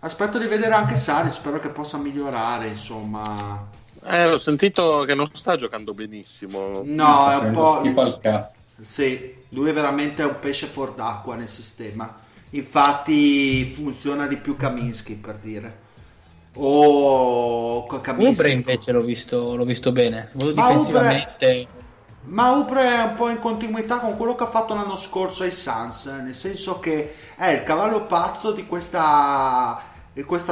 Aspetto di vedere anche Saric, spero che possa migliorare, insomma. Ho sentito che non sta giocando benissimo. No, è un po' il cazzo. Sì, lui è veramente un pesce fuor d'acqua nel sistema, infatti funziona di più Kaminsky, per dire. Ubre invece l'ho visto bene, difensivamente. Ma Ubre è un po' in continuità con quello che ha fatto l'anno scorso ai Suns, nel senso che è il cavallo pazzo di questa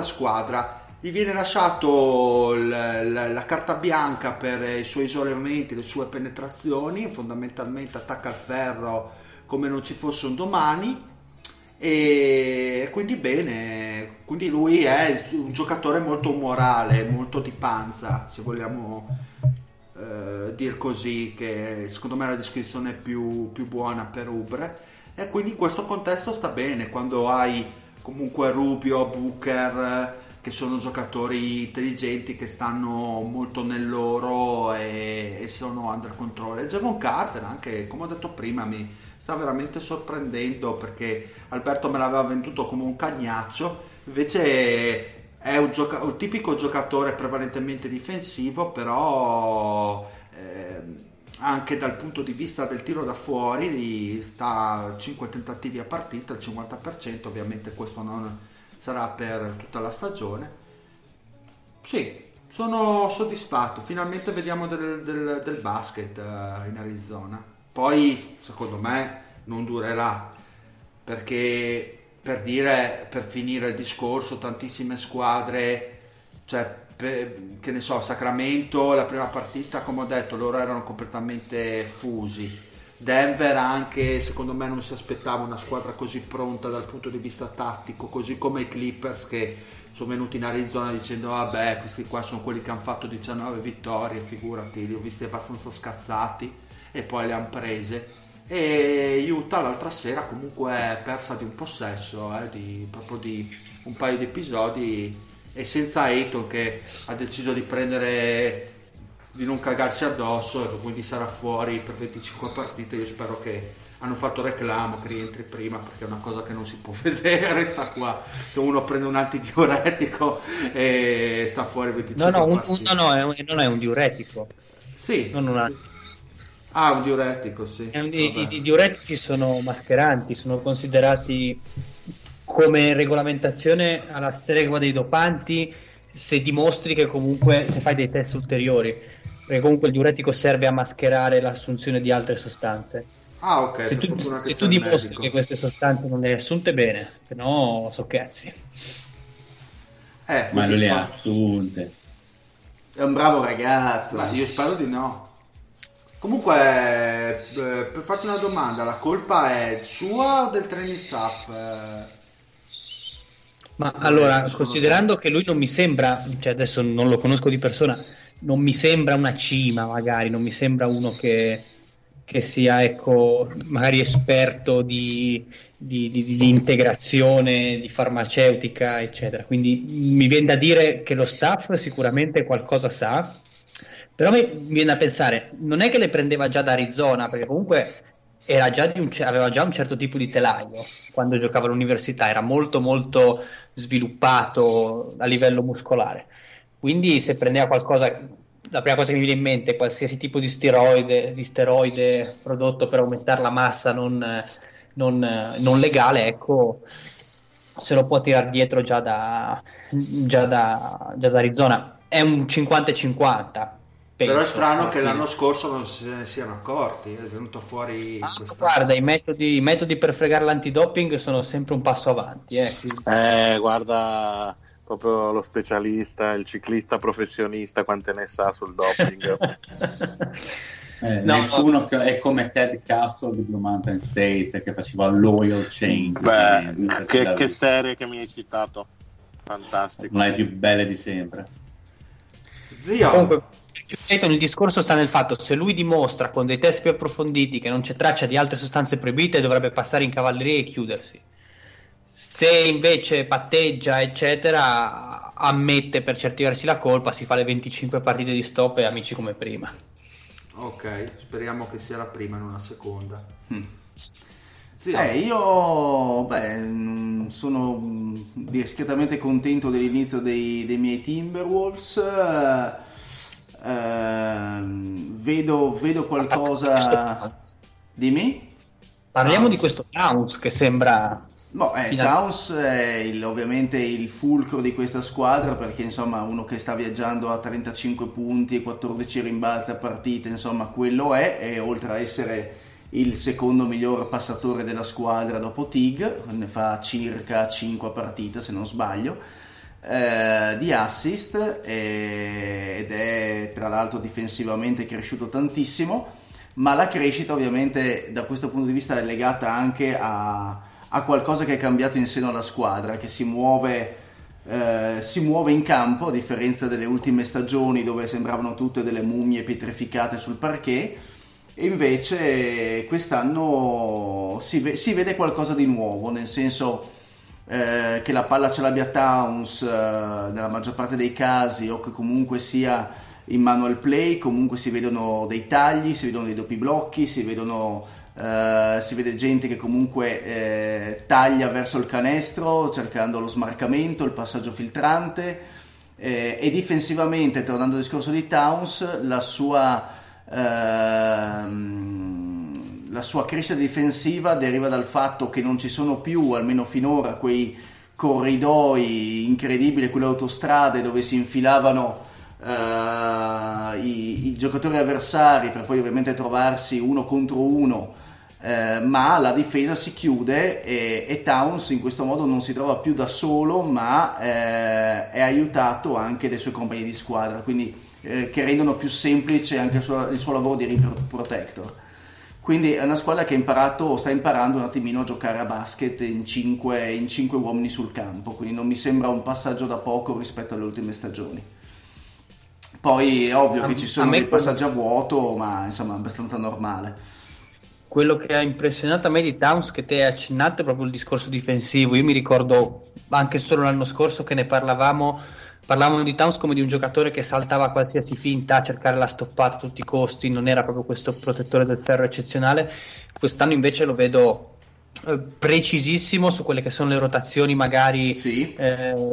squadra. Gli viene lasciato la carta bianca per i suoi isolamenti, le sue penetrazioni, fondamentalmente attacca al ferro come non ci fosse un domani, e quindi bene, quindi lui è un giocatore molto umorale, molto di panza, se vogliamo dir così, che secondo me è la descrizione più buona per Ubre, e quindi in questo contesto sta bene, quando hai comunque Rubio, Booker, che sono giocatori intelligenti che stanno molto nel loro e sono under control. E Javon Carter anche, come ho detto prima, mi sta veramente sorprendendo, perché Alberto me l'aveva venduto come un cagnaccio, invece è un tipico giocatore prevalentemente difensivo, però anche dal punto di vista del tiro da fuori sta 5 tentativi a partita, il 50%, ovviamente questo non sarà per tutta la stagione. Sì, sono soddisfatto, finalmente vediamo del basket in Arizona. Poi secondo me non durerà, perché per finire il discorso, tantissime squadre, cioè che ne so, Sacramento la prima partita, come ho detto, loro erano completamente fusi. Denver anche, secondo me, non si aspettava una squadra così pronta dal punto di vista tattico, così come i Clippers, che sono venuti in Arizona dicendo vabbè, questi qua sono quelli che hanno fatto 19 vittorie, figurati, li ho visti abbastanza scazzati e poi le hanno prese. E Utah l'altra sera comunque è persa di un possesso, proprio di un paio di episodi, e senza Ayton, che ha deciso di prendere, di non cagarsi addosso, e quindi sarà fuori per 25 partite. Io spero che hanno fatto reclamo, che rientri prima, perché è una cosa che non si può vedere, sta qua che uno prende un antidiuretico e sta fuori 25 partite. Non è un diuretico. Sì. Un diuretico, sì. I diuretici sono mascheranti, sono considerati come regolamentazione alla stregua dei dopanti, se dimostri che comunque, se fai dei test ulteriori, perché comunque il diuretico serve a mascherare l'assunzione di altre sostanze. Ah, ok. Se tu dimostri medico che queste sostanze non le hai assunte, bene, se no so cazzi. Ma non le ha assunte. È un bravo ragazzo. Ma io spero di no. Comunque, per farti una domanda, la colpa è sua o del training staff? Ma allora, considerando che lui non mi sembra, cioè adesso non lo conosco di persona, non mi sembra una cima, magari non mi sembra uno che sia, ecco, magari esperto di integrazione, di farmaceutica, eccetera. Quindi mi viene da dire che lo staff sicuramente qualcosa sa, però mi viene da pensare, non è che le prendeva già da Arizona, perché comunque era già aveva già un certo tipo di telaio quando giocava all'università, era molto molto sviluppato a livello muscolare, quindi se prendeva qualcosa, la prima cosa che mi viene in mente è qualsiasi tipo di steroide prodotto per aumentare la massa non legale, ecco, se lo può tirare dietro già da Arizona. È un 50-50. Però è strano che l'anno scorso non se ne siano accorti, è venuto fuori guarda, i metodi per fregare l'antidoping sono sempre un passo avanti, guarda, proprio lo specialista, il ciclista professionista, quante ne sa sul doping. No, nessuno che è come Ted Castle di Blue Mountain State che faceva Loyal Change. Beh, che serie che mi hai citato, fantastico, una delle più belle di sempre. Zio, comunque il discorso sta nel fatto, se lui dimostra con dei test più approfonditi che non c'è traccia di altre sostanze proibite, dovrebbe passare in cavalleria e chiudersi. Se invece patteggia eccetera, ammette per certi versi la colpa, si fa le 25 partite di stop e amici come prima. Ok, speriamo che sia la prima e non la seconda. Sì, io sono discretamente contento dell'inizio dei miei Timberwolves. Vedo qualcosa di me. Parliamo di questo Towns che sembra... No, Towns è ovviamente il fulcro di questa squadra, perché insomma uno che sta viaggiando a 35 punti e 14 rimbalzi a partita, insomma quello è, e oltre a essere il secondo miglior passatore della squadra dopo Tig, ne fa circa 5 a partita se non sbaglio, di assist, ed è tra l'altro difensivamente cresciuto tantissimo, ma la crescita ovviamente da questo punto di vista è legata anche a qualcosa che è cambiato in seno alla squadra, che si muove in campo, a differenza delle ultime stagioni dove sembravano tutte delle mummie pietrificate sul parquet, e invece quest'anno si vede qualcosa di nuovo, nel senso che la palla ce l'abbia Towns nella maggior parte dei casi, o che comunque sia in mano al play, comunque si vedono dei tagli, si vedono dei doppi blocchi, si vede gente che comunque taglia verso il canestro cercando lo smarcamento, il passaggio filtrante, e difensivamente, tornando al discorso di Towns, la sua crescita difensiva deriva dal fatto che non ci sono più, almeno finora, quei corridoi incredibili, quelle autostrade dove si infilavano i giocatori avversari per poi ovviamente trovarsi uno contro uno, ma la difesa si chiude e Towns in questo modo non si trova più da solo, ma è aiutato anche dai suoi compagni di squadra, quindi che rendono più semplice anche il suo lavoro di rim protector. Quindi è una squadra che ha imparato, o sta imparando un attimino, a giocare a basket in 5 uomini sul campo, quindi non mi sembra un passaggio da poco rispetto alle ultime stagioni. Poi è ovvio che ci sono dei passaggi a vuoto, ma insomma è abbastanza normale. Quello che ha impressionato a me di Towns, che te hai accennato, è proprio il discorso difensivo. Io mi ricordo anche solo l'anno scorso che ne parlavamo di Towns come di un giocatore che saltava qualsiasi finta a cercare la stoppata a tutti i costi, non era proprio questo protettore del ferro eccezionale. Quest'anno invece lo vedo precisissimo su quelle che sono le rotazioni, magari sì.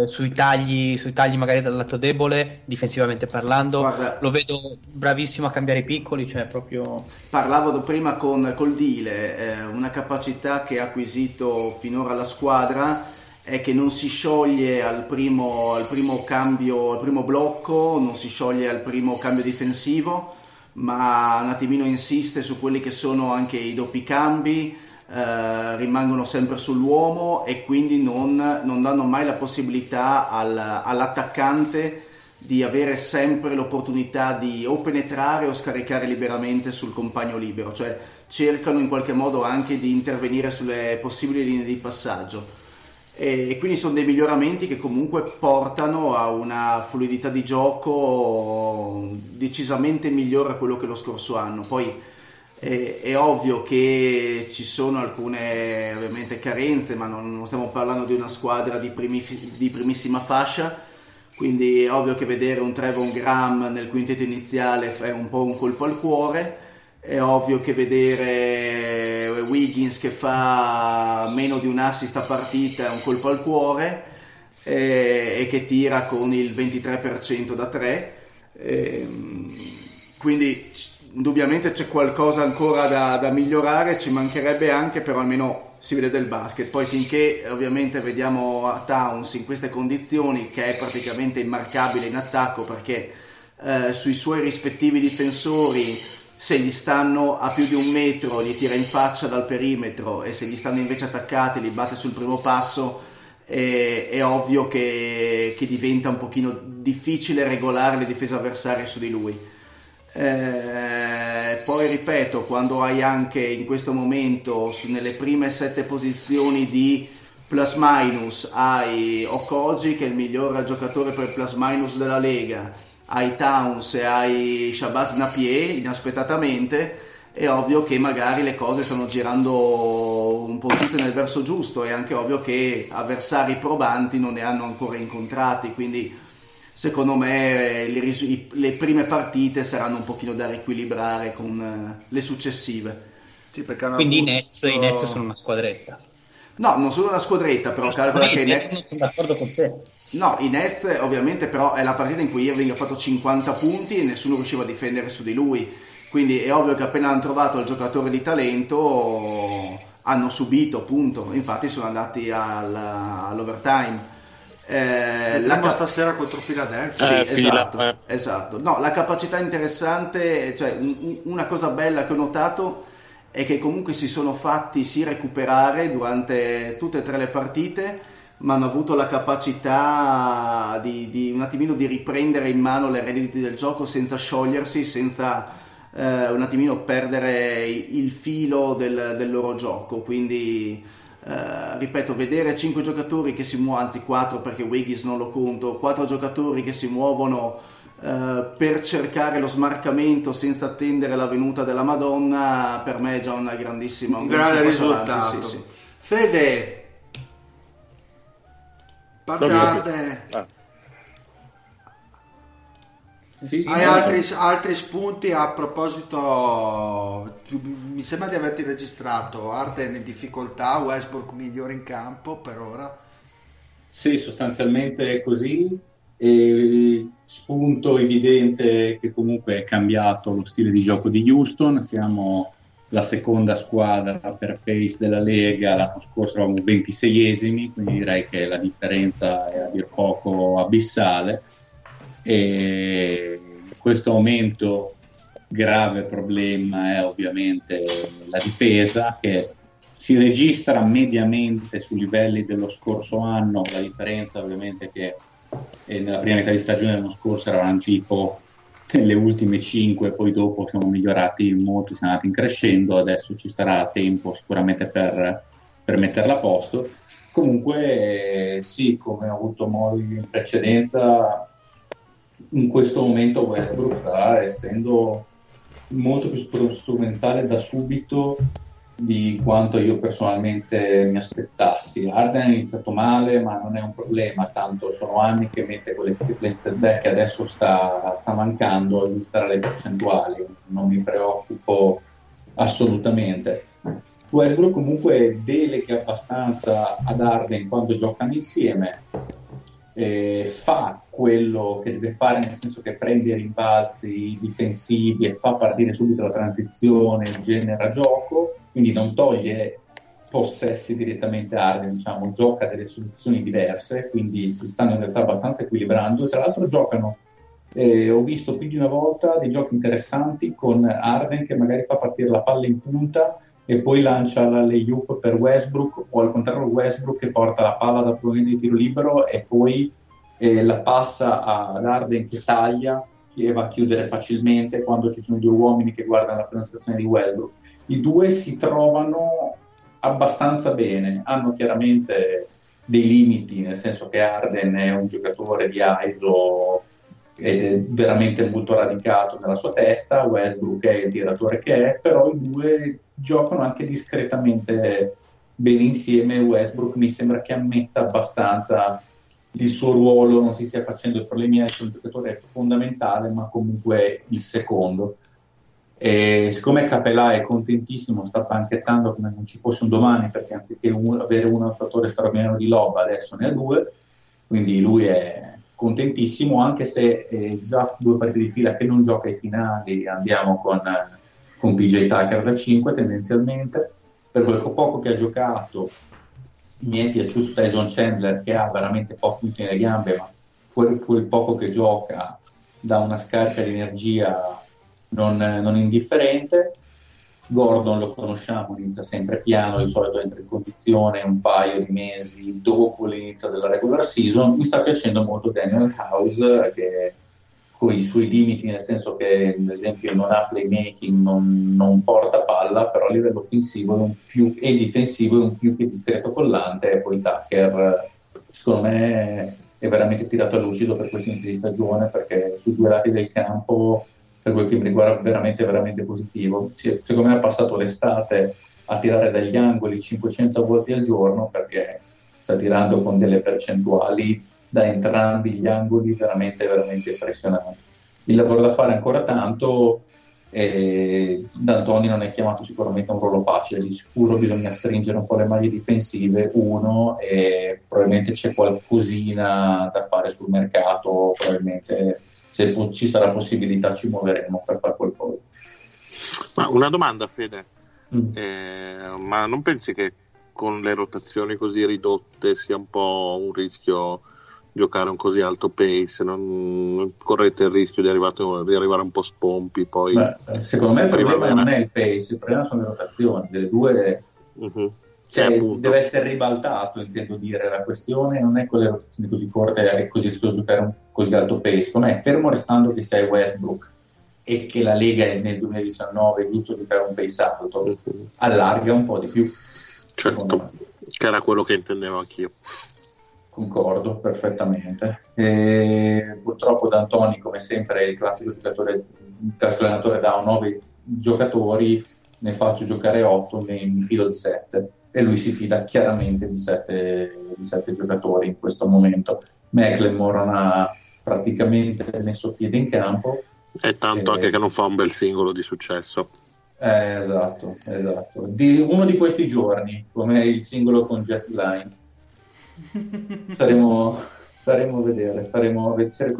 sui tagli magari dal lato debole, difensivamente parlando. Guarda, lo vedo bravissimo a cambiare i piccoli, cioè proprio... Parlavo prima col Dile, una capacità che ha acquisito finora la squadra è che non si scioglie al primo cambio, al primo blocco, non si scioglie al primo cambio difensivo, ma un attimino insiste su quelli che sono anche i doppi cambi. Rimangono sempre sull'uomo e quindi non danno mai la possibilità all'attaccante di avere sempre l'opportunità di o penetrare o scaricare liberamente sul compagno libero, cioè cercano in qualche modo anche di intervenire sulle possibili linee di passaggio, e quindi sono dei miglioramenti che comunque portano a una fluidità di gioco decisamente migliore a quello che lo scorso anno. Poi è ovvio che ci sono alcune ovviamente carenze, ma non stiamo parlando di una squadra di primissima fascia, quindi è ovvio che vedere un Trevon Graham nel quintetto iniziale è un po' un colpo al cuore, è ovvio che vedere Wiggins che fa meno di un assist a partita è un colpo al cuore, e che tira con il 23% da 3, quindi indubbiamente c'è qualcosa ancora da migliorare, ci mancherebbe anche, però almeno si vede del basket. Poi finché ovviamente vediamo Towns in queste condizioni, che è praticamente immarcabile in attacco, perché sui suoi rispettivi difensori, se gli stanno a più di un metro li tira in faccia dal perimetro, e se gli stanno invece attaccati li batte sul primo passo, è ovvio che diventa un pochino difficile regolare le difese avversarie su di lui. Poi ripeto, quando hai anche in questo momento nelle prime 7 posizioni di plus minus hai Okoji, che è il miglior giocatore per plus minus della Lega, hai Towns e hai Shabazz Napier inaspettatamente, è ovvio che magari le cose stanno girando un po' tutte nel verso giusto, è anche ovvio che avversari probanti non ne hanno ancora incontrati, quindi secondo me le prime partite saranno un pochino da riequilibrare con le successive. Sì, quindi avuto... i Nets sono una squadretta? No, non sono una squadretta, però calcola che i Nets... Non sono d'accordo con te. No, i Nets ovviamente, però è la partita in cui Irving ha fatto 50 punti e nessuno riusciva a difendere su di lui, quindi è ovvio che appena hanno trovato il giocatore di talento hanno subito, punto. Infatti sono andati all'overtime. Stasera contro Philadelphia. Sì, esatto. No, la capacità interessante, cioè una cosa bella che ho notato è che comunque si sono fatti recuperare durante tutte e 3 le partite, ma hanno avuto la capacità di un attimino di riprendere in mano le redini del gioco senza sciogliersi, senza un attimino perdere il filo del loro gioco. Quindi ripeto, vedere 5 giocatori che si muovono, anzi 4 perché Wiggins non lo conto, 4 giocatori che si muovono per cercare lo smarcamento senza attendere la venuta della Madonna, per me è già una grandissima, un grande risultato. Sì. Fede, partate. Sì, hai altri spunti a proposito? Mi sembra di averti registrato. Harden in difficoltà, Westbrook migliore in campo per ora. Sì, sostanzialmente è così. E spunto evidente che comunque è cambiato lo stile di gioco di Houston. Siamo la seconda squadra per pace della Lega, l'anno scorso eravamo 26esimi, quindi direi che la differenza è a dir poco abissale. E questo aumento, grave problema è ovviamente la difesa, che si registra mediamente sui livelli dello scorso anno. La differenza ovviamente che nella prima metà di stagione dell'anno scorso erano tipo le ultime 5, poi dopo siamo migliorati molto, siamo andati in crescendo, adesso ci sarà tempo sicuramente per metterla a posto. Comunque sì, come ho avuto modo in precedenza, in questo momento Westbrook sta essendo molto più strumentale da subito di quanto io personalmente mi aspettassi. Harden ha iniziato male, ma non è un problema, tanto sono anni che mette quelle triple step back e adesso sta mancando aggiustare le percentuali, non mi preoccupo assolutamente. Westbrook comunque delega abbastanza ad Harden quando giocano insieme, fa quello che deve fare, nel senso che prende i rimbalzi difensivi e fa partire subito la transizione, genera gioco, quindi non toglie possessi direttamente a Harden, diciamo, gioca delle soluzioni diverse, quindi si stanno in realtà abbastanza equilibrando. Tra l'altro giocano, ho visto più di una volta dei giochi interessanti con Harden che magari fa partire la palla in punta e poi lancia la layup per Westbrook, o al contrario Westbrook che porta la palla da proveniente di tiro libero e poi la passa ad Harden che taglia e va a chiudere facilmente quando ci sono 2 uomini che guardano la penetrazione di Westbrook. I 2 si trovano abbastanza bene, hanno chiaramente dei limiti, nel senso che Harden è un giocatore di ISO ed è veramente molto radicato nella sua testa, Westbrook è il tiratore che è, però i 2 giocano anche discretamente bene insieme. Westbrook mi sembra che ammetta abbastanza il suo ruolo, non si stia facendo problemi, è un giocatore fondamentale ma comunque il secondo, e siccome Capela è contentissimo, sta panchettando come non ci fosse un domani, perché anziché avere un alzatore straordinario di lob adesso ne ha 2, quindi lui è contentissimo, anche se già 2 partite di fila che non gioca ai finali, andiamo con P.J. Tucker da 5 tendenzialmente. Per quel poco che ha giocato mi è piaciuto Tyson Chandler, che ha veramente pochi punti nelle gambe, ma quel poco che gioca dà una scarica di energia non indifferente. Gordon lo conosciamo, inizia sempre piano, di solito entra in condizione un paio di mesi dopo l'inizio della regular season. Mi sta piacendo molto Daniel House, che con i suoi limiti, nel senso che ad esempio non ha playmaking, non porta palla, però a livello offensivo e difensivo è un più che discreto collante, e poi Tucker secondo me è veramente tirato all'uscito per questo inizio di stagione, perché sui due lati del campo, per quel che mi riguarda, veramente positivo. Cioè, secondo me ha passato l'estate a tirare dagli angoli 500 volte al giorno, perché sta tirando con delle percentuali da entrambi gli angoli veramente impressionante. Il lavoro da fare è ancora tanto, e D'Antoni non è chiamato sicuramente a un ruolo facile, di sicuro bisogna stringere un po' le maglie difensive, e probabilmente c'è qualcosina da fare sul mercato, probabilmente se ci sarà possibilità ci muoveremo per fare qualcosa. Ma una domanda, Fede, ma non pensi che con le rotazioni così ridotte sia un po' un rischio giocare un così alto pace, non correte il rischio di arrivare un po' spompi poi? Beh, secondo me il problema non è il pace, il problema sono le rotazioni delle due. Cioè, deve essere ribaltato, intendo dire, la questione non è con le rotazioni così corte e così rischio di giocare un così alto pace. Secondo me, fermo restando che sei Westbrook e che la Lega è nel 2019 è giusto giocare un pace alto, allarga un po' di più. Certo, che era quello che intendevo anch'io. Concordo perfettamente. E purtroppo D'Antoni, come sempre, è il classico giocatore, il classico allenatore, da 9 giocatori ne faccio giocare 8, mi fido di 7, e lui si fida chiaramente di 7 giocatori in questo momento. McLemore non ha praticamente messo piede in campo, e tanto anche che non fa un bel singolo di successo. Esatto. Di uno di questi giorni, come il singolo con Jeff Line, staremo a vedere. Secondo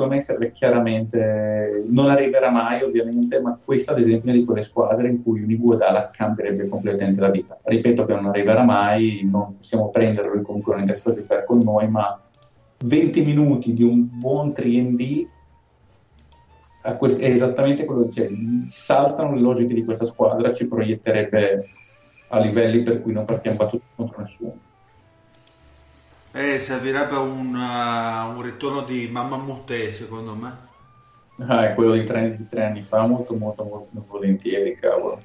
me serve chiaramente, non arriverà mai ovviamente, ma questa ad esempio è di quelle squadre in cui Iguodala cambierebbe completamente la vita. Ripeto che non arriverà mai, non possiamo prenderlo il concorrente a giocare con noi, ma 20 minuti di un buon 3&D è esattamente quello che c'è. Saltano le logiche di questa squadra, ci proietterebbe a livelli per cui non partiamo battuti contro nessuno. Servirebbe un ritorno di Mamamute, secondo me. È quello di tre anni fa, molto volentieri, cavolo.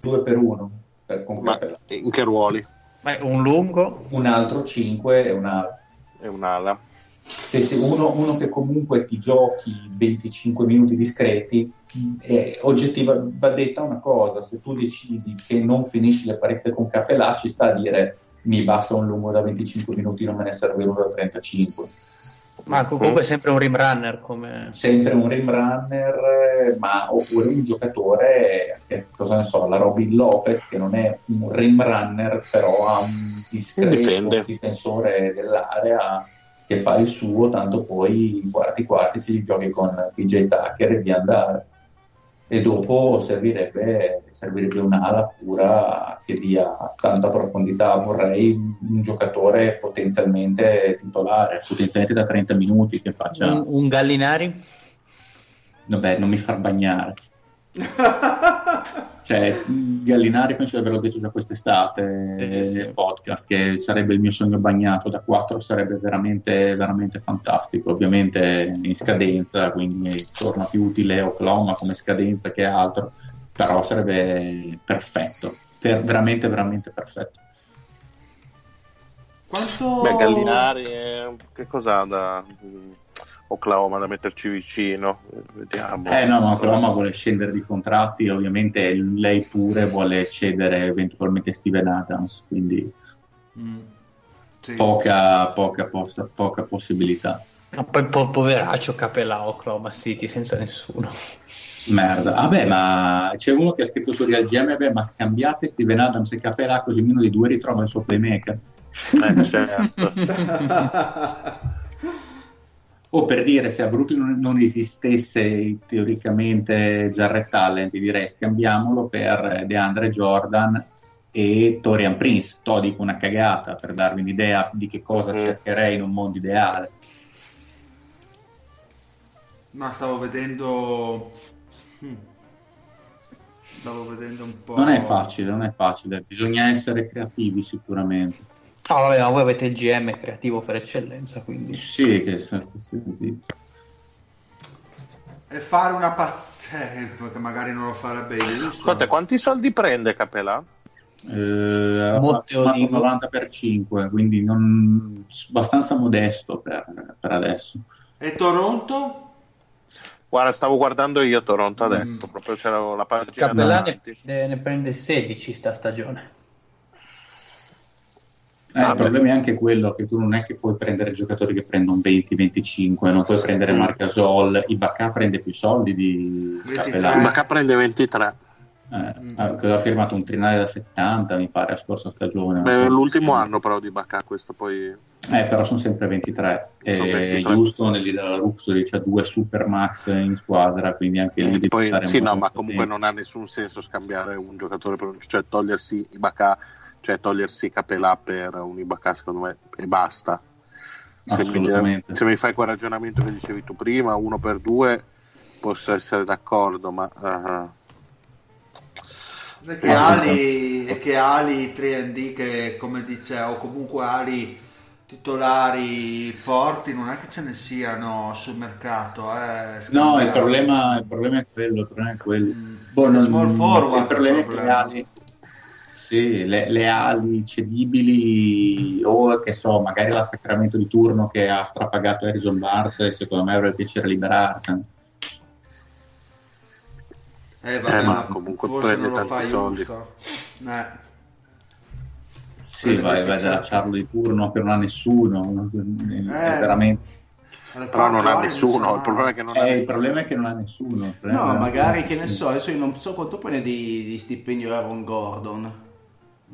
2 per 1 per completare. In che ruoli? Un lungo, un altro 5 e un'ala. Se uno che comunque ti giochi 25 minuti discreti, oggettiva va detta una cosa: se tu decidi che non finisci le partite con Capela, ci sta a dire mi basta un lungo da 25 minuti, non me ne serve uno da 35. Ma comunque sempre un rim runner, ma oppure un giocatore, cosa ne so, la Robin Lopez, che non è un rim runner, però ha un discreto difensore dell'area che fa il suo, tanto poi i quarti ci giochi con P.J. Tucker e via andare. E dopo servirebbe un'ala pura che dia tanta profondità. Vorrei un giocatore potenzialmente titolare, potenzialmente da 30 minuti, che faccia un Gallinari. Vabbè, non mi far bagnare. Cioè, Gallinari penso di averlo detto già quest'estate nel podcast, che sarebbe il mio sogno bagnato da 4, sarebbe veramente fantastico, ovviamente in scadenza, quindi torna più utile Oklahoma come scadenza che altro, però sarebbe perfetto, veramente perfetto. Quanto... Beh, Gallinari che cosa ha da... Oklahoma da metterci vicino, vediamo. No, Oklahoma vuole scendere di contratti, ovviamente lei pure vuole cedere eventualmente Steven Adams, quindi sì. poca possibilità. Ma poi poveraccio Capela, Oklahoma City senza nessuno. Merda. Vabbè, ma c'è uno che ha scritto su Real GM, ma scambiate Steven Adams e Capela, così meno di 2 ritrova il suo playmaker. Certo. O per dire, se a Brooklyn non esistesse teoricamente Jarrett Allen, ti direi scambiamolo per DeAndre Jordan e Torian Prince. Dico una cagata per darvi un'idea di che cosa cercherei in un mondo ideale. Ma stavo vedendo un po'... Non è facile, bisogna essere creativi sicuramente. Ma voi avete il GM creativo per eccellenza, quindi... Sì, che sono stessi. e fare una pazzesca, che magari non lo farebbe giusto. Ascolta, quanti soldi prende Capela? Di 90 per 5, quindi non, abbastanza modesto per adesso. E Toronto? Guarda, stavo guardando io Toronto adesso, proprio c'era la pagina. Capela ne prende 16 sta stagione. Il problema è anche quello che tu non è che puoi prendere giocatori che prendono 20-25, non puoi prendere Margasol. Ibaka prende più soldi di Capela. Ibaka prende 23. Ha firmato un triennale da 70, mi pare, la scorsa stagione. Beh, l'ultimo anno però di Ibaka, questo poi. Però sono sempre 23. Houston lì della Luxury c'ha 2 super max in squadra, quindi anche lì devi poi, sì, no, ma comunque tempo. Non ha nessun senso scambiare un giocatore per un, cioè togliersi Ibaka, cioè togliersi Capela per un Ibaka, secondo me, e basta. Assolutamente. Se mi fai quel ragionamento che dicevi tu prima, 1 per 2 posso essere d'accordo, ma che ali 3&D che, come dice, o comunque ali titolari forti non è che ce ne siano sul mercato, no, il problema è quello, Boh, small forward, il problema è che ali, sì, le ali cedibili o che so, magari la Sacramento di turno che ha strapagato Harrison Barnes e secondo me avrebbe piacere liberarsene. Vabbè, ma comunque forse non lo fai giusto. Sì, vai a lasciarlo di turno che non ha nessuno, veramente. Però non ha nessuno, il problema è che non ha nessuno. Il problema è che non ha nessuno. No, magari che ne so, adesso io non so quanto prende di stipendio Aaron Gordon.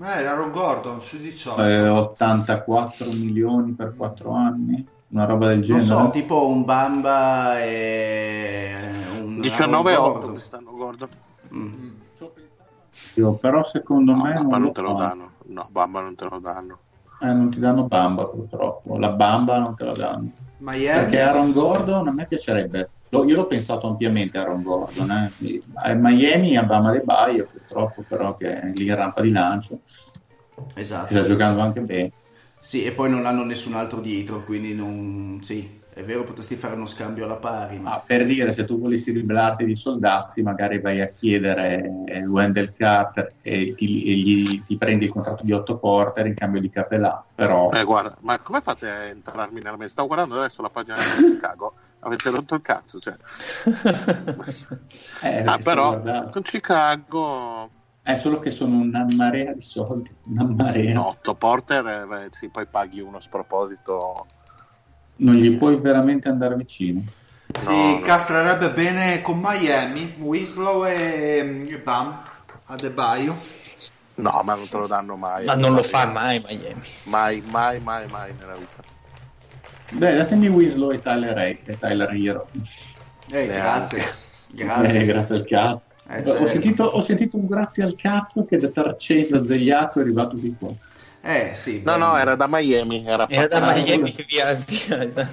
Aaron Gordon su 18. 84 milioni per 4 anni, una roba del genere. Non so, tipo un Bamba e 19,8 quest'anno Gordon. Però secondo me Bamba non te lo danno. No, Bamba non te lo danno. Non ti danno Bamba, purtroppo. La Bamba non te la danno. Perché Aaron Gordon a me piacerebbe. Io l'ho pensato ampiamente a Aaron Gordon. A Miami, a Bama De Baio, purtroppo, però che è lì in rampa di lancio. Esatto. Sta giocando anche bene. Sì, e poi non hanno nessun altro dietro, quindi non. Sì. È vero, potresti fare uno scambio alla pari, ma per dire, se tu volessi ribellarti di soldazzi, magari vai a chiedere Wendell Carter e ti prendi il contratto di Otto Porter in cambio di Capela. Però guarda, ma come fate a entrarmi nella mente? Stavo guardando adesso la pagina di Chicago. Avete rotto il cazzo, cioè. Però con Chicago è solo che sono una marea di soldi, una marea. No, Otto Porter, sì, poi paghi uno sproposito. Non gli puoi veramente andare vicino. Si castrerebbe bene con Miami, Winslow e Bam Adebayo. No, ma non te lo danno mai. Ma non lo fa mai Miami. Mai nella vita. Beh, datemi Winslow e Tyler Hero. Grazie. Grazie al cazzo. Ho sentito un grazie al cazzo che da Tarcento Zegliato è arrivato di qua. Sì, no, era da Miami. Era da Miami che via, esatto.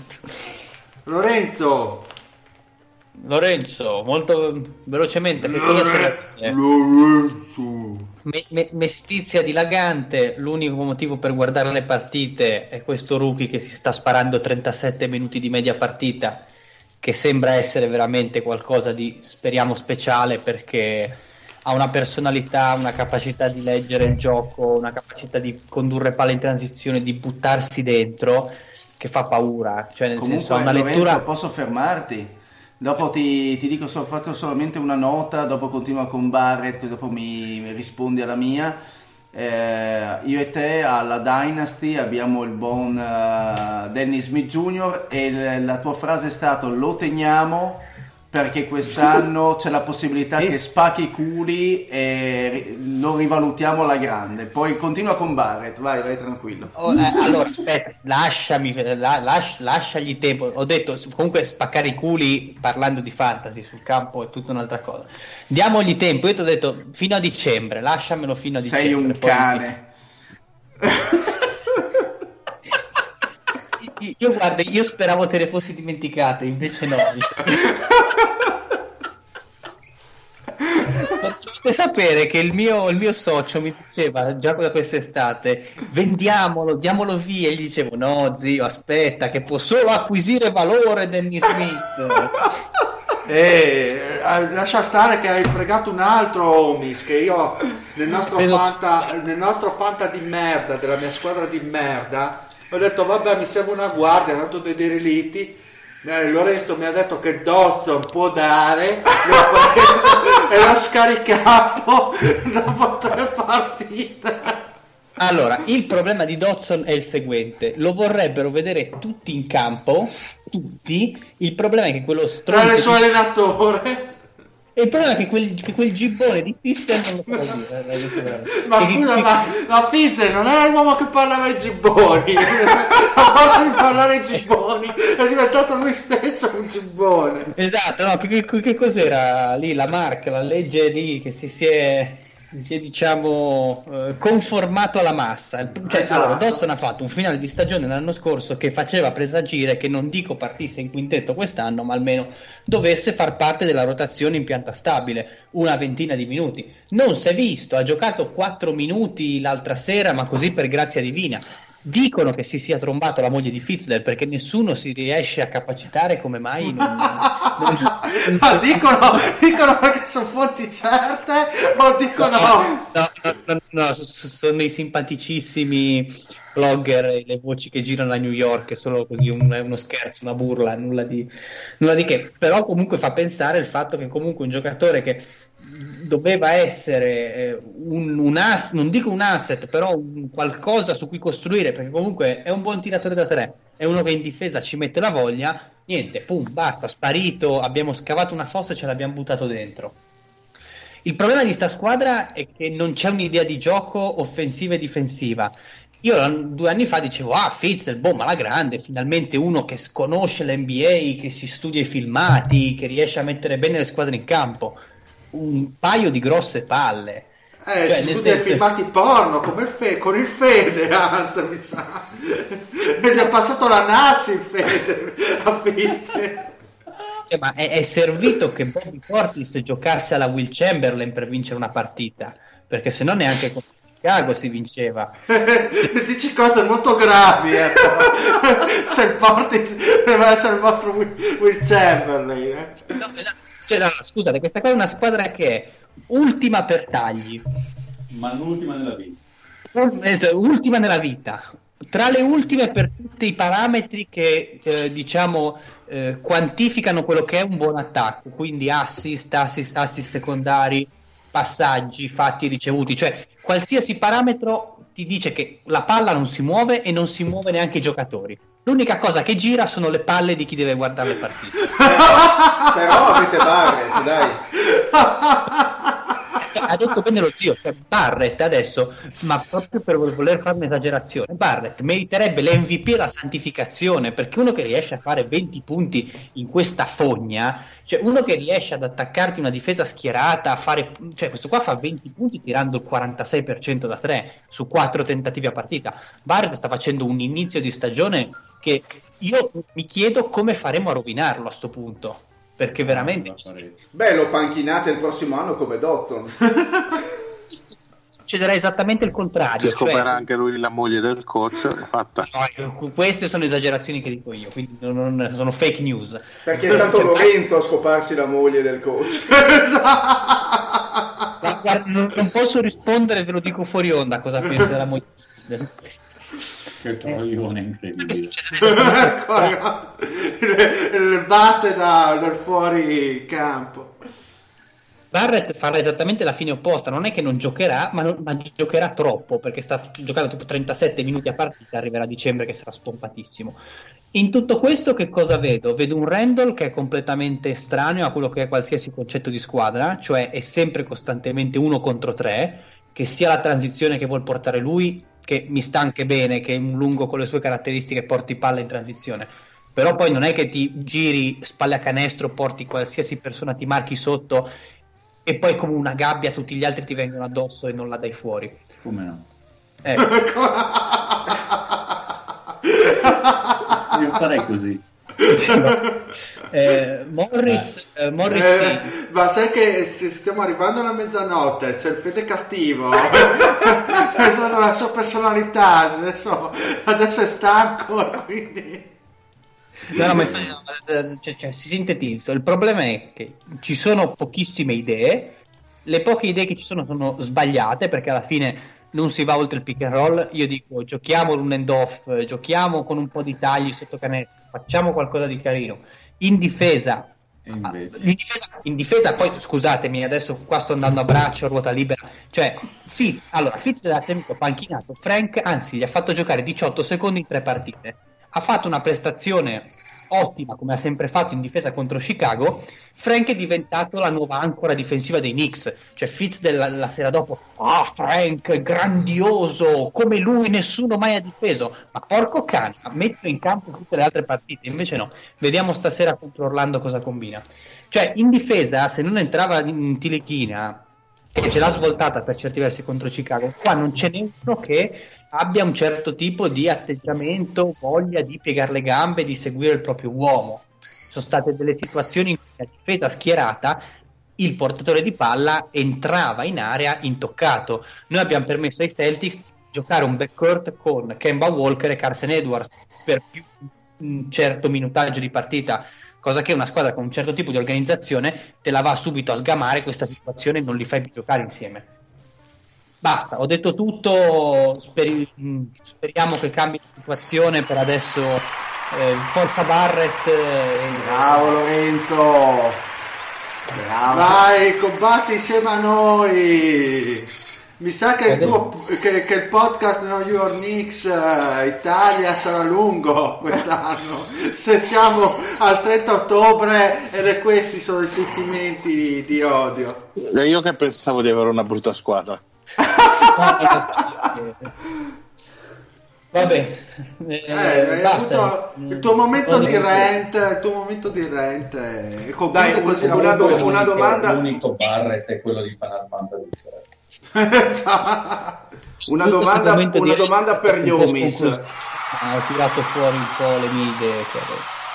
Lorenzo, molto velocemente. Lorenzo. Mestizia dilagante, l'unico motivo per guardare le partite è questo rookie che si sta sparando 37 minuti di media partita, che sembra essere veramente qualcosa di, speriamo, speciale, perché ha una personalità, una capacità di leggere il gioco, una capacità di condurre palle in transizione, di buttarsi dentro, che fa paura. Cioè, nel comunque, senso, una Lorenzo, lettura. Posso fermarti? Dopo ti dico, faccio solamente una nota, dopo continuo con Barrett, dopo mi rispondi alla mia. Io e te alla Dynasty abbiamo il buon Dennis Smith Jr. e la tua frase è stata: lo teniamo perché quest'anno c'è la possibilità che spacchi i culi e lo rivalutiamo alla grande. Poi continua con Barrett, vai tranquillo. Allora aspetta, lasciagli tempo. Ho detto comunque spaccare i culi parlando di fantasy sul campo è tutta un'altra cosa. Diamogli tempo, io ti ho detto fino a dicembre, lasciamelo fino a dicembre. Sei un cane. Io guarda, io speravo te ne fossi dimenticato, invece no. Potete sapere che il mio socio mi diceva già da quest'estate: vendiamolo, diamolo via. E gli dicevo: no, zio, aspetta, che può solo acquisire valore Dennis Smith. Lascia stare che hai fregato un altro, Omis, che io nel nostro fanta di merda, della mia squadra di merda, ho detto vabbè, mi serve una guardia, tanto dei derelitti. Lorenzo mi ha detto che Dawson può dare, l'ho preso e l'ho scaricato dopo 3 partite. Allora, il problema di Dodson è il seguente: lo vorrebbero vedere tutti in campo, tutti. Il problema è che quello stronzo tra il suo allenatore, e il problema è che quel gibbone di Pfister non lo fa dire. Ma scusa, ma Pfister non era l'uomo che parlava ai gibboni, a forza di parlare ai gibboni è diventato lui stesso un gibbone. Esatto, no, che cos'era lì la Mark, la legge lì che si è diciamo conformato alla massa, cioè, esatto. Allora, Dawson ha fatto un finale di stagione l'anno scorso che faceva presagire che non dico partisse in quintetto quest'anno, ma almeno dovesse far parte della rotazione in pianta stabile una ventina di minuti. Non si è visto, ha giocato 4 minuti l'altra sera, ma così per grazia divina. Dicono che si sia trombato la moglie di Fitzler, perché nessuno si riesce a capacitare come mai non... dicono perché sono fonti certe, o dicono no, sono i simpaticissimi blogger e le voci che girano a New York, è solo così uno scherzo, una burla, nulla di che. Però comunque fa pensare il fatto che comunque un giocatore che doveva essere un non dico un asset, però un qualcosa su cui costruire, perché comunque è un buon tiratore da 3, è uno che in difesa ci mette la voglia, niente, pum, basta, sparito, abbiamo scavato una fossa e ce l'abbiamo buttato dentro. Il problema di sta squadra è che non c'è un'idea di gioco offensiva e difensiva. Io 2 anni fa dicevo, Fitzel, ma la grande, finalmente uno che sconosce l'NBA, che si studia i filmati, che riesce a mettere bene le squadre in campo. Un paio di grosse palle, cioè, si studia i filmati porno come con il Fede, anzi, mi sa, e gli ha passato la nasi il Fede a viste. Ma è servito che Bobby Portis giocasse alla Will Chamberlain per vincere una partita, perché se no neanche con Chicago si vinceva. Dici cose molto gravi, se il Portis deve essere il vostro Will Chamberlain, No, cioè, no, scusate, questa qua è una squadra che è ultima per tagli, ma l'ultima nella vita. Ultima nella vita, tra le ultime per tutti i parametri che quantificano quello che è un buon attacco, quindi assist secondari, passaggi, fatti, ricevuti, cioè qualsiasi parametro ti dice che la palla non si muove e non si muove neanche i giocatori. L'unica cosa che gira sono le palle di chi deve guardare le partite. Però avete Barrett, dai. Ha detto bene lo zio, cioè Barrett adesso, ma proprio per voler fare un'esagerazione, Barrett meriterebbe l'MVP e la santificazione, perché uno che riesce a fare 20 punti in questa fogna, cioè uno che riesce ad attaccarti una difesa schierata, a fare, cioè questo qua fa 20 punti tirando il 46% da 3 su 4 tentativi a partita. Barrett sta facendo un inizio di stagione che io mi chiedo come faremo a rovinarlo a sto punto, perché veramente lo panchinate il prossimo anno come Dodson. Succederà esattamente il contrario, ci scoprirà, cioè... anche lui la moglie del coach, è fatta. No, queste sono esagerazioni che dico io, quindi non sono fake news, perché è stato Lorenzo a scoparsi la moglie del coach. Non posso rispondere, ve lo dico fuori onda a cosa pensa la moglie del... Che coglione incredibile. Le batte dal fuori campo. Barrett farà esattamente la fine opposta, non è che non giocherà, ma giocherà troppo, perché sta giocando tipo 37 minuti a partita, arriverà a dicembre che sarà spompatissimo. In tutto questo che cosa vedo? Vedo un Randall che è completamente estraneo a quello che è qualsiasi concetto di squadra, cioè è sempre costantemente 1 contro 3, che sia la transizione che vuol portare lui, che mi sta anche bene, che è un lungo con le sue caratteristiche, porti palla in transizione, però poi non è che ti giri spalle a canestro, porti qualsiasi persona, ti marchi sotto e poi come una gabbia tutti gli altri ti vengono addosso e non la dai fuori. Come no? Ecco. Io farei così. Morris sì. Ma sai che stiamo arrivando alla mezzanotte, c'è il Fede cattivo. La sua personalità adesso è stanco, quindi Cioè, si sintetizza. Il problema è che ci sono pochissime idee. Le poche idee che ci sono sbagliate, perché alla fine non si va oltre il pick and roll. Io dico, giochiamo un end off, giochiamo con un po' di tagli sotto canestro, facciamo qualcosa di carino in difesa. In difesa poi scusatemi, adesso qua sto andando a braccio, ruota libera, cioè Fitz l'ha tenuto panchinato Frank, anzi gli ha fatto giocare 18 secondi in 3 partite, ha fatto una prestazione ottima come ha sempre fatto in difesa contro Chicago. Frank è diventato la nuova ancora difensiva dei Knicks, cioè Fitz la sera dopo, Frank grandioso, come lui nessuno mai ha difeso, ma porco cane, metto in campo tutte le altre partite. Invece no, vediamo stasera contro Orlando cosa combina. Cioè in difesa, se non entrava in tilechina, che ce l'ha svoltata per certi versi contro Chicago, qua non c'è nessuno che abbia un certo tipo di atteggiamento, voglia di piegare le gambe, di seguire il proprio uomo. Sono state delle situazioni in cui la difesa schierata, il portatore di palla entrava in area intoccato. Noi abbiamo permesso ai Celtics di giocare un backcourt con Kemba Walker e Carson Edwards per più un certo minutaggio di partita, cosa che una squadra con un certo tipo di organizzazione te la va subito a sgamare questa situazione e non li fai più giocare insieme. Basta, ho detto tutto, speriamo che cambi la situazione per adesso. Forza Barrett. Bravo Lorenzo, bravo. Vai, combatti insieme a noi. Mi sa che il podcast New York Knicks Italia sarà lungo quest'anno, se siamo al 30 ottobre ed è questi sono i sentimenti di odio. Io che pensavo di avere una brutta squadra. Vabbè, il tuo momento di rant, dai, così una domanda. L'unico Barrett è quello di Final Fantasy. una domanda per Yomis. Ho tirato fuori un po' le mie idee.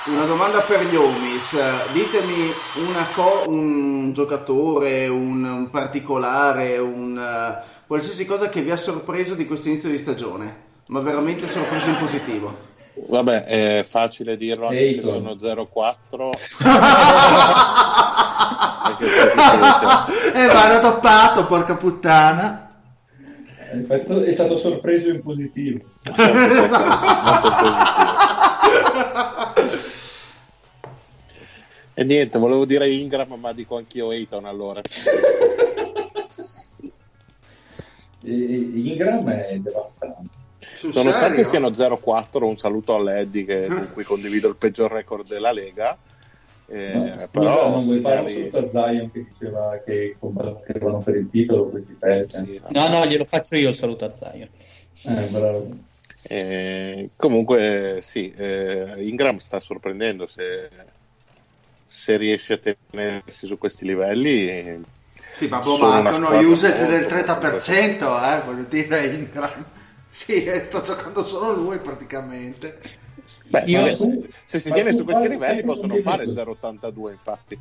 Una domanda per Yomis, ditemi un giocatore, un particolare, qualsiasi cosa che vi ha sorpreso di questo inizio di stagione, ma veramente sorpreso in positivo. Vabbè, è facile dirlo anche se sono 0-4. E vado toppato, porca puttana. È stato sorpreso in positivo. Molto positivo. E niente, volevo dire Ingram, ma dico anch'io Ayton allora. Ingram è devastante. Nonostante siano 0-4, un saluto a Leddy con cui condivido il peggior record della Lega. Scusa, però non vuoi fare assolutamente Zion che diceva che combattevano per il titolo questi Pelicans? No, glielo faccio io il saluto a Zion. Bravo. Comunque sì, Ingram sta sorprendendo, se riesce a tenersi su questi livelli. Sì, ma mancano usage del 30%, voglio dire, Ingram. Sì, sta giocando solo lui praticamente. Beh, se si viene su questi livelli possono fare 0,82 infatti.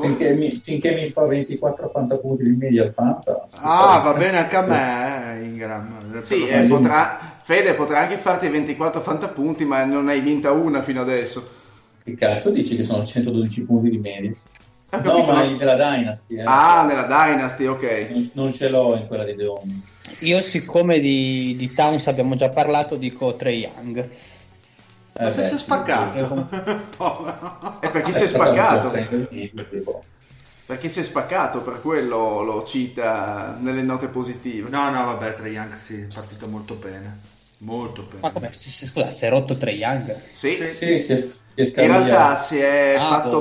Finché mi fa 24 fantapunti in media al fanta. Va bene anche a me, Ingram. Sì, Fede potrà anche farti 24 fantapunti, ma non hai vinta una fino adesso. Che cazzo dici che sono 112 punti di media? No, ma della Dynasty. Nella Dynasty, ok. Non ce l'ho in quella di The Home. Io, siccome di Towns abbiamo già parlato, dico Trae Young. Ma se si è spaccato. È perché si è spaccato. Perché si è spaccato, per quello lo cita nelle note positive. No, vabbè, Trae Young si è partito molto bene. Molto bene. Ma come? Scusa, si è rotto Trae Young? Sì. In realtà si è fatto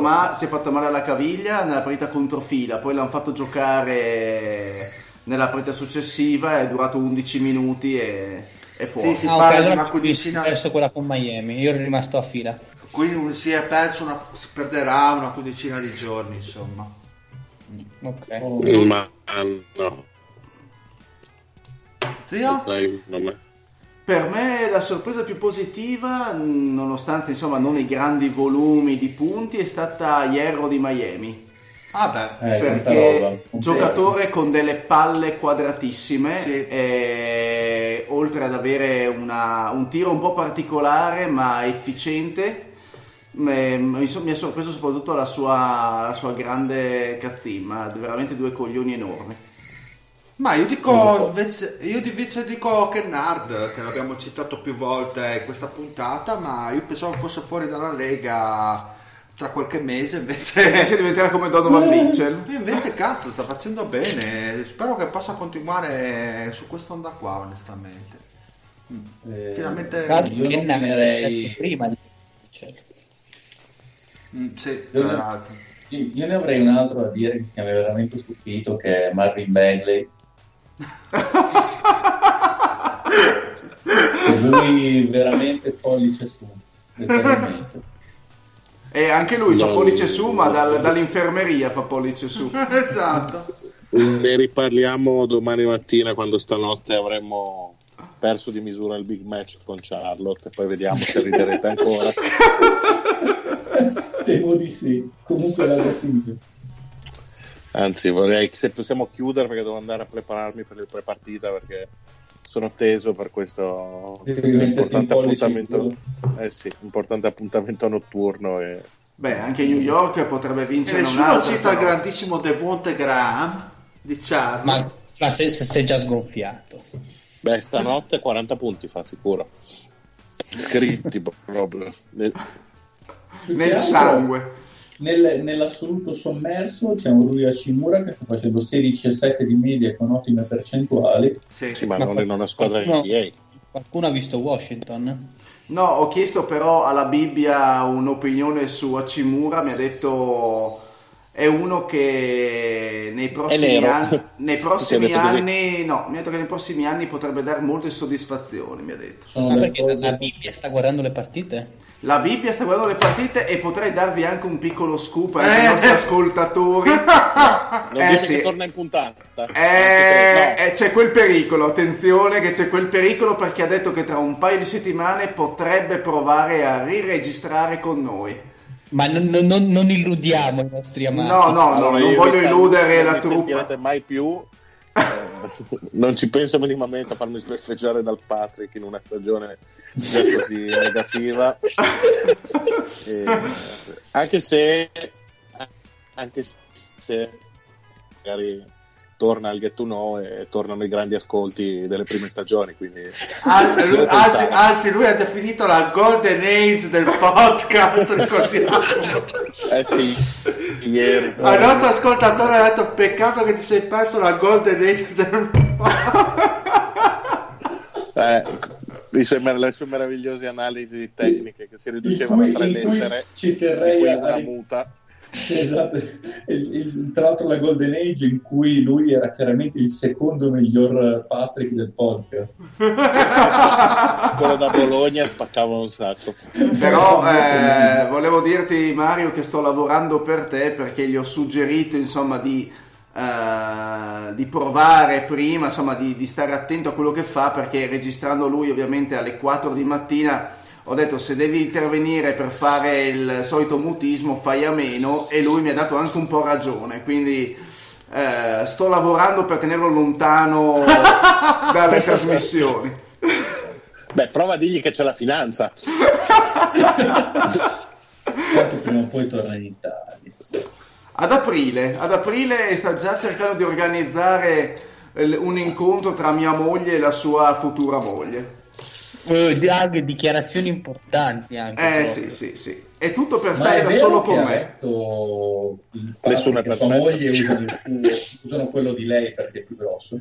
male alla caviglia nella partita contro Fila, poi l'hanno fatto giocare nella partita successiva, è durato 11 minuti e è fuori. Si parla di una quindicina. Si è perso quella con Miami, io ero rimasto a Fila. Quindi si perderà una quindicina di giorni, insomma. Ok. Ma no. Zio? Per me la sorpresa più positiva, nonostante insomma non i grandi volumi di punti, è stata Hierro di Miami, Ah beh, perché giocatore con delle palle quadratissime, sì. E, oltre ad avere un tiro un po' particolare ma efficiente, mi ha sorpreso soprattutto la sua grande cazzimma, veramente due coglioni enormi. Ma io invece dico Kennard, che l'abbiamo citato più volte in questa puntata, ma io pensavo fosse fuori dalla Lega tra qualche mese, invece diventerà come Donovan Mitchell. Invece cazzo, sta facendo bene, spero che possa continuare su quest'onda qua, onestamente. Finalmente io non avrei... prima di Mitchell. Sì, tra l'altro. Io ne avrei un altro da dire che mi ha veramente stupito, che è Marvin Bagley. Lui veramente pollice su, letteralmente. E anche lui fa pollice su, ma dall'infermeria fa pollice su. Esatto. Ne riparliamo domani mattina, quando stanotte avremmo perso di misura il big match con Charlotte. Poi vediamo se riderete ancora. Temo di sì. Comunque l'hanno finito. Anzi, vorrei, se possiamo chiudere, perché devo andare a prepararmi per la prepartita, perché sono teso per questo importante appuntamento, importante appuntamento notturno. E... beh, anche New York potrebbe vincere. E nessuno cita il grandissimo Devonte Graham di Charlotte. Ma se è già sgonfiato. Beh, stanotte 40 punti fa sicuro. Scritti proprio nel sangue. Nell'assoluto sommerso c'è un Rui Hachimura che sta facendo 16,7 di media con ottime percentuali. Sì, ma non è una squadra NBA. Qualcuno ha visto Washington? No, ho chiesto però alla Bibbia un'opinione su Hachimura, mi ha detto è uno che nei prossimi anni potrebbe dare molte soddisfazioni, mi ha detto. Ma perché la Bibbia sta guardando le partite? La Bibbia sta guardando le partite, e potrei darvi anche un piccolo scoop ai nostri ascoltatori. Non dice che torna in puntata. C'è quel pericolo, attenzione che c'è quel pericolo, perché ha detto che tra un paio di settimane potrebbe provare a riregistrare con noi. Ma non illudiamo i nostri amati. No, non voglio illudere la truppa. Non mi sentirete mai più. Non ci penso minimamente a farmi sbeffeggiare dal Patrick in una stagione così negativa. Anche se magari torna al Get to Know e tornano i grandi ascolti delle prime stagioni, quindi anzi lui ha definito la golden age del podcast, ricordiamo. Ieri al nostro ascoltatore ha detto: peccato che ti sei perso la golden age del podcast. Le sue meravigliose analisi tecniche che si riducevano a tre lettere, ci terrei a muta. Esatto, tra l'altro la Golden Age in cui lui era chiaramente il secondo miglior Patrick del podcast. Quello da Bologna spaccava un sacco. Però volevo dirti, Mario, che sto lavorando per te, perché gli ho suggerito insomma di provare prima, insomma di stare attento a quello che fa, perché registrando lui ovviamente alle 4 di mattina ho detto: se devi intervenire per fare il solito mutismo, fai a meno, e lui mi ha dato anche un po' ragione, quindi sto lavorando per tenerlo lontano dalle trasmissioni. Beh, prova a dirgli che c'è la finanza. Prima o poi torna in Italia ad aprile, sta già cercando di organizzare un incontro tra mia moglie e la sua futura moglie. Dichiarazioni importanti anche. Sì. È tutto per stare da solo con me. Nessuna tua moglie usano quello di lei perché è più grosso.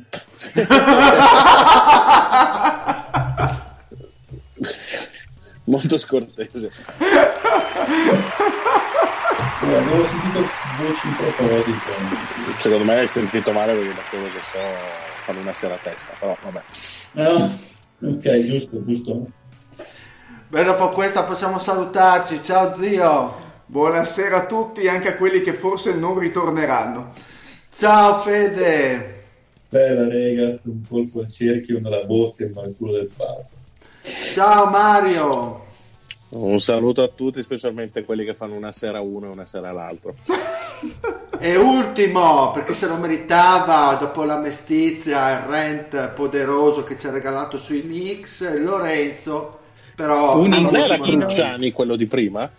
Molto scortese. Avevo sentito voci in proposito. Secondo me hai sentito male, perché da quello che so fanno una sera a testa, però vabbè. No. Ok, giusto. Beh, dopo questa possiamo salutarci. Ciao zio. Buonasera a tutti, anche a quelli che forse non ritorneranno. Ciao Fede. Bella ragazzi, un colpo a cerchio, una la botte, ma il culo del fatto. Ciao Mario. Un saluto a tutti, specialmente quelli che fanno una sera uno e una sera l'altro. e ultimo, perché se lo meritava dopo la mestizia, il rent poderoso che ci ha regalato sui Knicks, Lorenzo. Però non era Chinzani quello di prima?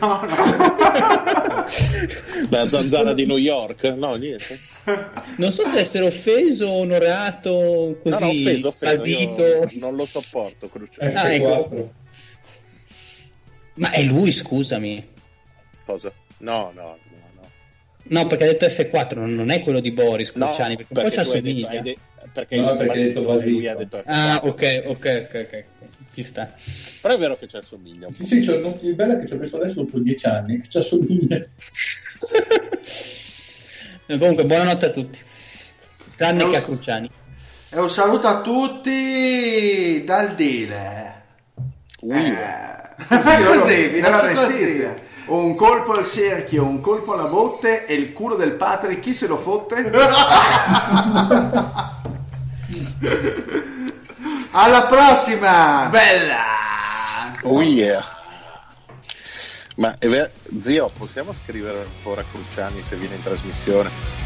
No, no. La zanzara di New York? No, niente. Non so se essere offeso, onorato, così, no, offeso, non lo sopporto. Ecco. Ma è lui, scusami. Cosa? No. No, perché ha detto F4, non è quello di Boris Cruciani, no, perché poi ci assomiglia. Perché ha detto F4. Ah, ok. Ci sta. Però è vero che ci assomiglia un po'. Sì, il bello è che ci ho messo adesso dopo 10 anni, che ci assomiglia. Comunque, buonanotte a tutti. Tranne che a Cruciani. E un saluto a tutti dal Dile. Così, fino alla mestizia. Un colpo al cerchio, un colpo alla botte e il culo del Patrick, chi se lo fotte? Alla prossima! Bella! Oh yeah! Ma zio, possiamo scrivere ancora Cruciani se viene in trasmissione?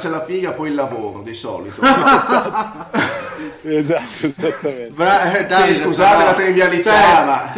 C'è la figa, poi il lavoro di solito. Esatto, esattamente. Davide, sì, scusate la trivialità, ma